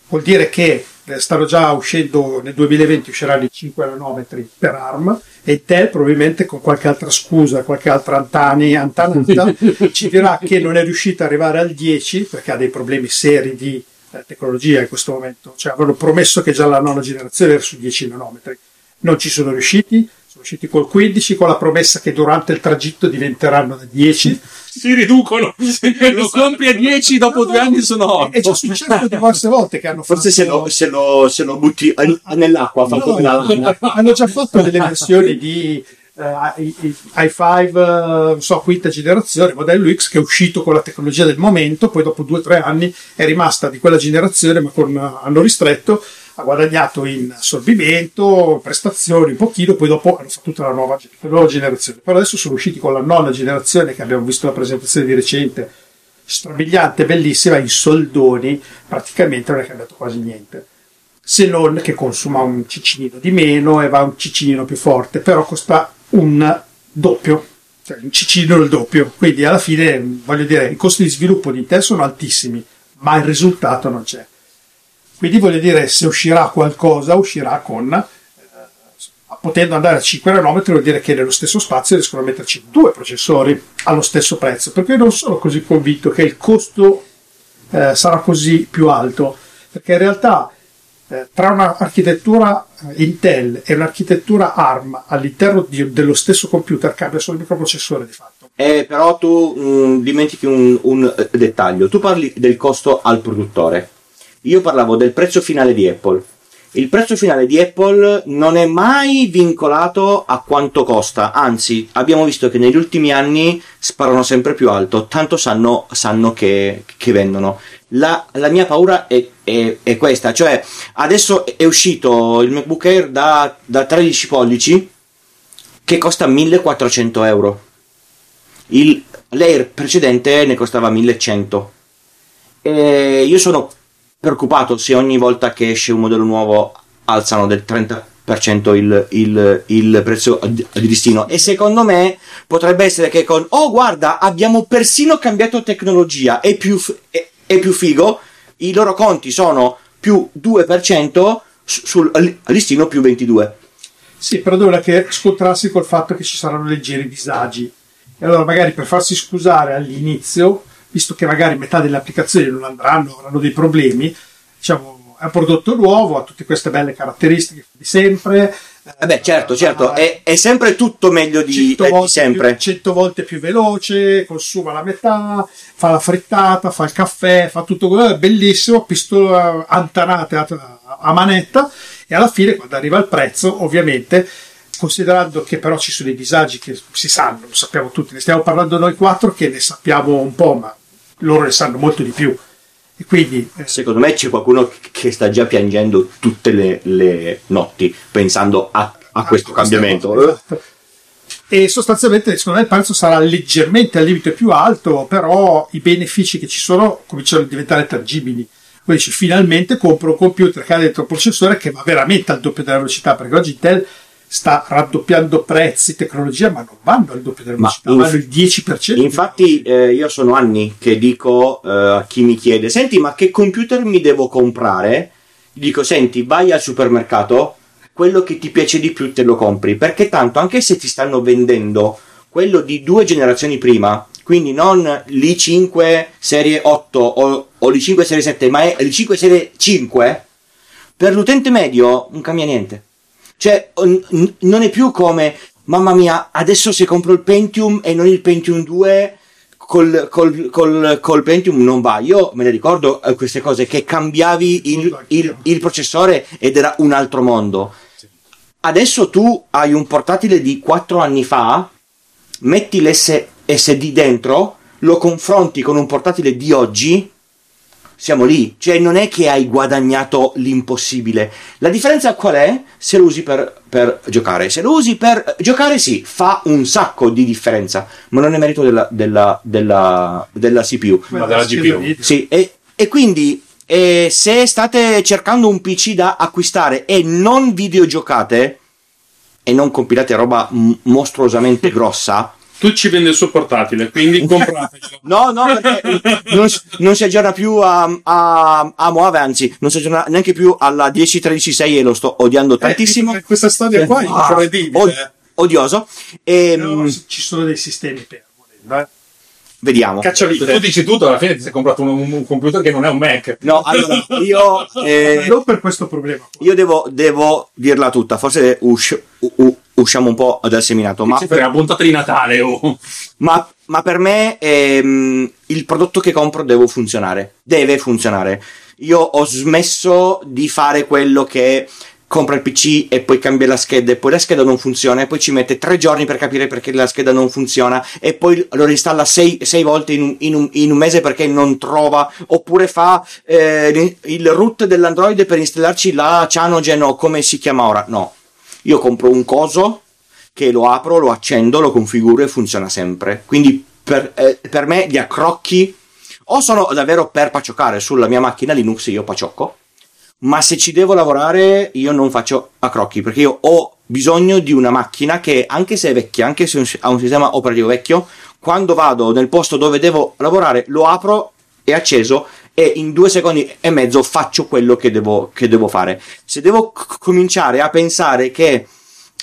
Vuol dire che stanno già uscendo, nel duemilaventi usciranno i cinque nanometri per ARM, e te probabilmente con qualche altra scusa, qualche altra antani, antanata, ci dirà che non è riuscita ad arrivare al dieci perché ha dei problemi seri di tecnologia in questo momento. Cioè avevano promesso che già la nona generazione era su dieci nanometri, non ci sono riusciti. Sono usciti col quindici, con la promessa che durante il tragitto diventeranno da dieci. Si riducono, si riducono. Lo compri a dieci, dopo no, due no, anni sono otto. È già successo diverse volte che hanno fatto. Forse se lo, se lo, se lo butti a, nell'acqua. No, no, no. Hanno già fatto delle versioni di uh, i cinque, uh, non so, quinta generazione, modello X, che è uscito con la tecnologia del momento, poi dopo due o tre anni è rimasta di quella generazione, ma con, uh, hanno ristretto. Ha guadagnato in assorbimento, prestazioni, un pochino, poi dopo hanno fatto tutta la nuova, la nuova generazione. Però adesso sono usciti con la nona generazione, che abbiamo visto la presentazione di recente, strabiliante, bellissima, in soldoni, praticamente non è cambiato quasi niente. Se non che consuma un ciccinino di meno e va un ciccinino più forte, però costa un doppio, cioè un ciccinino il doppio. Quindi alla fine, voglio dire, i costi di sviluppo di Intel sono altissimi, ma il risultato non c'è. Quindi voglio dire, se uscirà qualcosa, uscirà con, eh, potendo andare a cinque nanometri, vuol dire che nello stesso spazio riescono a metterci due processori allo stesso prezzo, perché non sono così convinto che il costo eh, sarà così più alto, perché in realtà eh, tra un'architettura Intel e un'architettura ARM all'interno di, dello stesso computer cambia solo il microprocessore di fatto. Eh, però tu mh, dimentichi un, un dettaglio, tu parli del costo al produttore. Io parlavo del prezzo finale di Apple. Il prezzo finale di Apple non è mai vincolato a quanto costa, anzi abbiamo visto che negli ultimi anni sparano sempre più alto, tanto sanno, sanno che, che vendono. La, la mia paura è, è, è questa, cioè adesso è uscito il MacBook Air da, da tredici pollici che costa millequattrocento euro, il, l'Air precedente ne costava millecento, e io sono preoccupato se ogni volta che esce un modello nuovo alzano del trenta per cento il, il, il prezzo di listino. E secondo me potrebbe essere che con oh guarda abbiamo persino cambiato tecnologia, è più, è, è più figo, i loro conti sono più due per cento sul listino più ventidue. Sì, però dovrà che scontrarsi col fatto che ci saranno leggeri disagi, e allora magari per farsi scusare all'inizio, visto che magari metà delle applicazioni non andranno, avranno dei problemi, diciamo, è un prodotto nuovo, ha tutte queste belle caratteristiche di sempre. Eh beh, certo, certo, è, è sempre tutto meglio di, eh, di sempre. Più, cento volte più veloce, consuma la metà, fa la frittata, fa il caffè, fa tutto quello, è bellissimo, pistola antanate a, a manetta, e alla fine quando arriva il prezzo, ovviamente, considerando che però ci sono dei disagi che si sanno, lo sappiamo tutti, ne stiamo parlando noi quattro che ne sappiamo un po', ma loro ne sanno molto di più, e quindi eh. secondo me c'è qualcuno che sta già piangendo tutte le, le notti pensando a, a questo cambiamento, e sostanzialmente secondo me il prezzo sarà leggermente al limite più alto, però i benefici che ci sono cominciano a diventare tangibili. Quindi dici, finalmente compro un computer che ha dentro un processore che va veramente al doppio della velocità, perché oggi Intel sta raddoppiando prezzi, tecnologia, ma non vanno al doppio della velocità, ma vanno il dieci per cento. Infatti eh, io sono anni che dico eh, a chi mi chiede, senti ma che computer mi devo comprare? Dico, senti, vai al supermercato, quello che ti piace di più te lo compri, perché tanto anche se ti stanno vendendo quello di due generazioni prima, quindi non l'i cinque serie otto o, o l'i cinque serie sette, ma è l'i cinque serie cinque, per l'utente medio non cambia niente. Cioè n- non è più come, mamma mia, adesso se compro il Pentium e non il Pentium due, Col, col, col, col Pentium non va. Io me ne ricordo eh, queste cose che cambiavi il, il, il processore ed era un altro mondo. Sì. Adesso tu hai un portatile di quattro anni fa, metti l'esse esse di dentro, lo confronti con un portatile di oggi, siamo lì. Cioè non è che hai guadagnato l'impossibile. La differenza qual è? Se lo usi per, per giocare. Se lo usi per giocare, sì, fa un sacco di differenza, ma non è merito della, della, della, della C P U, ma, ma della G P U. Sì, e, e quindi e se state cercando un P C da acquistare e non videogiocate e non compilate roba m- mostruosamente grossa, tu ci vende il suo portatile, quindi compratelo. No, no, perché non, non si aggiorna più a, a, a Moave, anzi, non si aggiorna neanche più alla dieci tredici sei e lo sto odiando tantissimo. Eh, questa storia qua è ah, incredibile. Od- odioso. E, no, ci sono dei sistemi per... Dai. Vediamo. Cacciavite. Tu dici tutto, alla fine ti sei comprato un, un computer che non è un Mac. No, allora, io... Eh, non per questo problema. Io devo, devo dirla tutta, forse uscio... Uh, usciamo un po' dal seminato, ma per la puntata di Natale, oh. ma, ma per me ehm, il prodotto che compro devo funzionare, deve funzionare. Io ho smesso di fare quello che compra il P C e poi cambia la scheda e poi la scheda non funziona e poi ci mette tre giorni per capire perché la scheda non funziona e poi lo installa sei, sei volte in un, in, un, in un mese perché non trova, oppure fa eh, il root dell'Android per installarci la Cyanogen o come si chiama ora. No, io compro un coso che lo apro, lo accendo, lo configuro e funziona sempre. Quindi per, eh, per me gli accrocchi, o sono davvero per pacioccare sulla mia macchina Linux, io paciocco, ma se ci devo lavorare io non faccio accrocchi, perché io ho bisogno di una macchina che, anche se è vecchia, anche se ha un sistema operativo vecchio, quando vado nel posto dove devo lavorare lo apro, è acceso e in due secondi e mezzo faccio quello che devo, che devo fare. Se devo c- cominciare a pensare che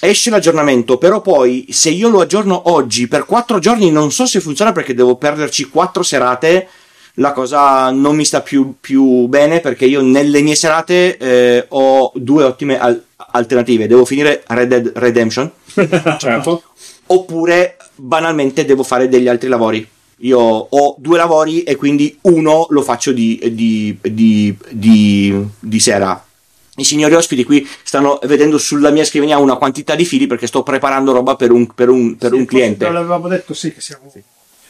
esce l'aggiornamento, però poi se io lo aggiorno oggi per quattro giorni non so se funziona perché devo perderci quattro serate, la cosa non mi sta più, più bene, perché io nelle mie serate eh, ho due ottime al- alternative. Devo finire Red Dead Redemption certo. Oppure banalmente devo fare degli altri lavori. Io ho due lavori e quindi uno lo faccio di, di, di, di, di sera. I signori ospiti qui stanno vedendo sulla mia scrivania una quantità di fili perché sto preparando roba per un, per un, per sì, un cliente. L'avevamo detto, sì, che siamo sì.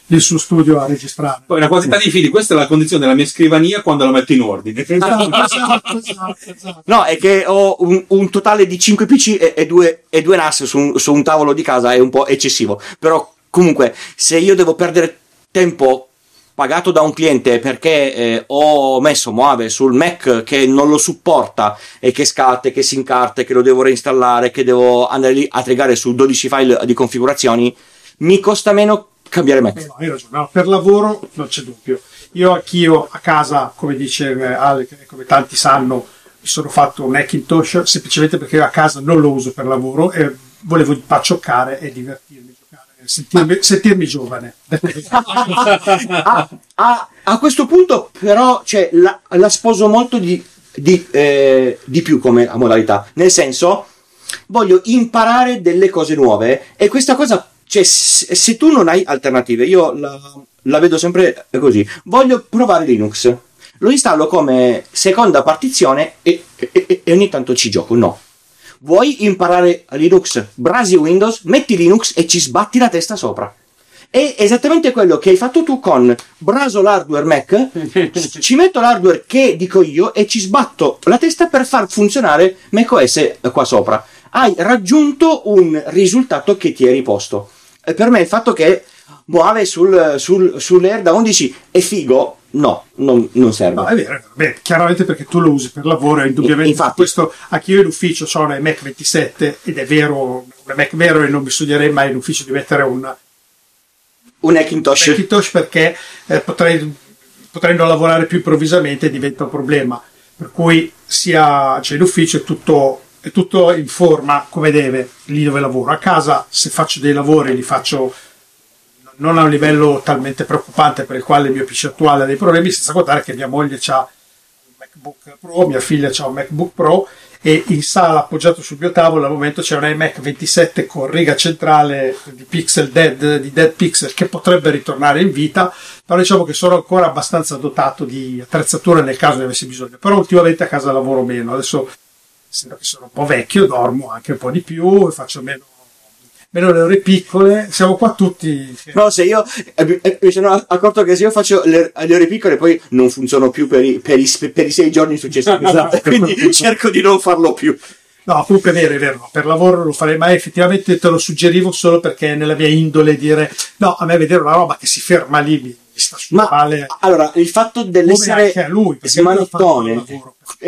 nel suo studio a registrare. Poi una quantità di fili, questa è la condizione della mia scrivania quando la metto in ordine. Esatto, esatto, esatto, esatto. No, è che ho un, un totale di cinque P C e, e, due, e due N A S su un, su un tavolo di casa, è un po' eccessivo. Però comunque, se io devo perdere tempo pagato da un cliente perché eh, ho messo Moave sul Mac che non lo supporta e che scatte, che si incarte, che lo devo reinstallare, che devo andare lì a trigare su dodici file di configurazioni, mi costa meno cambiare Mac. No, hai ragione. No, per lavoro non c'è dubbio. Io anch'io a casa, come dice Alec, come tanti sanno, mi sono fatto un Macintosh semplicemente perché a casa non lo uso per lavoro e volevo pacioccare e divertirmi. Sentirmi, ah. sentirmi giovane. ah, ah, a questo punto però cioè, la, la sposo molto di, di, eh, di più come modalità, nel senso voglio imparare delle cose nuove e questa cosa, cioè, se, se tu non hai alternative, io la, la vedo sempre così, voglio provare Linux, lo installo come seconda partizione e, e, e ogni tanto ci gioco. No, vuoi imparare Linux? Brasi Windows, metti Linux e ci sbatti la testa sopra. È esattamente quello che hai fatto tu con braso l'hardware Mac, ci metto l'hardware che dico io e ci sbatto la testa per far funzionare macOS qua sopra. Hai raggiunto un risultato che ti eri posto. Per me il fatto che muove sul, sul, sull'Air da undici è figo. No, non, non serve. No, è vero, beh, chiaramente perché tu lo usi per lavoro, indubbiamente. Infatti, questo, anche io in ufficio ho una Mac ventisette ed è vero, una Mac vero, e non mi studierei mai in ufficio di mettere un un Hackintosh, un Hackintosh perché eh, potrei, potrei non lavorare più improvvisamente e diventa un problema. Per cui sia cioè in ufficio è tutto, è tutto in forma come deve, lì dove lavoro. A casa se faccio dei lavori li faccio non a un livello talmente preoccupante per il quale il mio P C attuale ha dei problemi, senza contare che mia moglie ha un MacBook Pro, mia figlia ha un MacBook Pro, e in sala appoggiato sul mio tavolo al momento c'è un iMac ventisette con riga centrale di pixel dead, di dead pixel, che potrebbe ritornare in vita, però diciamo che sono ancora abbastanza dotato di attrezzature nel caso ne avessi bisogno, però ultimamente a casa lavoro meno, adesso sembra che sono un po' vecchio, dormo anche un po' di più e faccio meno meno le ore piccole, siamo qua tutti. No, se io eh, eh, mi sono accorto che se io faccio le, le ore piccole poi non funziono più per i, per i, per i sei giorni successivi, quindi cerco di non farlo più. No, comunque è vero, è vero, per lavoro non lo farei mai, effettivamente te lo suggerivo solo perché nella mia indole dire no, a me vedere una roba che si ferma lì mi sta su male. Allora, il fatto dell'essere a lui, manettone,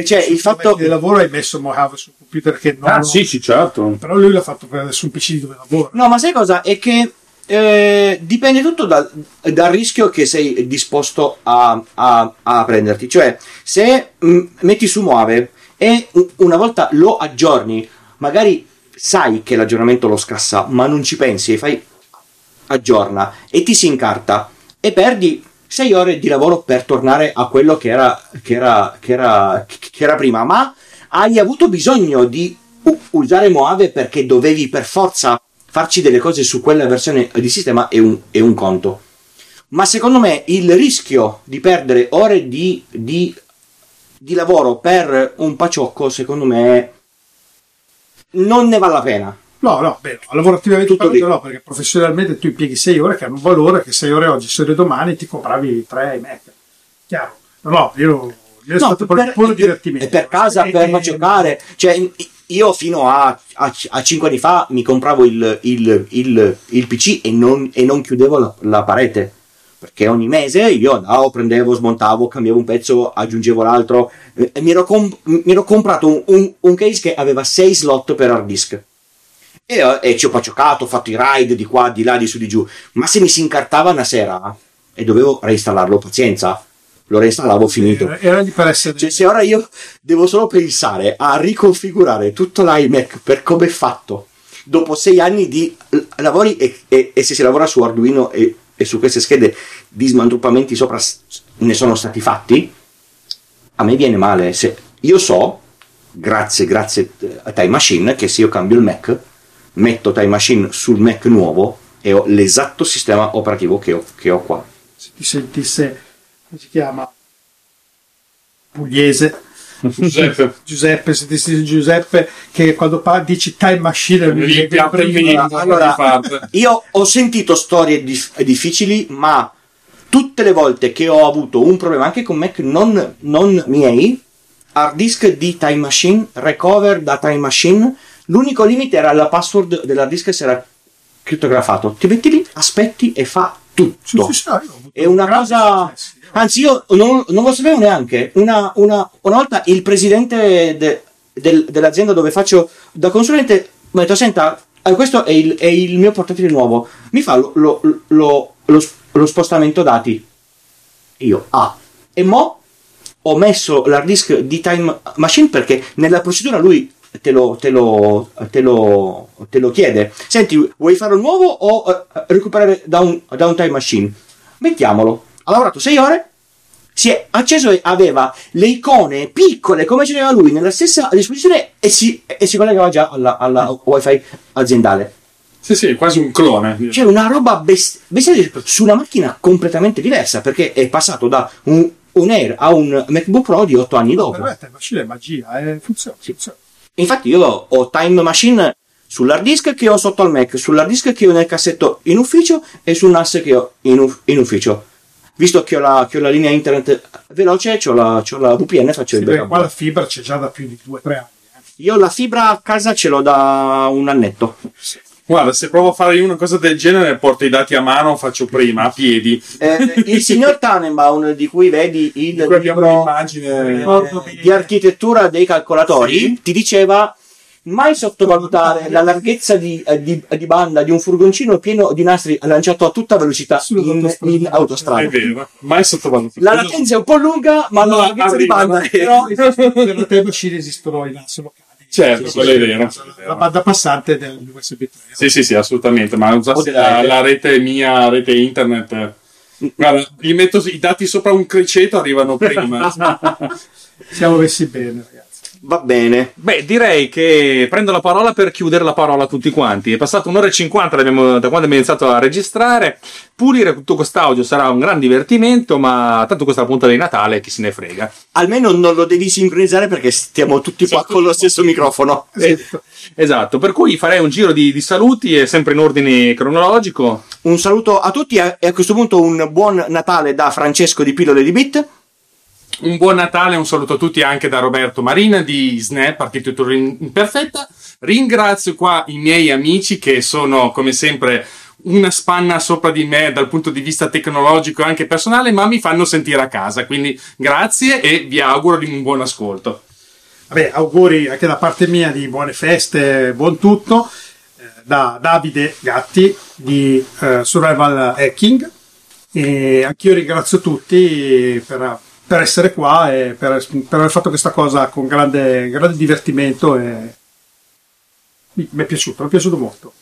cioè il fatto del lavoro hai messo Mojave sul computer che non ah lo... sì sì certo, però lui l'ha fatto sul P C dove lavora. No, ma sai cosa è che eh, dipende tutto dal, dal rischio che sei disposto a, a, a prenderti, cioè se mh, metti su Mojave e una volta lo aggiorni, magari sai che l'aggiornamento lo scassa, ma non ci pensi e fai aggiorna e ti si incarta e perdi sei ore di lavoro per tornare a quello che era, che era, che era, che era prima, ma hai avuto bisogno di usare Mojave perché dovevi per forza farci delle cose su quella versione di sistema, è un, è un conto. Ma secondo me il rischio di perdere ore di, di, di lavoro per un paciocco, secondo me, non ne vale la pena. No, no, beh, no, lavorativamente tutto no, perché professionalmente tu impieghi sei ore che hanno un valore, che sei ore oggi, sei ore domani, ti compravi tre iMac. Chiaro? No, no, io, io no, è stato per, proprio puro divertimento. Per casa, e, per e, giocare. Cioè, io fino a, a, a cinque anni fa mi compravo il, il, il, il P C e non, e non chiudevo la, la parete. Perché ogni mese io andavo, prendevo, smontavo, cambiavo un pezzo, aggiungevo l'altro. E mi, ero comp- mi ero comprato un, un, un case che aveva sei slot per hard disk. E, e ci ho giocato, ho fatto i raid di qua, di là, di su, di giù, ma se mi si incartava una sera e dovevo reinstallarlo, pazienza, lo reinstallavo, finito. Era di per essere... cioè, se ora io devo solo pensare a riconfigurare tutto l'iMac per come è fatto dopo sei anni di lavori e, e, e se si lavora su Arduino e, e su queste schede di smantuppamenti sopra ne sono stati fatti, a me viene male. Se io so, grazie grazie a Time Machine, che se io cambio il Mac, metto Time Machine sul Mac nuovo e ho l'esatto sistema operativo che ho, che ho qua. Se ti sentisse, come si chiama? Pugliese Giuseppe, Giuseppe se ti sentisse Giuseppe che quando parla dici Time Machine mi mi prima. Prima. Allora, io ho sentito storie dif- difficili, ma tutte le volte che ho avuto un problema anche con Mac non, non miei, hard disk di Time Machine, recover da Time Machine. L'unico limite era la password dell'hard disk che si era crittografato. Ti metti lì, aspetti e fa tutto. Sì, sì, sì, è una cosa... Anzi, io non, non lo sapevo neanche. Una, una, una volta il presidente de, del, dell'azienda dove faccio da consulente mi ha detto, senta, questo è il, è il mio portatile nuovo. Mi fa lo, lo, lo, lo, lo spostamento dati. Io, ah, e mo ho messo l'hard disk di Time Machine perché nella procedura lui... Te lo, te, lo, te, lo, te lo chiede, senti, vuoi fare un nuovo o recuperare da un, da un Time Machine? Mettiamolo. Ha lavorato sei ore, si è acceso e aveva le icone piccole come ce l'aveva lui nella stessa disposizione e si, e si collegava già alla, alla wifi aziendale. Sì, sì, quasi un clone. Cioè una roba best- bestiale su una macchina completamente diversa, perché è passato da un, un Air a un MacBook Pro di otto anni dopo. Time Machine è magia, eh, funziona, sì. funziona. Infatti io ho Time Machine sull'hard disk che ho sotto al Mac, sull'hard disk che ho nel cassetto in ufficio e su NAS che ho in, uf- in ufficio. Visto che ho, la, che ho la linea internet veloce, ho la, ho la V P N, faccio sì, il backup. Qua la fibra c'è già da più di due tre anni. Eh. Io la fibra a casa ce l'ho da un annetto. Sì. Guarda, se provo a fare io una cosa del genere, porto i dati a mano, faccio prima, a piedi. Eh, il signor Tannenbaum, di cui vedi il di cui libro eh, di architettura dei calcolatori, sì, ti diceva mai sottovalutare la larghezza di, di, di banda di un furgoncino pieno di nastri lanciato a tutta velocità in, in autostrada. È vero, mai sottovalutare. La latenza è un po' lunga, ma no, la larghezza arriva, di banda... Però per la tema ci resistono i nastri locali. Certo, sì, quello sì, è vero. La banda passante dell'U S B tre. Sì, sì, sì, assolutamente, ma usassi la, la rete mia, rete internet. Guarda, gli metto i dati sopra un criceto, arrivano prima. Siamo messi bene, ragazzi. Va bene. Beh, direi che prendo la parola per chiudere la parola a tutti quanti. È passato un'ora e cinquanta da quando abbiamo iniziato a registrare. Pulire tutto quest'audio sarà un gran divertimento, ma tanto questa punta di Natale chi se ne frega. Almeno non lo devi sincronizzare perché stiamo tutti qua con lo stesso microfono. Esatto. Esatto, per cui farei un giro di, di saluti, e sempre in ordine cronologico. Un saluto a tutti e a questo punto un buon Natale da Francesco di Pillole di Bit. Un buon Natale, un saluto a tutti anche da Roberto Marina di Snap Architettura Imperfetta. Ringrazio qua i miei amici che sono, come sempre, una spanna sopra di me dal punto di vista tecnologico e anche personale, ma mi fanno sentire a casa, quindi grazie e vi auguro di un buon ascolto. Vabbè, auguri anche da parte mia di buone feste, buon tutto, da Davide Gatti di uh, Survival Hacking, e anch'io ringrazio tutti per... per essere qua e per, per aver fatto questa cosa con grande, grande divertimento, e mi, mi è piaciuto, mi è piaciuto molto.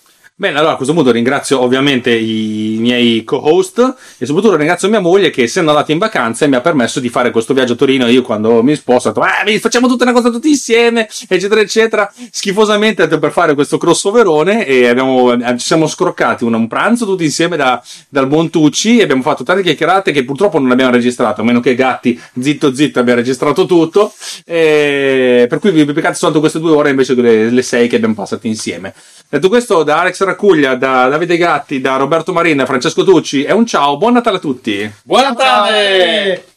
Bene, allora a questo punto ringrazio ovviamente i miei co-host e soprattutto ringrazio mia moglie che, essendo andata in vacanza, mi ha permesso di fare questo viaggio a Torino. Io quando mi sposto ho detto, ah, facciamo tutta una cosa tutti insieme, eccetera eccetera, schifosamente per fare questo crossoverone, e abbiamo, ci siamo scroccati un, un pranzo tutti insieme da, dal Montucci, e abbiamo fatto tante chiacchierate che purtroppo non abbiamo registrato, a meno che Gatti zitto zitto abbia registrato tutto, e per cui vi beccate soltanto queste due ore invece delle le sei che abbiamo passate insieme. Detto questo, da Alex Raccuglia, da Davide Gatti, da Roberto Marina, Francesco Tucci, è un ciao, buon Natale a tutti! Buon Natale!